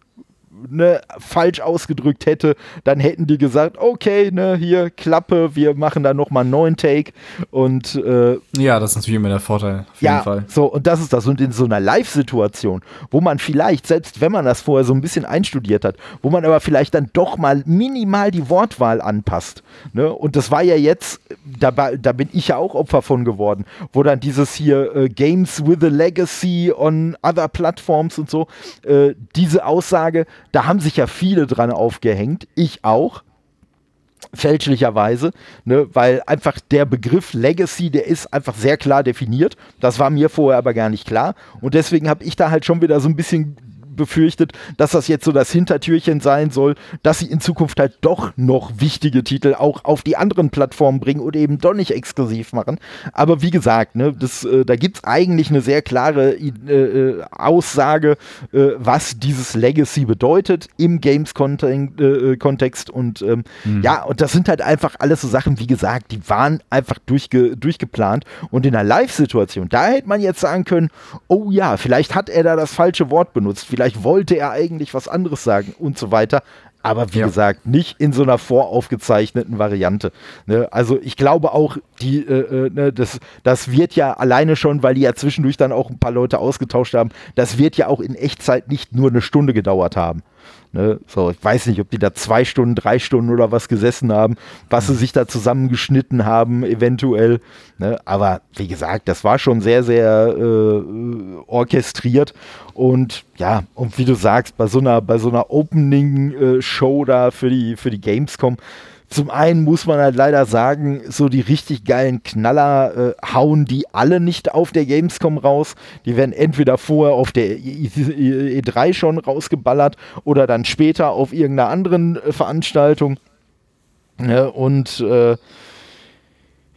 falsch ausgedrückt hätte, dann hätten die gesagt, okay, ne, hier, Klappe, wir machen da nochmal einen neuen Take. Und ja, das ist natürlich immer der Vorteil, auf jeden Fall. So, und das ist das. Und in so einer Live-Situation, wo man vielleicht, selbst wenn man das vorher so ein bisschen einstudiert hat, wo man aber vielleicht dann doch mal minimal die Wortwahl anpasst. Ne? Und das war ja jetzt, da bin ich ja auch Opfer von geworden, wo dann dieses hier Games with a Legacy on other Platforms und so, diese Aussage, da haben sich ja viele dran aufgehängt, ich auch, fälschlicherweise, ne, weil einfach der Begriff Legacy, der ist einfach sehr klar definiert, das war mir vorher aber gar nicht klar und deswegen habe ich da halt schon wieder so ein bisschen befürchtet, dass das jetzt so das Hintertürchen sein soll, dass sie in Zukunft halt doch noch wichtige Titel auch auf die anderen Plattformen bringen und eben doch nicht exklusiv machen. Aber wie gesagt, ne, da gibt es eigentlich eine sehr klare Aussage, was dieses Legacy bedeutet im Games-Kontext und ja, und das sind halt einfach alles so Sachen, wie gesagt, die waren einfach durchgeplant und in einer Live-Situation, da hätte man jetzt sagen können, oh ja, vielleicht hat er da das falsche Wort benutzt, vielleicht wollte er eigentlich was anderes sagen und so weiter, aber wie gesagt, nicht in so einer voraufgezeichneten Variante. Ne? Also ich glaube auch, das wird ja alleine schon, weil die ja zwischendurch dann auch ein paar Leute ausgetauscht haben, das wird ja auch in Echtzeit nicht nur eine Stunde gedauert haben. Ne? So, ich weiß nicht, ob die da 2 Stunden, 3 Stunden oder was gesessen haben, was sie sich da zusammengeschnitten haben, eventuell. Ne? Aber wie gesagt, das war schon sehr, sehr orchestriert. Und ja, und wie du sagst, bei so einer Opening-Show da für die Gamescom, zum einen muss man halt leider sagen, so die richtig geilen Knaller hauen die alle nicht auf der Gamescom raus. Die werden entweder vorher auf der E3 schon rausgeballert oder dann später auf irgendeiner anderen Veranstaltung. Ne? Und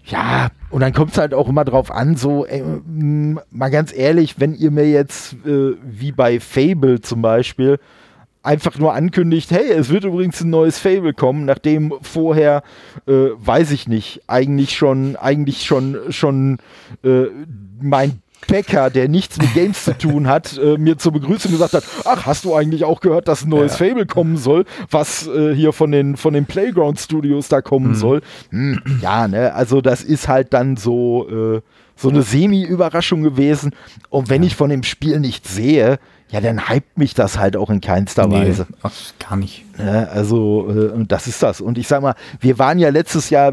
ja, und dann kommt es halt auch immer drauf an, so, ey, mal ganz ehrlich, wenn ihr mir jetzt, wie bei Fable zum Beispiel, einfach nur ankündigt, hey, es wird übrigens ein neues Fable kommen, nachdem vorher, weiß ich nicht, eigentlich schon mein Bäcker, der nichts mit Games zu tun hat, mir zur Begrüßung gesagt hat, ach, hast du eigentlich auch gehört, dass ein neues Fable kommen soll, was hier von den Playground Studios da kommen soll? Ja, ne, also das ist halt dann so eine Semi-Überraschung gewesen. Und wenn ich von dem Spiel nichts sehe, ja, dann hypt mich das halt auch in keinster Weise. Ach, gar nicht. Ja, also, das ist das. Und ich sag mal, wir waren ja letztes Jahr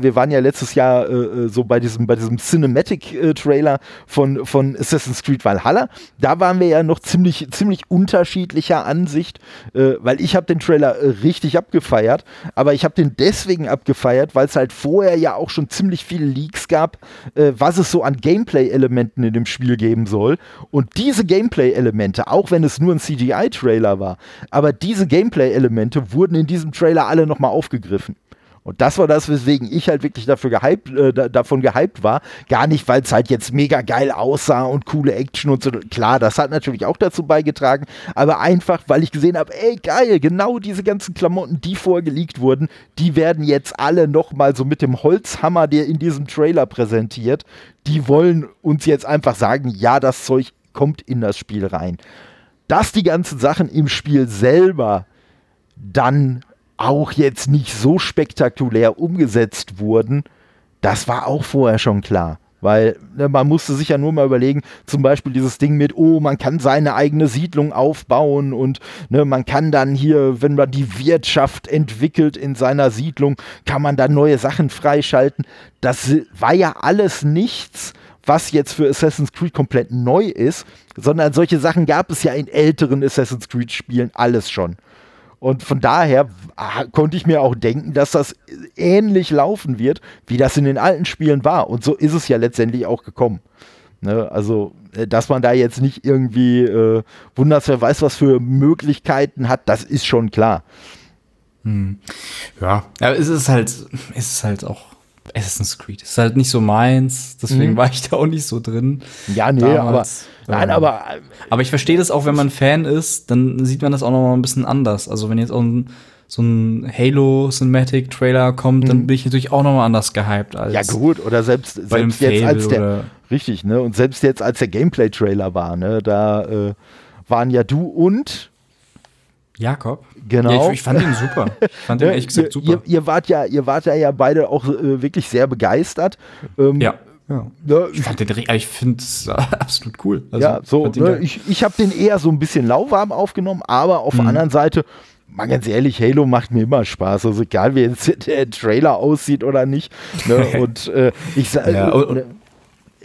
so bei diesem Cinematic-Trailer von Assassin's Creed Valhalla. Da waren wir ja noch ziemlich unterschiedlicher Ansicht, weil ich habe den Trailer richtig abgefeiert, aber ich habe den deswegen abgefeiert, weil es halt vorher ja auch schon ziemlich viele Leaks gab, was es so an Gameplay-Elementen in dem Spiel geben soll. Und diese Gameplay-Elemente, auch wenn es nur ein CGI-Trailer war, aber diese Gameplay-Elemente wurden in diesem Trailer alle nochmal aufgegriffen. Und das war das, weswegen ich halt wirklich davon gehypt war. Gar nicht, weil es halt jetzt mega geil aussah und coole Action und so. Klar, das hat natürlich auch dazu beigetragen, aber einfach, weil ich gesehen habe, ey, geil, genau diese ganzen Klamotten, die vorher geleakt wurden, die werden jetzt alle nochmal so mit dem Holzhammer, der in diesem Trailer präsentiert. Die wollen uns jetzt einfach sagen, ja, das Zeug kommt in das Spiel rein. Dass die ganzen Sachen im Spiel selber dann auch jetzt nicht so spektakulär umgesetzt wurden, das war auch vorher schon klar. Weil man musste sich ja nur mal überlegen, zum Beispiel dieses Ding mit, oh, man kann seine eigene Siedlung aufbauen und ne, man kann dann hier, wenn man die Wirtschaft entwickelt in seiner Siedlung, kann man dann neue Sachen freischalten. Das war ja alles nichts, was jetzt für Assassin's Creed komplett neu ist, sondern solche Sachen gab es ja in älteren Assassin's Creed-Spielen alles schon. Und von daher konnte ich mir auch denken, dass das ähnlich laufen wird, wie das in den alten Spielen war. Und so ist es ja letztendlich auch gekommen. Ne? Also, dass man da jetzt nicht irgendwie wundersam weiß, was für Möglichkeiten hat, das ist schon klar. Ja, aber es ist halt auch Assassin's Creed. Ist halt nicht so meins, deswegen war ich da auch nicht so drin. Ja, nee, damals. Aber ich verstehe das auch, wenn man Fan ist, dann sieht man das auch noch mal ein bisschen anders. Also wenn jetzt auch so ein Halo-Cinematic-Trailer kommt, dann bin ich natürlich auch noch mal anders gehypt. Als ja gut, oder selbst jetzt als der, richtig, ne, und selbst jetzt als der Gameplay-Trailer war, ne, da waren ja du und Jakob. Genau. Ja, ich fand ihn super. Ich fand ihn ehrlich gesagt super. Ihr wart ja beide auch wirklich sehr begeistert. Ja. Ich finde es absolut cool. Also, ja, so, ne, ich habe den eher so ein bisschen lauwarm aufgenommen, aber auf der anderen Seite, mal ganz ehrlich, Halo macht mir immer Spaß. Also egal, wie jetzt der Trailer aussieht oder nicht. Ne, und ich sage. Ja,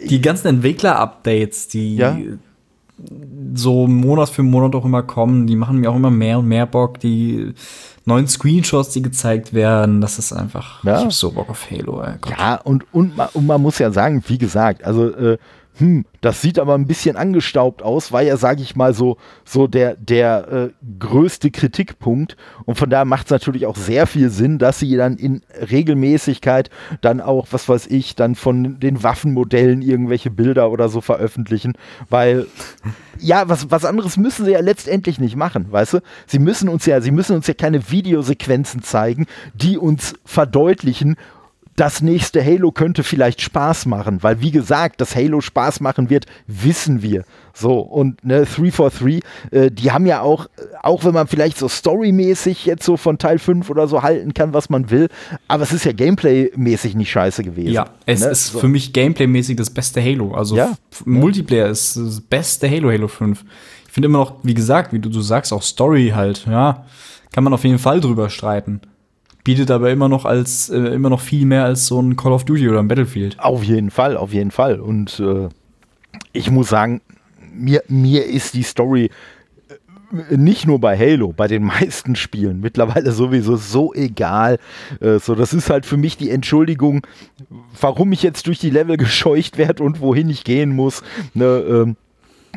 die ganzen Entwickler-Updates, die. Ja? So Monat für Monat auch immer kommen, die machen mir auch immer mehr und mehr Bock, die neuen Screenshots, die gezeigt werden, das ist einfach, ja. Ich hab so Bock auf Halo, ey. Gott. Ja, und man muss ja sagen, wie gesagt, also das sieht aber ein bisschen angestaubt aus, war ja, sage ich mal, so der größte Kritikpunkt. Und von daher macht es natürlich auch sehr viel Sinn, dass sie dann in Regelmäßigkeit dann auch, was weiß ich, dann von den Waffenmodellen irgendwelche Bilder oder so veröffentlichen. Weil, ja, was anderes müssen sie ja letztendlich nicht machen, weißt du? Sie müssen uns ja keine Videosequenzen zeigen, die uns verdeutlichen, das nächste Halo könnte vielleicht Spaß machen, weil wie gesagt, dass Halo Spaß machen wird, wissen wir. So, und ne, 343, die haben ja auch wenn man vielleicht so storymäßig jetzt so von Teil 5 oder so halten kann, was man will, aber es ist ja gameplaymäßig nicht scheiße gewesen. Ja, es ist so. Für mich gameplaymäßig das beste Halo. Also Multiplayer ist das beste Halo 5. finde immer noch, wie gesagt, wie du sagst, auch Story halt, ja, kann man auf jeden Fall drüber streiten. Bietet aber immer noch viel mehr als so ein Call of Duty oder ein Battlefield. Auf jeden Fall, auf jeden Fall. Und ich muss sagen, mir ist die Story nicht nur bei Halo, bei den meisten Spielen mittlerweile sowieso so egal. So, das ist halt für mich die Entschuldigung, warum ich jetzt durch die Level gescheucht werde und wohin ich gehen muss.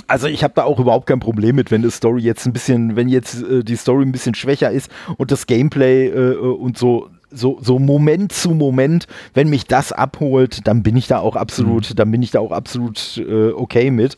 Also ich habe da auch überhaupt kein Problem mit, wenn die Story ein bisschen schwächer ist und das Gameplay und so Moment zu Moment, wenn mich das abholt, dann bin ich da auch absolut, okay mit.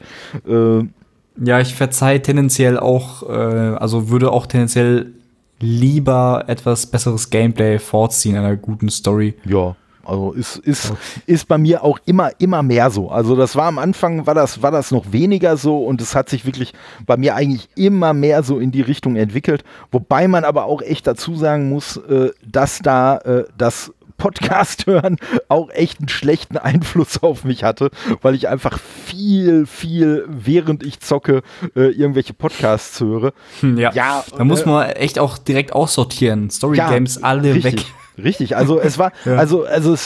Ja, ich verzeihe tendenziell auch, also würde auch tendenziell lieber etwas besseres Gameplay vorziehen einer guten Story. Ja. Also ist bei mir auch immer mehr so. Also das war am Anfang, war das noch weniger so und es hat sich wirklich bei mir eigentlich immer mehr so in die Richtung entwickelt. Wobei man aber auch echt dazu sagen muss, dass da das Podcast hören auch echt einen schlechten Einfluss auf mich hatte, weil ich einfach viel, während ich zocke, irgendwelche Podcasts höre. Ja, da muss man echt auch direkt aussortieren. Storygames alle richtig. Weg. Richtig, also es war,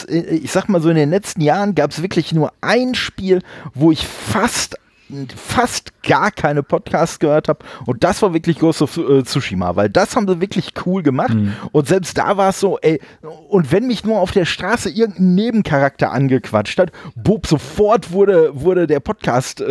ich sag mal so, in den letzten Jahren gab es wirklich nur ein Spiel, wo ich fast gar keine Podcasts gehört habe und das war wirklich Ghost of Tsushima, weil das haben sie wirklich cool gemacht und selbst da war es so, ey, und wenn mich nur auf der Straße irgendein Nebencharakter angequatscht hat, boop, sofort wurde der Podcast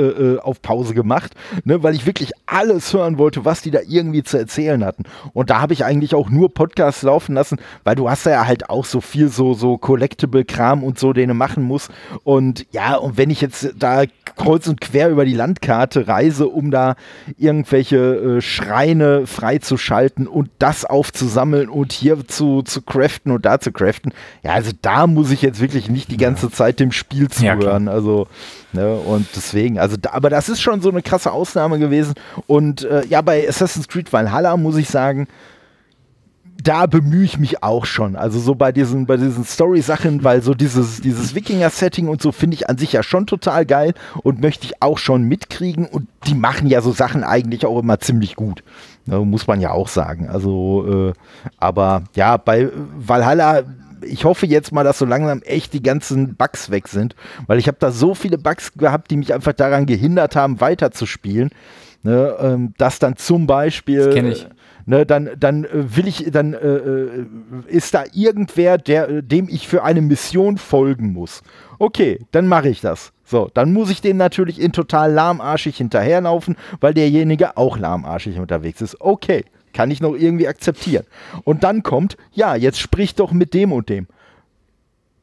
auf Pause gemacht, ne, weil ich wirklich alles hören wollte, was die da irgendwie zu erzählen hatten und da habe ich eigentlich auch nur Podcasts laufen lassen, weil du hast ja halt auch so viel so Collectible-Kram und so, den du machen musst und ja, und wenn ich jetzt da kreuz und quer über die Landkarte reise, um da irgendwelche Schreine freizuschalten und das aufzusammeln und hier zu craften und da zu craften. Ja, also da muss ich jetzt wirklich nicht die ganze Zeit dem Spiel zuhören. Ja, also, ne, und deswegen, also da, aber das ist schon so eine krasse Ausnahme gewesen. Und bei Assassin's Creed Valhalla muss ich sagen, da bemühe ich mich auch schon. Also so bei diesen Story-Sachen, weil so dieses Wikinger-Setting und so finde ich an sich ja schon total geil und möchte ich auch schon mitkriegen. Und die machen ja so Sachen eigentlich auch immer ziemlich gut. Muss man ja auch sagen. Also, aber ja, bei Valhalla, ich hoffe jetzt mal, dass so langsam echt die ganzen Bugs weg sind. Weil ich habe da so viele Bugs gehabt, die mich einfach daran gehindert haben, weiterzuspielen. Ne, dass dann zum Beispiel... Das kenne ich. Ne, ist da irgendwer, dem ich für eine Mission folgen muss. Okay, dann mache ich das. So, dann muss ich dem natürlich in total lahmarschig hinterherlaufen, weil derjenige auch lahmarschig unterwegs ist. Okay, kann ich noch irgendwie akzeptieren. Und dann kommt, ja, jetzt sprich doch mit dem und dem.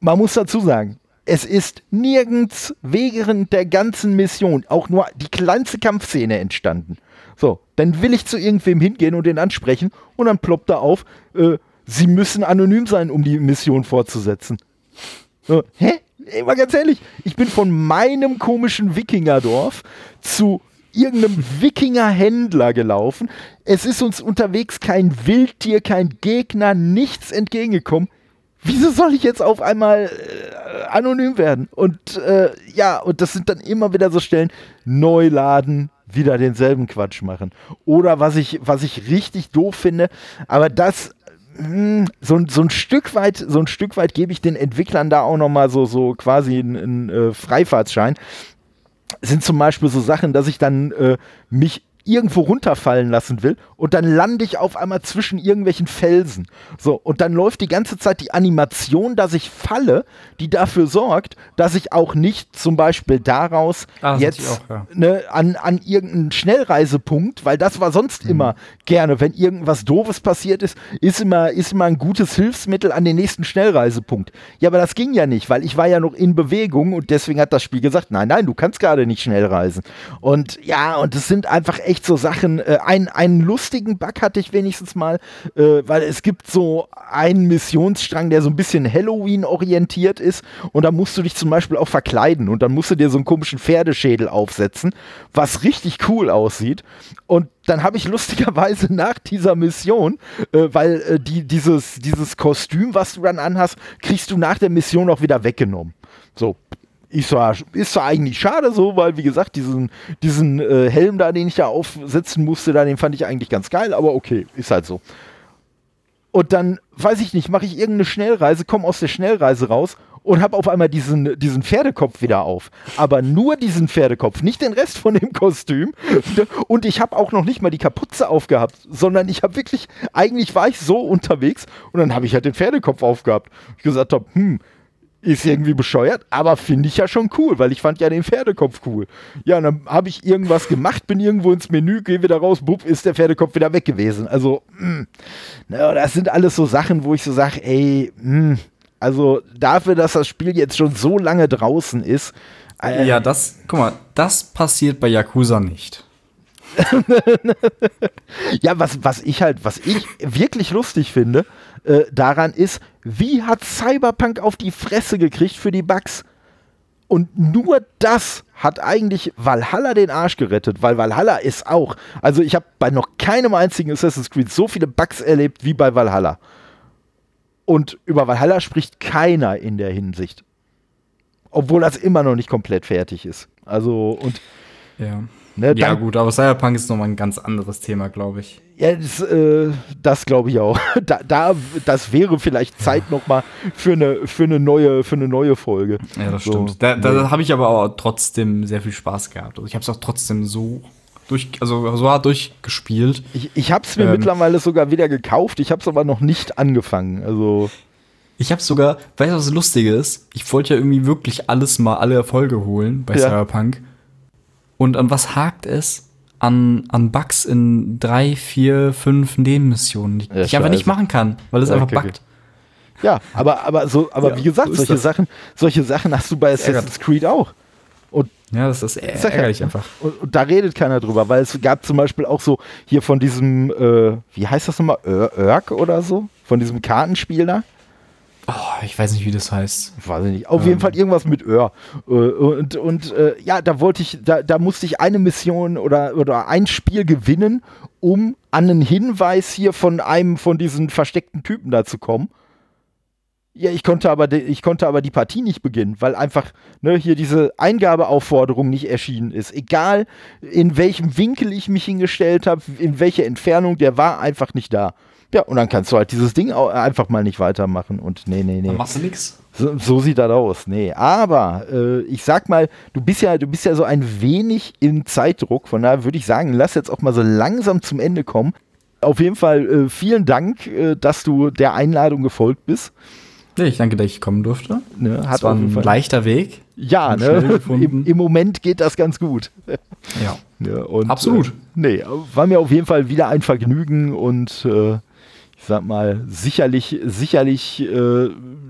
Man muss dazu sagen, es ist nirgends während der ganzen Mission auch nur die kleinste Kampfszene entstanden. So, dann will ich zu irgendwem hingehen und den ansprechen und dann ploppt da auf, sie müssen anonym sein, um die Mission fortzusetzen. So, hä? Ey, mal ganz ehrlich, ich bin von meinem komischen Wikingerdorf zu irgendeinem Wikinger-Händler gelaufen. Es ist uns unterwegs kein Wildtier, kein Gegner, nichts entgegengekommen. Wieso soll ich jetzt auf einmal anonym werden? Und und das sind dann immer wieder so Stellen, Neuladen, wieder denselben Quatsch machen. Oder was ich richtig doof finde, aber das so ein Stück weit gebe ich den Entwicklern da auch nochmal so quasi einen Freifahrtschein, sind zum Beispiel so Sachen, dass ich dann mich irgendwo runterfallen lassen will und dann lande ich auf einmal zwischen irgendwelchen Felsen. So, und dann läuft die ganze Zeit die Animation, dass ich falle, die dafür sorgt, dass ich auch nicht zum Beispiel daraus an irgendeinen Schnellreisepunkt, weil das war sonst immer gerne, wenn irgendwas Doofes passiert ist immer ein gutes Hilfsmittel an den nächsten Schnellreisepunkt. Ja, aber das ging ja nicht, weil ich war ja noch in Bewegung und deswegen hat das Spiel gesagt, nein, du kannst gerade nicht schnell reisen. Und ja, und es sind einfach echt so Sachen, einen lustigen Bug hatte ich wenigstens mal, weil es gibt so einen Missionsstrang, der so ein bisschen Halloween-orientiert ist und da musst du dich zum Beispiel auch verkleiden und dann musst du dir so einen komischen Pferdeschädel aufsetzen, was richtig cool aussieht und dann habe ich lustigerweise nach dieser Mission, weil dieses Kostüm, was du dann anhast, kriegst du nach der Mission auch wieder weggenommen. So. Ich so, ist zwar eigentlich schade so, weil wie gesagt, diesen Helm da, den ich da aufsetzen musste, da, den fand ich eigentlich ganz geil, aber okay, ist halt so. Und dann, weiß ich nicht, mache ich irgendeine Schnellreise, komme aus der Schnellreise raus und habe auf einmal diesen Pferdekopf wieder auf. Aber nur diesen Pferdekopf, nicht den Rest von dem Kostüm. Und ich habe auch noch nicht mal die Kapuze aufgehabt, sondern ich habe wirklich, eigentlich war ich so unterwegs und dann habe ich halt den Pferdekopf aufgehabt. Ich gesagt habe, ist irgendwie bescheuert, aber finde ich ja schon cool, weil ich fand ja den Pferdekopf cool. Ja, und dann habe ich irgendwas gemacht, bin irgendwo ins Menü, gehe wieder raus, bupp, ist der Pferdekopf wieder weg gewesen. Also, das sind alles so Sachen, wo ich so sage, ey, also dafür, dass das Spiel jetzt schon so lange draußen ist. Ja, das passiert bei Yakuza nicht. Ja, was ich wirklich lustig finde, daran ist, wie hat Cyberpunk auf die Fresse gekriegt für die Bugs? Und nur das hat eigentlich Valhalla den Arsch gerettet, weil Valhalla ist auch, also ich habe bei noch keinem einzigen Assassin's Creed so viele Bugs erlebt wie bei Valhalla. Und über Valhalla spricht keiner in der Hinsicht. Obwohl das immer noch nicht komplett fertig ist. Also, und ja. Ne, ja gut, aber Cyberpunk ist nochmal ein ganz anderes Thema, glaube ich. Ja, das glaube ich auch. Das wäre vielleicht Zeit nochmal für eine neue Folge. Ja, das so. Stimmt. Da habe ich aber auch trotzdem sehr viel Spaß gehabt. Also ich habe es auch trotzdem so hart durchgespielt. Ich habe es mir mittlerweile sogar wieder gekauft. Ich habe es aber noch nicht angefangen. Also ich habe sogar, weißt du, was lustig ist? Ich wollte ja irgendwie wirklich alle Erfolge holen bei Cyberpunk. Und an was hakt es? An Bugs in 3, 4, 5 Nebenmissionen, die ich einfach nicht machen kann, weil es einfach buggt. Ja, aber wie gesagt, solche Sachen hast du bei Assassin's Creed auch. Und ja, das ist ärgerlich einfach. Und da redet keiner drüber, weil es gab zum Beispiel auch so hier von diesem, wie heißt das nochmal, Urk oder so? Von diesem Kartenspiel da. Oh, ich weiß nicht, wie das heißt. Weiß ich nicht. Auf jeden Fall irgendwas mit Öhr. Und ja, da musste ich eine Mission oder ein Spiel gewinnen, um an einen Hinweis hier von einem von diesen versteckten Typen da zu kommen. Ja, ich konnte aber die Partie nicht beginnen, weil einfach hier diese Eingabeaufforderung nicht erschienen ist. Egal, in welchem Winkel ich mich hingestellt habe, in welche Entfernung, der war einfach nicht da. Ja, und dann kannst du halt dieses Ding einfach mal nicht weitermachen und nee. Dann machst du nix. So sieht das aus, nee. Aber ich sag mal, du bist ja so ein wenig im Zeitdruck, von daher würde ich sagen, lass jetzt auch mal so langsam zum Ende kommen. Auf jeden Fall vielen Dank, dass du der Einladung gefolgt bist. Ich danke, dass ich kommen durfte. Ne, das war ein leichter Weg. Ja, ne? Im Moment geht das ganz gut. Ja und, absolut. War mir auf jeden Fall wieder ein Vergnügen und ich sag mal, sicherlich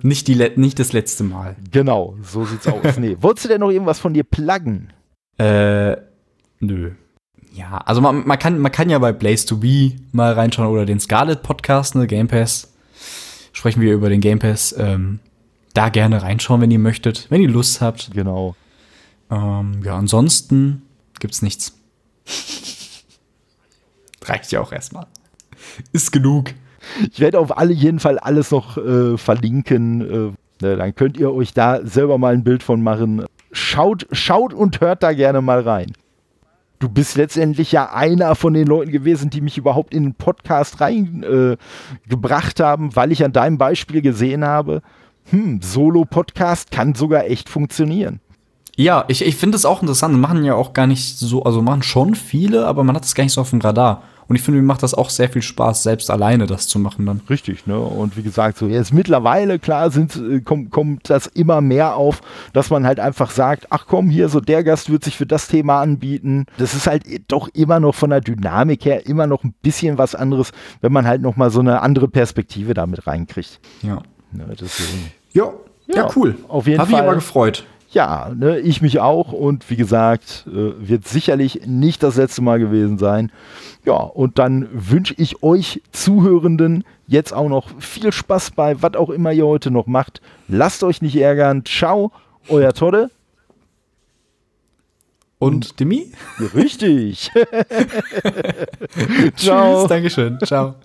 nicht das letzte Mal. Genau, so sieht's aus. Wolltest du denn noch irgendwas von dir pluggen? Nö. Ja, also man kann ja bei Place to Be mal reinschauen oder den Scarlet-Podcast, ne, Game Pass. Sprechen wir über den Game Pass. Da gerne reinschauen, wenn ihr möchtet, wenn ihr Lust habt. Genau. Ja, ansonsten gibt's nichts. Reicht ja auch erstmal. Ist genug. Ich werde auf jeden Fall alles noch verlinken. Dann könnt ihr euch da selber mal ein Bild von machen. Schaut und hört da gerne mal rein. Du bist letztendlich ja einer von den Leuten gewesen, die mich überhaupt in den Podcast reingebracht haben, weil ich an deinem Beispiel gesehen habe, Solo-Podcast kann sogar echt funktionieren. Ja, ich finde es auch interessant. Machen ja auch gar nicht so, also machen schon viele, aber man hat es gar nicht so auf dem Radar. Und ich finde, mir macht das auch sehr viel Spaß, selbst alleine das zu machen dann. Richtig, ne? Und wie gesagt, so jetzt mittlerweile, klar, kommt das immer mehr auf, dass man halt einfach sagt, ach komm, hier, so der Gast wird sich für das Thema anbieten. Das ist halt doch immer noch von der Dynamik her immer noch ein bisschen was anderes, wenn man halt nochmal so eine andere Perspektive damit reinkriegt. Ja. Ne, deswegen. Ja, cool. Auf jeden Fall. Hab ich aber gefreut. Ja, ne, ich mich auch und wie gesagt, wird sicherlich nicht das letzte Mal gewesen sein. Ja, und dann wünsche ich euch Zuhörenden jetzt auch noch viel Spaß bei, was auch immer ihr heute noch macht. Lasst euch nicht ärgern. Ciao, euer Todde. Und Demi? Richtig. Ciao. Tschüss, Dankeschön. Ciao.